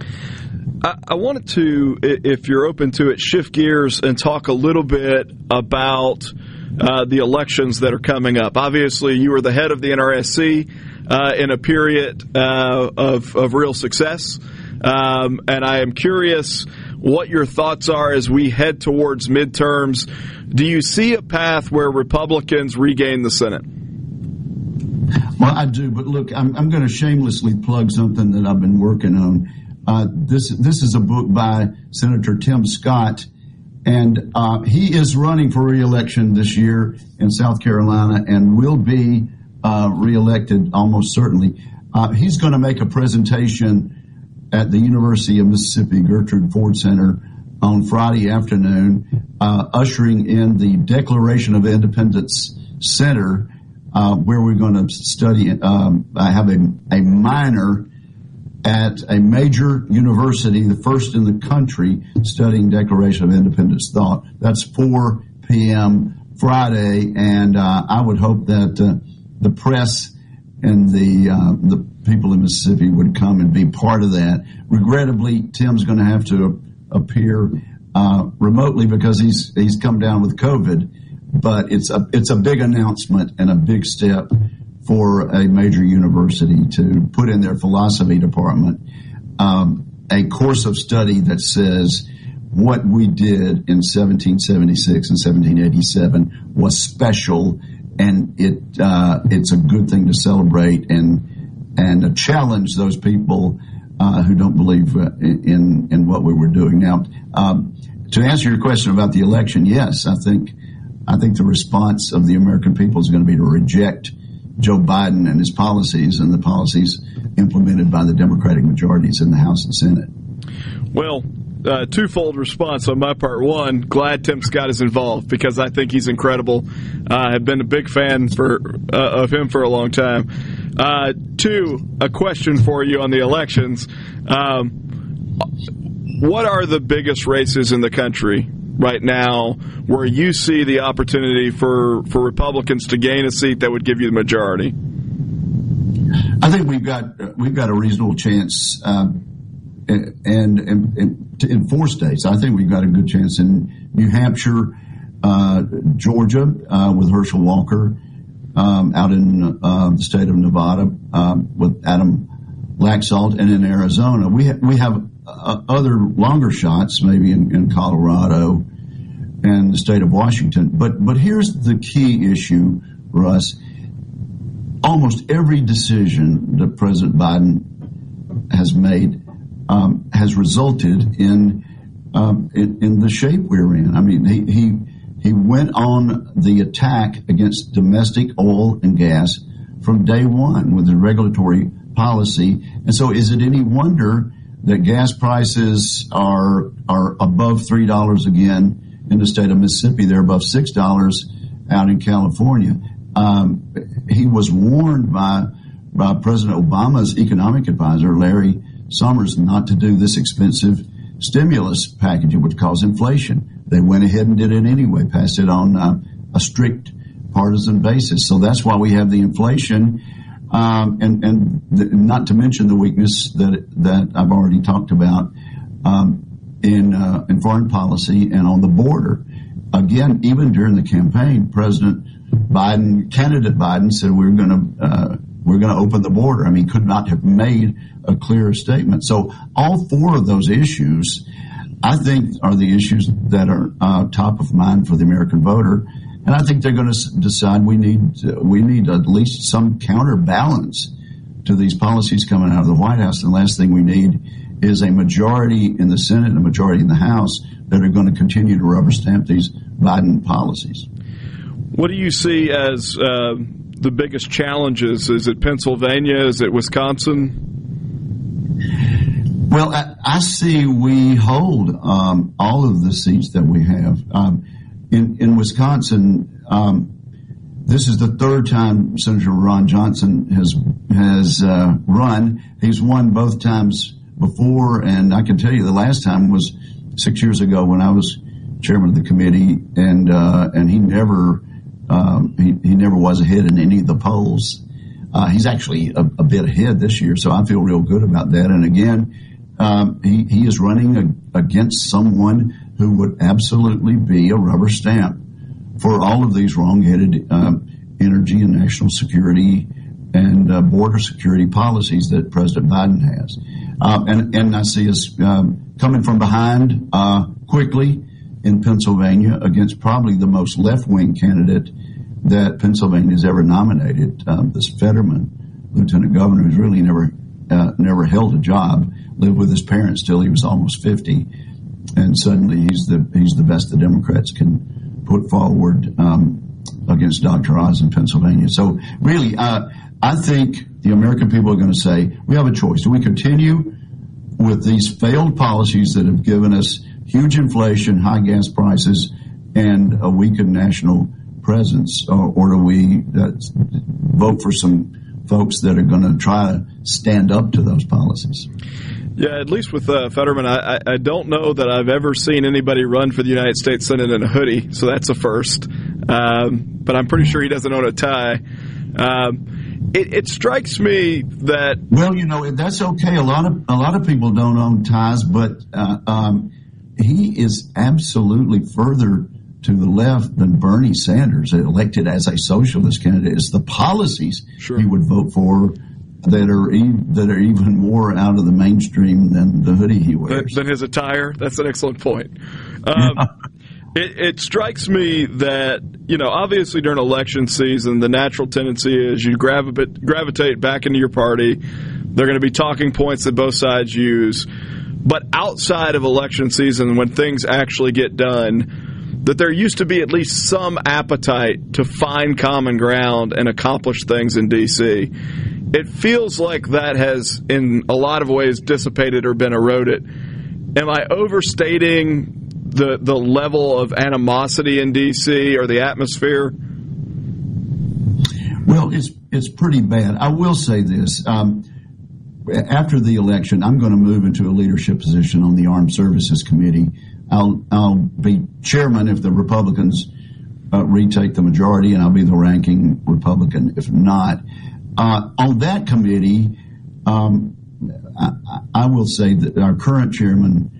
I wanted to, if you're open to it, shift gears and talk a little bit about the elections that are coming up. Obviously, you were the head of the NRSC in a period of real success, and I am curious what your thoughts are as we head towards midterms. Do you see a path where Republicans regain the Senate? Well, I do, but look, I'm going to shamelessly plug something that I've been working on. This is a book by Senator Tim Scott, and he is running for re-election this year in South Carolina and will be re-elected almost certainly. He's going to make a presentation at the University of Mississippi Gertrude Ford Center on Friday afternoon, ushering in the Declaration of Independence Center, where we're going to study. I have a minor at a major university, the first in the country, studying Declaration of Independence thought. That's 4 p.m. Friday, and I would hope that the press and the people in Mississippi would come and be part of that. Regrettably, Tim's going to have to appear remotely because he's come down with COVID. But it's a big announcement and a big step for a major university to put in their philosophy department a course of study that says what we did in 1776 and 1787 was special and it's a good thing to celebrate and challenge those people who don't believe in what we were doing. Now, to answer your question about the election, yes, I think the response of the American people is going to be to reject Joe Biden and his policies and the policies implemented by the Democratic majorities in the House and Senate. Well, twofold response on my part. One, glad Tim Scott is involved because I think he's incredible. I've been a big fan of him for a long time. Two, a question for you on the elections. What are the biggest races in the country right now where you see the opportunity for Republicans to gain a seat that would give you the majority? I think we've got a reasonable chance and in four states. I think we've got a good chance in New Hampshire, Georgia with Herschel Walker, out in the state of Nevada with Adam Laxalt, and in Arizona we have other longer shots, maybe in Colorado and the state of Washington. But here's the key issue, Russ. Almost every decision that President Biden has made has resulted in the shape we're in. I mean, he went on the attack against domestic oil and gas from day one with the regulatory policy. And so is it any wonder that gas prices are above $3 again in the state of Mississippi? They're above $6 out in California. He was warned by President Obama's economic advisor, Larry Summers, not to do this expensive stimulus package. It would cause inflation. They went ahead and did it anyway, passed it on a strict partisan basis. So that's why we have the inflation. Not to mention the weakness that I've already talked about in foreign policy and on the border. Again, even during the campaign, candidate Biden said we're going to open the border. I mean, could not have made a clearer statement. So all four of those issues, I think, are the issues that are top of mind for the American voter. And I think they're going to decide we need at least some counterbalance to these policies coming out of the White House. The last thing we need is a majority in the Senate and a majority in the House that are going to continue to rubber stamp these Biden policies. What do you see as the biggest challenges? Is it Pennsylvania? Is it Wisconsin? Well, I see we hold all of the seats that we have. In Wisconsin, this is the third time Senator Ron Johnson has run. He's won both times before, and I can tell you the last time was 6 years ago when I was chairman of the committee, and he never was ahead in any of the polls. He's actually a bit ahead this year, so I feel real good about that. And again, he is running against someone who would absolutely be a rubber stamp for all of these wrong-headed energy and national security and border security policies that President Biden has. And I see us coming from behind quickly in Pennsylvania against probably the most left-wing candidate that Pennsylvania has ever nominated, this Fetterman, lieutenant governor, who's really never held a job, lived with his parents till he was almost 50. And suddenly he's the best the Democrats can put forward against Dr. Oz in Pennsylvania. So really, I think the American people are going to say, we have a choice. Do we continue with these failed policies that have given us huge inflation, high gas prices, and a weakened national presence? Or do we vote for some folks that are going to try to stand up to those policies? Yeah, at least with Fetterman, I don't know that I've ever seen anybody run for the United States Senate in a hoodie, so that's a first. But I'm pretty sure he doesn't own a tie. It strikes me that... Well, you know, that's okay. A lot of people don't own ties, but he is absolutely further to the left than Bernie Sanders, elected as a socialist candidate. It's the policies he would vote for that are even more out of the mainstream than the hoodie he wears. Than his attire? That's an excellent point. It strikes me that, you know, obviously during election season, the natural tendency is you gravitate back into your party. They're going to be talking points that both sides use. But outside of election season, when things actually get done, that there used to be at least some appetite to find common ground and accomplish things in D.C. It feels like that has, in a lot of ways, dissipated or been eroded. Am I overstating the level of animosity in D.C. or the atmosphere? Well, it's pretty bad. I will say this. After the election, I'm going to move into a leadership position on the Armed Services Committee. I'll be chairman if the Republicans retake the majority, and I'll be the ranking Republican if not. On that committee, I will say that our current chairman,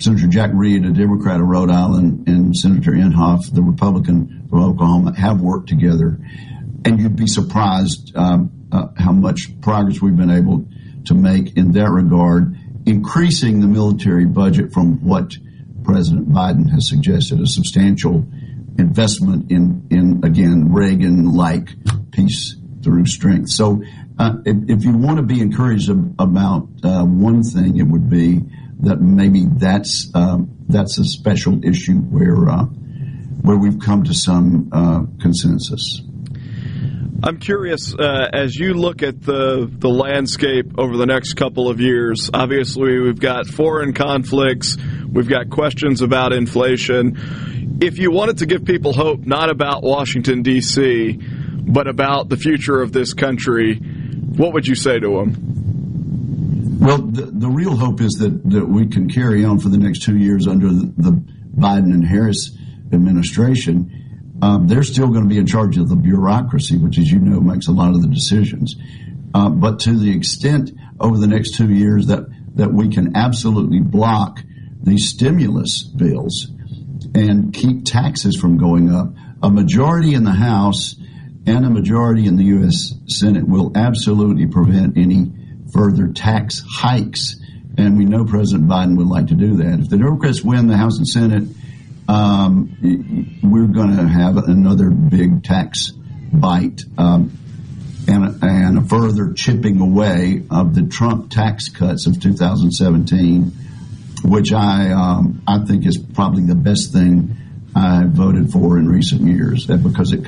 Senator Jack Reed, a Democrat of Rhode Island, and Senator Inhofe, the Republican from Oklahoma, have worked together. And you'd be surprised how much progress we've been able to make in that regard, increasing the military budget from what President Biden has suggested, a substantial investment in again, Reagan-like peace through strength. So if you want to be encouraged about one thing, it would be that maybe that's a special issue where we've come to some consensus. I'm curious, as you look at the landscape over the next couple of years, obviously we've got foreign conflicts, we've got questions about inflation. If you wanted to give people hope, not about Washington, D.C., but about the future of this country, what would you say to them? Well, the real hope is that we can carry on for the next 2 years under the Biden and Harris administration. They're still going to be in charge of the bureaucracy, which, as you know, makes a lot of the decisions. But to the extent over the next 2 years that we can absolutely block these stimulus bills and keep taxes from going up, a majority in the House and a majority in the U.S. Senate will absolutely prevent any further tax hikes, and we know President Biden would like to do that. If the Democrats win the House and Senate, we're going to have another big tax bite and a further chipping away of the Trump tax cuts of 2017, which I think is probably the best thing I voted for in recent years, because it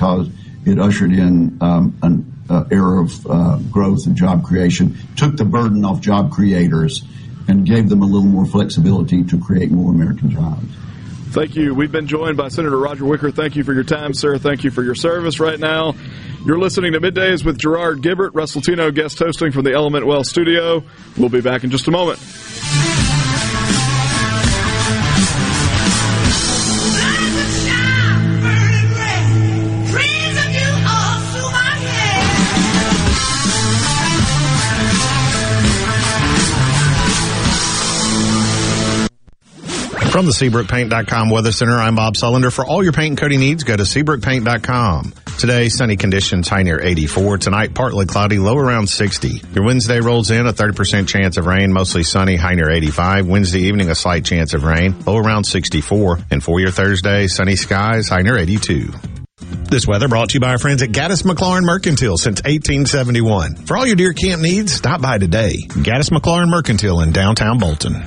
ushered in an era of growth and job creation, took the burden off job creators and gave them a little more flexibility to create more American jobs. Thank you. We've been joined by Senator Roger Wicker. Thank you for your time, sir. Thank you for your service right now. You're listening to Middays with Gerard Gilbert, Russ Latino guest hosting from the Element Wealth studio. We'll be back in just a moment. From the SeabrookPaint.com Weather Center, I'm Bob Sullender. For all your paint and coating needs, go to SeabrookPaint.com. Today, sunny conditions, high near 84. Tonight, partly cloudy, low around 60. Your Wednesday rolls in, a 30% chance of rain, mostly sunny, high near 85. Wednesday evening, a slight chance of rain, low around 64. And for your Thursday, sunny skies, high near 82. This weather brought to you by our friends at Gaddis McLaurin Mercantile since 1871. For all your deer camp needs, stop by today. Gaddis McLaurin Mercantile in downtown Bolton.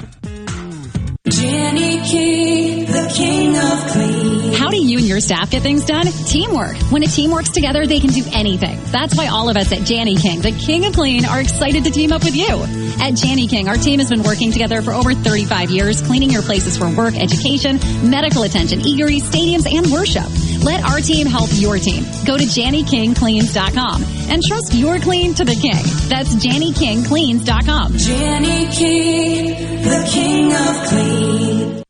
Janie King, the king of clean. How do you and your staff get things done? Teamwork. When a team works together, they can do anything. That's why all of us at Janie King, the king of clean, are excited to team up with you. At Janie King, our team has been working together for over 35 years, cleaning your places for work, education, medical attention, eateries, stadiums, and worship. Let our team help your team. Go to JanieKingCleans.com and trust your clean to the king. That's JanieKingCleans.com. Janie King, the king of clean.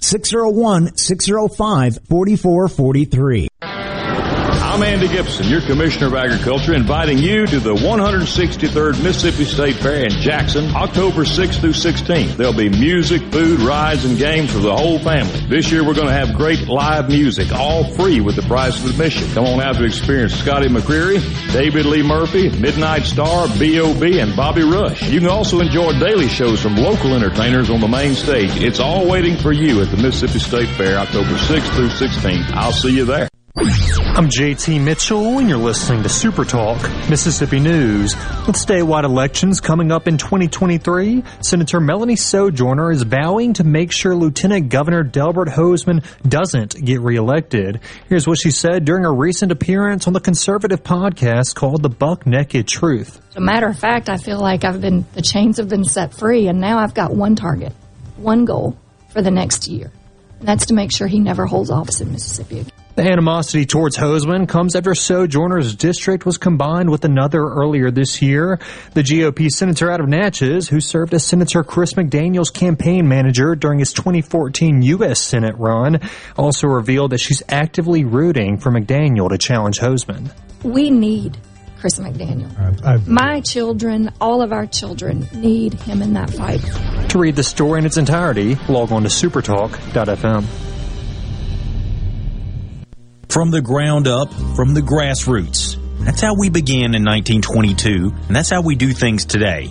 601-605-4443. I'm Andy Gibson, your Commissioner of Agriculture, inviting you to the 163rd Mississippi State Fair in Jackson, October 6th through 16th. There'll be music, food, rides, and games for the whole family. This year, we're going to have great live music, all free with the price of admission. Come on out to experience Scotty McCreery, David Lee Murphy, Midnight Star, B.O.B., and Bobby Rush. You can also enjoy daily shows from local entertainers on the main stage. It's all waiting for you at the Mississippi State Fair, October 6th through 16th. I'll see you there. I'm JT Mitchell, and you're listening to Super Talk Mississippi News. With statewide elections coming up in 2023, Senator Melanie Sojourner is vowing to make sure Lieutenant Governor Delbert Hosemann doesn't get reelected. Here's what she said during a recent appearance on the conservative podcast called The Buck Naked Truth. As a matter of fact, I feel like the chains have been set free, and now I've got one target, one goal for the next year, and that's to make sure he never holds office in Mississippi again. The animosity towards Hosemann comes after Sojourner's district was combined with another earlier this year. The GOP senator out of Natchez, who served as Senator Chris McDaniel's campaign manager during his 2014 U.S. Senate run, also revealed that she's actively rooting for McDaniel to challenge Hosemann. We need Chris McDaniel. My children, all of our children, need him in that fight. To read the story in its entirety, log on to supertalk.fm. From the ground up, from the grassroots. That's how we began in 1922, and that's how we do things today.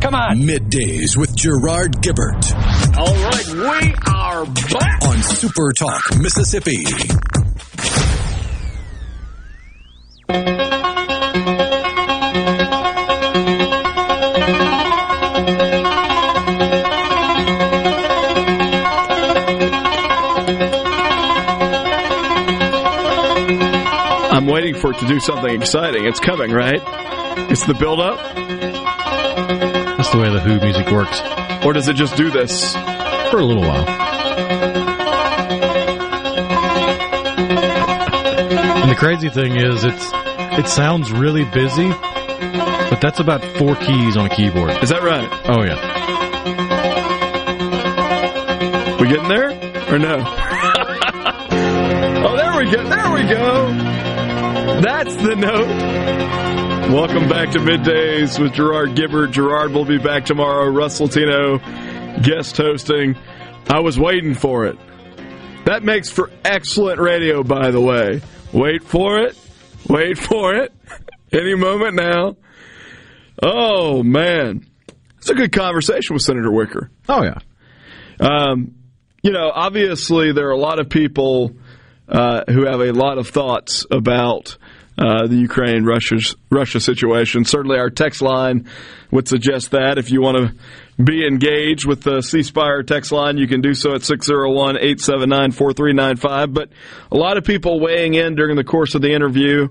Come on. Middays with Gerard Gilbert. All right, we are back on Super Talk Mississippi. I'm waiting for it to do something exciting. It's coming, right? It's the build-up. That's the way the Who music works. Or does it just do this? For a little while. And the crazy thing is, it sounds really busy, but that's about 4 keys on a keyboard. Is that right? Oh, yeah. We getting there? Or no? Oh, there we go. There we go. That's the note. Welcome back to Middays with Gerard Gilbert. Gerard will be back tomorrow. Russ Latino guest hosting. I was waiting for it. That makes for excellent radio, by the way. Wait for it. Wait for it. Any moment now. Oh, man. It's a good conversation with Senator Wicker. Oh, yeah. You know, obviously there are a lot of people who have a lot of thoughts about the Ukraine-Russia situation. Certainly our text line would suggest that. If you want to be engaged with the ceasefire text line, you can do so at 601-879-4395. But a lot of people weighing in during the course of the interview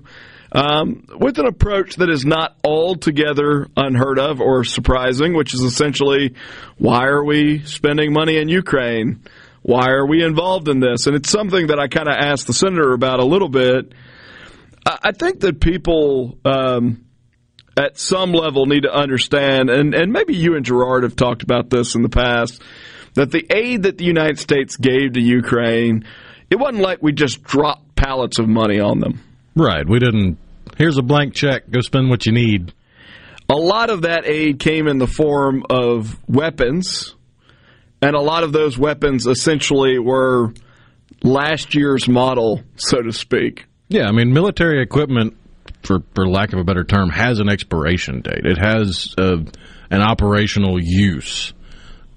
with an approach that is not altogether unheard of or surprising, which is essentially, why are we spending money in Ukraine? Why are we involved in this? And it's something that I kind of asked the senator about a little bit. I think that people at some level need to understand, and maybe you and Gerard have talked about this in the past, that the aid that the United States gave to Ukraine, it wasn't like we just dropped pallets of money on them. Right. We didn't, here's a blank check, go spend what you need. A lot of that aid came in the form of weapons, and a lot of those weapons essentially were last year's model, so to speak. Yeah, I mean, military equipment, for lack of a better term, has an expiration date. It has an operational use.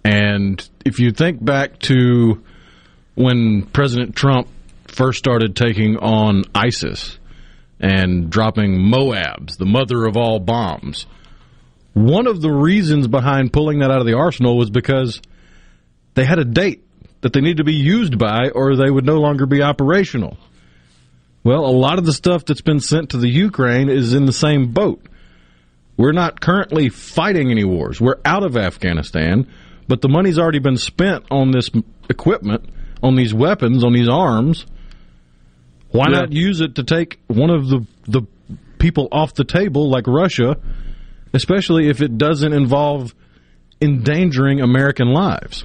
And if you think back to when President Trump first started taking on ISIS and dropping MOABs, the mother of all bombs, one of the reasons behind pulling that out of the arsenal was because they had a date that they needed to be used by or they would no longer be operational. Well, a lot of the stuff that's been sent to the Ukraine is in the same boat. We're not currently fighting any wars. We're out of Afghanistan, but the money's already been spent on this equipment, on these weapons, on these arms. Why not use it to take one of the people off the table, like Russia, especially if it doesn't involve endangering American lives?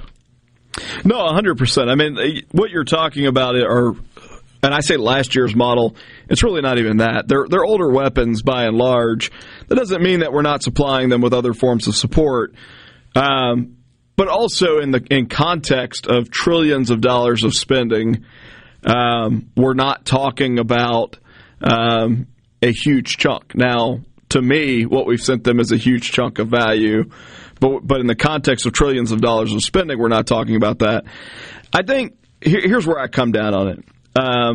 No, 100%. I mean, what you're talking about are... And I say last year's model, it's really not even that. They're older weapons by and large. That doesn't mean that we're not supplying them with other forms of support. But also in context of trillions of dollars of spending, we're not talking about a huge chunk. Now, to me, what we've sent them is a huge chunk of value. But in the context of trillions of dollars of spending, we're not talking about that. I think here's where I come down on it. I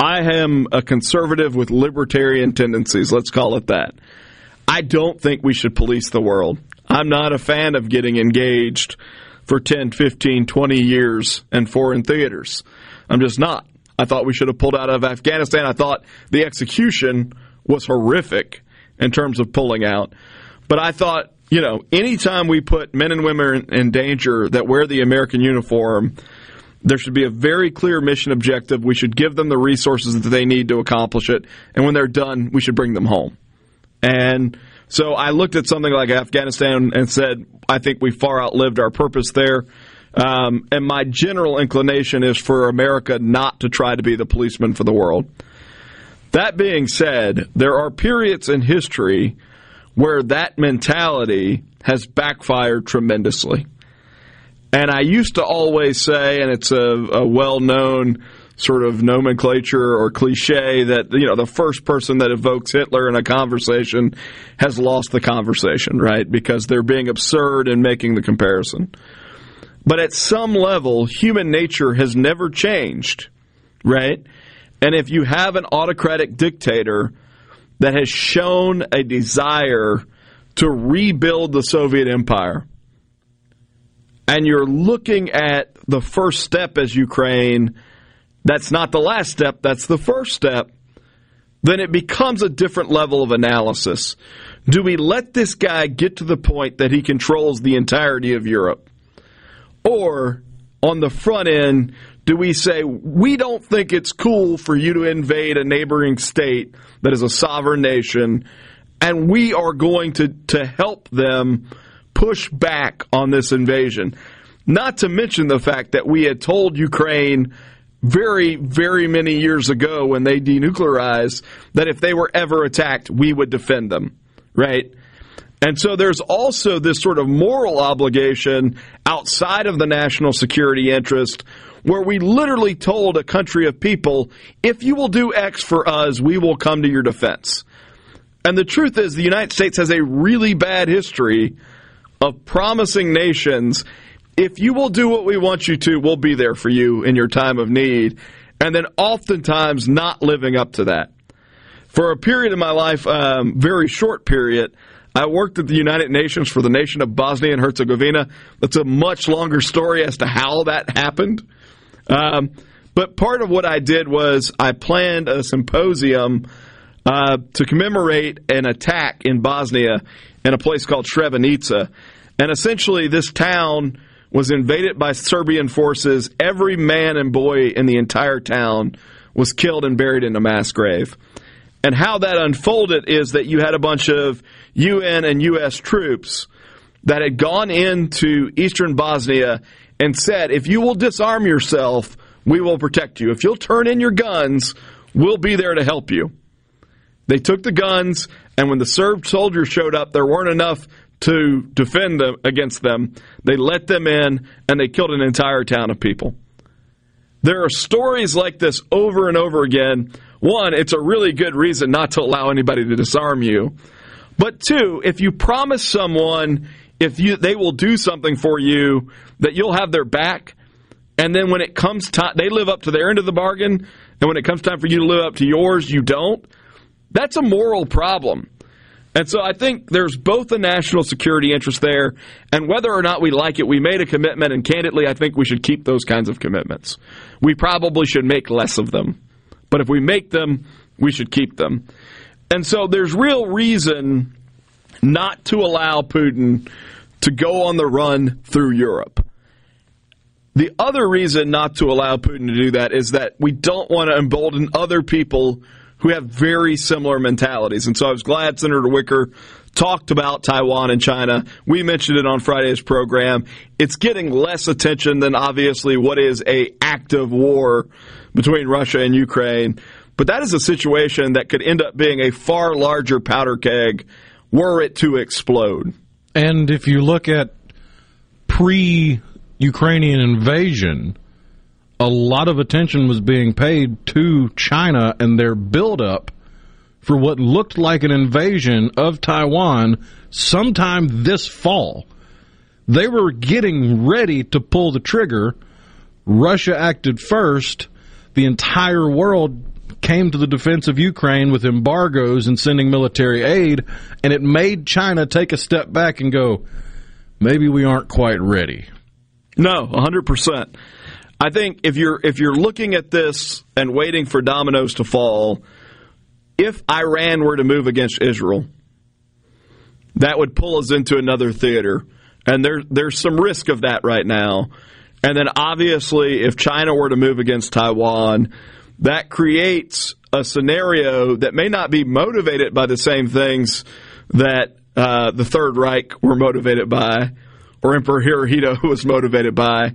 am a conservative with libertarian tendencies, let's call it that. I don't think we should police the world. I'm not a fan of getting engaged for 10, 15, 20 years in foreign theaters. I'm just not. I thought we should have pulled out of Afghanistan. I thought the execution was horrific in terms of pulling out. But I thought, you know, anytime we put men and women in danger that wear the American uniform, there should be a very clear mission objective. We should give them the resources that they need to accomplish it. And when they're done, we should bring them home. And so I looked at something like Afghanistan and said, I think we far outlived our purpose there. And my general inclination is for America not to try to be the policeman for the world. That being said, there are periods in history where that mentality has backfired tremendously. And I used to always say, and it's a well-known sort of nomenclature or cliche, that, you know, the first person that evokes Hitler in a conversation has lost the conversation, right? Because they're being absurd in making the comparison. But at some level, human nature has never changed, right? And if you have an autocratic dictator that has shown a desire to rebuild the Soviet Empire, and you're looking at the first step as Ukraine, that's not the last step, that's the first step, then it becomes a different level of analysis. Do we let this guy get to the point that he controls the entirety of Europe? Or, on the front end, do we say, we don't think it's cool for you to invade a neighboring state that is a sovereign nation, and we are going to help them push back on this invasion? Not to mention the fact that we had told Ukraine very, very many years ago when they denuclearized that if they were ever attacked, we would defend them, right? And so there's also this sort of moral obligation outside of the national security interest where we literally told a country of people, if you will do X for us, we will come to your defense. And the truth is the United States has a really bad history of promising nations, if you will do what we want you to, we'll be there for you in your time of need, and then oftentimes not living up to that. For a period of my life, very short period, I worked at the United Nations for the nation of Bosnia and Herzegovina. That's a much longer story as to how that happened. But part of what I did was I planned a symposium to commemorate an attack in Bosnia in a place called Srebrenica. And essentially this town was invaded by Serbian forces. Every man and boy in the entire town was killed and buried in a mass grave. And how that unfolded is that you had a bunch of UN and U.S. troops that had gone into eastern Bosnia and said, if you will disarm yourself, we will protect you. If you'll turn in your guns, we'll be there to help you. They took the guns, and when the Serb soldiers showed up, there weren't enough to defend them against them. They let them in, and they killed an entire town of people. There are stories like this over and over again. One, it's a really good reason not to allow anybody to disarm you. But two, if you promise someone they will do something for you, that you'll have their back, and then when it comes time, they live up to their end of the bargain, and when it comes time for you to live up to yours, you don't. That's a moral problem. And so I think there's both a national security interest there, and whether or not we like it, we made a commitment, and candidly, I think we should keep those kinds of commitments. We probably should make less of them. But if we make them, we should keep them. And so there's real reason not to allow Putin to go on the run through Europe. The other reason not to allow Putin to do that is that we don't want to embolden other people who have very similar mentalities. And so I was glad Senator Wicker talked about Taiwan and China. We mentioned it on Friday's program. It's getting less attention than obviously what is an active war between Russia and Ukraine. But that is a situation that could end up being a far larger powder keg were it to explode. And if you look at pre-Ukrainian invasion, a lot of attention was being paid to China and their buildup for what looked like an invasion of Taiwan sometime this fall. They were getting ready to pull the trigger. Russia acted first. The entire world came to the defense of Ukraine with embargoes and sending military aid, and it made China take a step back and go, maybe we aren't quite ready. No, 100%. I think if you're looking at this and waiting for dominoes to fall, if Iran were to move against Israel, that would pull us into another theater. And there's some risk of that right now. And then obviously if China were to move against Taiwan, that creates a scenario that may not be motivated by the same things that the Third Reich were motivated by or Emperor Hirohito was motivated by.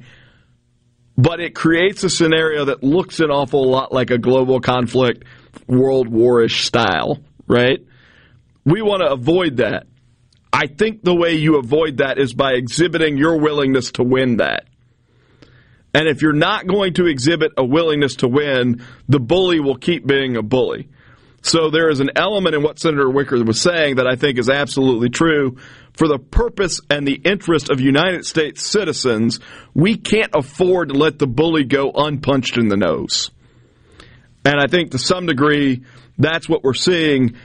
But it creates a scenario that looks an awful lot like a global conflict, World War-ish style, right? We want to avoid that. I think the way you avoid that is by exhibiting your willingness to win that. And if you're not going to exhibit a willingness to win, the bully will keep being a bully. So there is an element in what Senator Wicker was saying that I think is absolutely true. For the purpose and the interest of United States citizens, we can't afford to let the bully go unpunched in the nose. And I think to some degree, that's what we're seeing.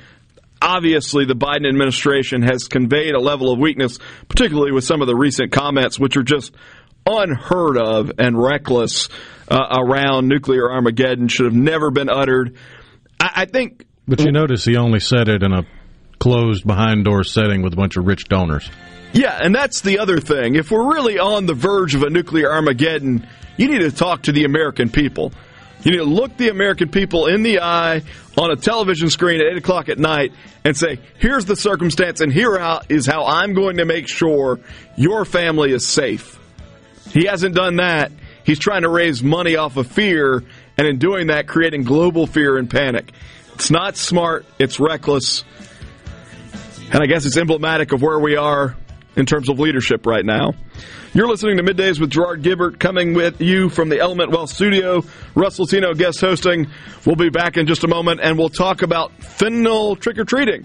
Obviously, the Biden administration has conveyed a level of weakness, particularly with some of the recent comments, which are just unheard of and reckless around nuclear Armageddon, should have never been uttered. I think... But you notice he only said it in a closed behind-door setting with a bunch of rich donors. Yeah, and that's the other thing. If we're really on the verge of a nuclear Armageddon, you need to talk to the American people. You need to look the American people in the eye on a television screen at 8 o'clock at night and say, here's the circumstance and here is how I'm going to make sure your family is safe. He hasn't done that. He's trying to raise money off of fear, and in doing that, creating global fear and panic. It's not smart. It's reckless. And I guess it's emblematic of where we are in terms of leadership right now. You're listening to Middays with Gerard Gilbert, coming with you from the Element Wealth Studio. Russ Latino guest hosting. We'll be back in just a moment, and we'll talk about fentanyl trick-or-treating.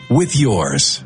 with yours.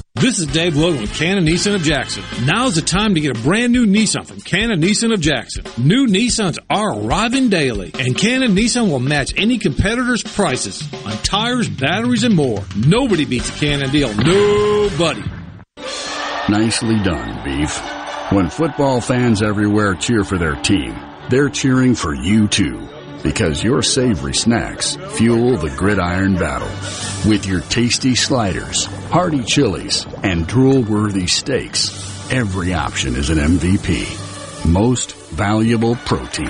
This is Dave Logan with Canon Nissan of Jackson. Now's the time to get a brand new Nissan from Canon Nissan of Jackson. New Nissans are arriving daily, and Canon Nissan will match any competitor's prices on tires, batteries, and more. Nobody beats a Canon deal. Nobody. Nicely done, Beef. When football fans everywhere cheer for their team, they're cheering for you too. Because your savory snacks fuel the gridiron battle. With your tasty sliders, hearty chilies, and drool-worthy steaks, every option is an MVP. Most valuable protein.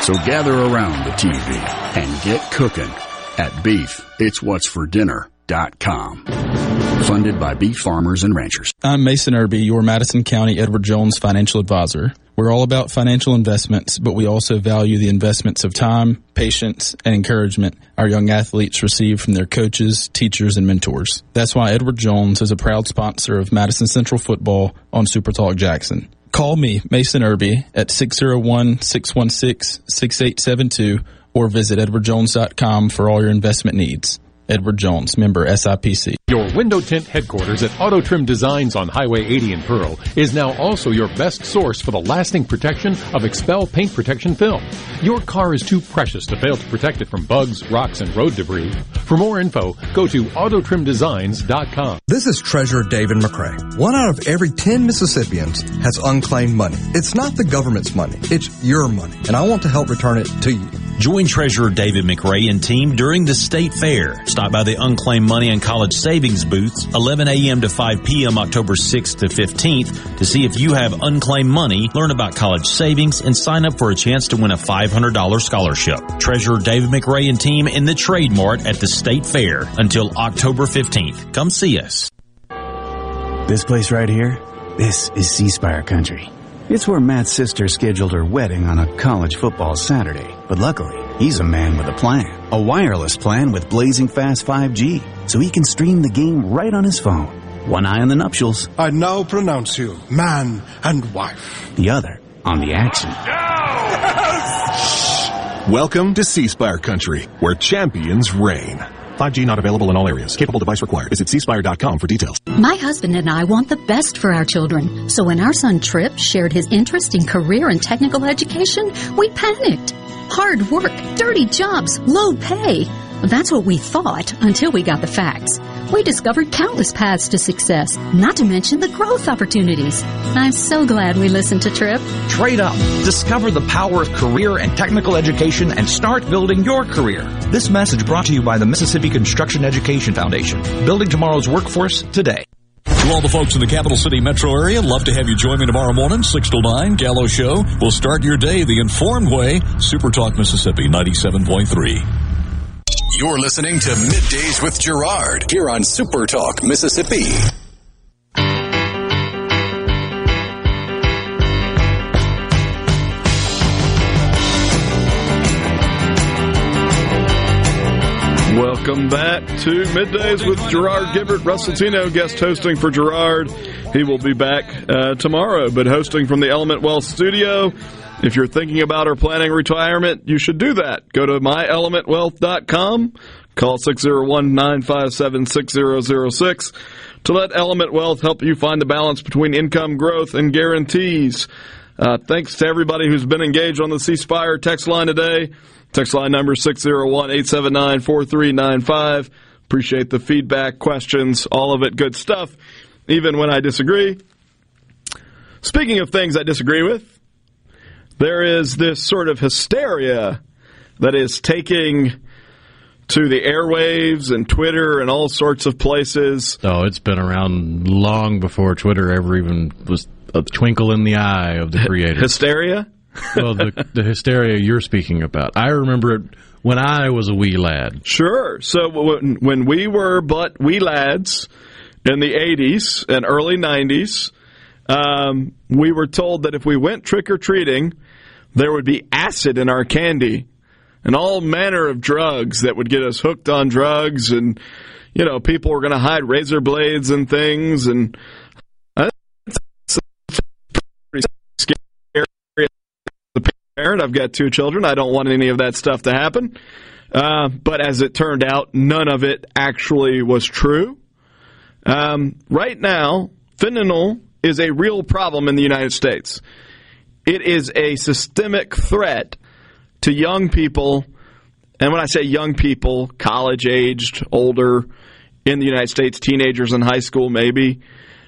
So gather around the TV and get cooking at BeefIt'sWhat'sForDinner.com. Funded by beef farmers and ranchers. I'm Mason Irby, your Madison County Edward Jones financial advisor. We're all about financial investments, but we also value the investments of time, patience, and encouragement our young athletes receive from their coaches, teachers, and mentors. That's why Edward Jones is a proud sponsor of Madison Central football on Super Talk Jackson. Call me, Mason Irby, at 601-616-6872 or visit edwardjones.com for all your investment needs. Edward Jones, member SIPC. Your window tint headquarters at Auto Trim Designs on Highway 80 in Pearl is now also your best source for the lasting protection of Expel paint protection film. Your car is too precious to fail to protect it from bugs, rocks, and road debris. For more info, go to autotrimdesigns.com. This is Treasurer David McCray. 1 out of every 10 Mississippians has unclaimed money. It's not the government's money. It's your money, and I want to help return it to you. Join Treasurer David McRae and team during the State Fair. Stop by the Unclaimed Money and College Savings booths, 11 a.m. to 5 p.m. October 6th to 15th, to see if you have unclaimed money, learn about college savings, and sign up for a chance to win a $500 scholarship. Treasurer David McRae and team in the Trade Mart at the State Fair until October 15th. Come see us. This place right here, this is Seaspire Country. It's where Matt's sister scheduled her wedding on a college football Saturday. But luckily, he's a man with a plan. A wireless plan with blazing fast 5G, so he can stream the game right on his phone. One eye on the nuptials. I now pronounce you man and wife. The other on the action. Yes! Welcome to Seaspire Country, where champions reign. 5G not available in all areas. Capable device required. Visit cspire.com for details. My husband and I want the best for our children. So when our son Tripp shared his interest in career and technical education, we panicked. Hard work, dirty jobs, low pay. That's what we thought until we got the facts. We discovered countless paths to success, not to mention the growth opportunities. I'm so glad we listened to Tripp. Trade up. Discover the power of career and technical education and start building your career. This message brought to you by the Mississippi Construction Education Foundation. Building tomorrow's workforce today. To all the folks in the Capital City metro area, love to have you join me tomorrow morning, 6 till 9, Gallo Show. We'll start your day the informed way. Super Talk Mississippi 97.3. You're listening to Middays with Gerard here on Super Talk Mississippi. Welcome back to Middays with Gerard Gilbert, Russ Latino, guest hosting for Gerard. He will be back tomorrow, but hosting from the Element Wealth studio. If you're thinking about or planning retirement, you should do that. Go to myelementwealth.com, call 601-957-6006 to let Element Wealth help you find the balance between income growth and guarantees. Thanks to everybody who's been engaged on the ceasefire text line today. Text line number 601-879-4395. Appreciate the feedback, questions, all of it good stuff, even when I disagree. Speaking of things I disagree with, there is this sort of hysteria that is taking to the airwaves and Twitter and all sorts of places. Oh, it's been around long before Twitter ever even was a twinkle in the eye of the creators. Hysteria? Well, the hysteria you're speaking about. I remember it when I was a wee lad. Sure. So when we were but wee lads in the 80s and early 90s, we were told that if we went trick-or-treating, there would be acid in our candy and all manner of drugs that would get us hooked on drugs. And, you know, people were going to hide razor blades and things, and parent. I've got two children. I don't want any of that stuff to happen. But as it turned out, none of it actually was true. Right now, fentanyl is a real problem in the United States. It is a systemic threat to young people. And when I say young people, college-aged, older, in the United States, teenagers in high school maybe.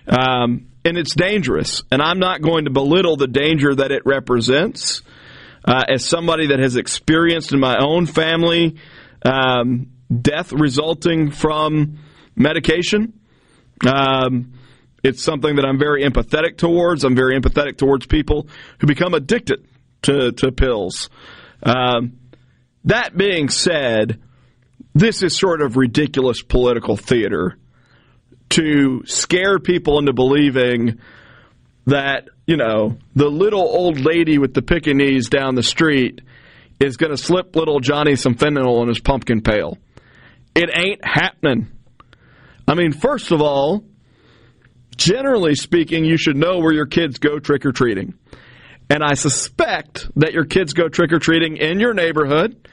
And it's dangerous. And I'm not going to belittle the danger that it represents. As somebody that has experienced in my own family death resulting from medication, it's something that I'm very empathetic towards. I'm very empathetic towards people who become addicted to pills. That being said, this is sort of ridiculous political theater to scare people into believing that, you know, the little old lady with the Pekingese down the street is going to slip little Johnny some fentanyl in his pumpkin pail. It ain't happening. I mean, first of all, generally speaking, you should know where your kids go trick-or-treating. And I suspect that your kids go trick-or-treating in your neighborhood,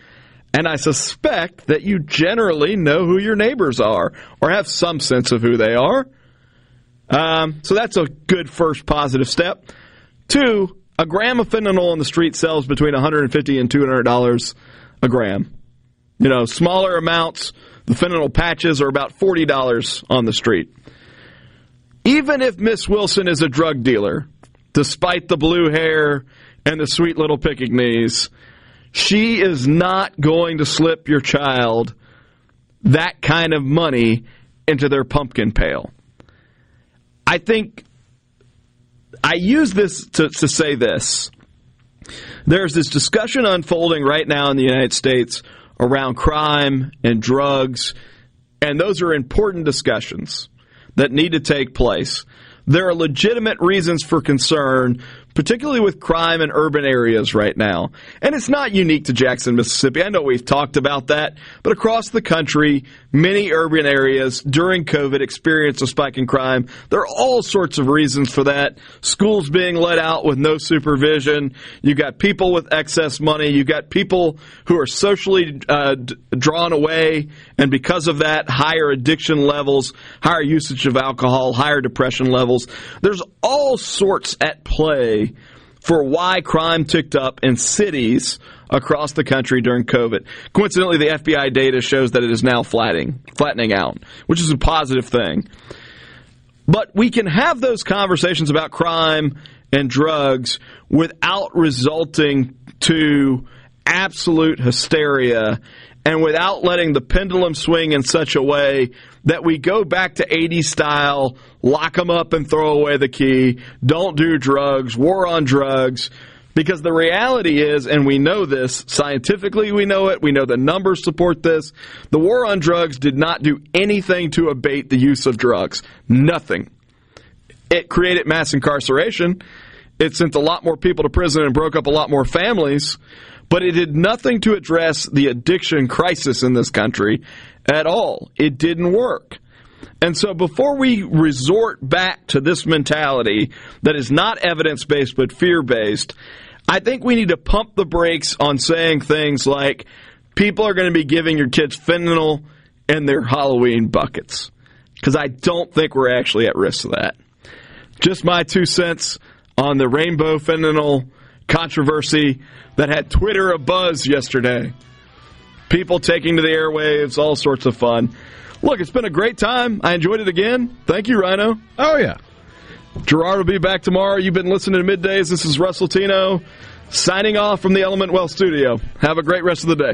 and I suspect that you generally know who your neighbors are or have some sense of who they are. So that's a good first positive step. Two, a gram of fentanyl on the street sells between $150 and $200 a gram. You know, smaller amounts, the fentanyl patches are about $40 on the street. Even if Miss Wilson is a drug dealer, despite the blue hair and the sweet little Pekingese, she is not going to slip your child that kind of money into their pumpkin pail. I think I use this to say this. There's this discussion unfolding right now in the United States around crime and drugs, and those are important discussions that need to take place. There are legitimate reasons for concern, particularly with crime in urban areas right now. And it's not unique to Jackson, Mississippi. I know we've talked about that. But across the country, many urban areas during COVID experienced a spike in crime. There are all sorts of reasons for that. Schools being let out with no supervision. You got people with excess money. You got people who are socially drawn away. And because of that, higher addiction levels, higher usage of alcohol, higher depression levels. There's all sorts at play for why crime ticked up in cities across the country during COVID. Coincidentally, the FBI data shows that it is now flattening out, which is a positive thing. But we can have those conversations about crime and drugs without resulting to absolute hysteria and without letting the pendulum swing in such a way that we go back to 80s style, lock them up and throw away the key, don't do drugs, war on drugs, because the reality is, and we know this, scientifically we know it, we know the numbers support this, the war on drugs did not do anything to abate the use of drugs. Nothing. It created mass incarceration. It sent a lot more people to prison and broke up a lot more families. But it did nothing to address the addiction crisis in this country at all. It didn't work. And so before we resort back to this mentality that is not evidence-based but fear-based, I think we need to pump the brakes on saying things like, people are going to be giving your kids fentanyl in their Halloween buckets. Because I don't think we're actually at risk of that. Just my 2 cents on the rainbow fentanyl controversy that had Twitter abuzz yesterday. People taking to the airwaves, all sorts of fun. Look, it's been a great time. I enjoyed it again. Thank you, Rhino. Oh, yeah. Gerard will be back tomorrow. You've been listening to Middays. This is Russ Latino signing off from the Element Wealth Studio. Have a great rest of the day.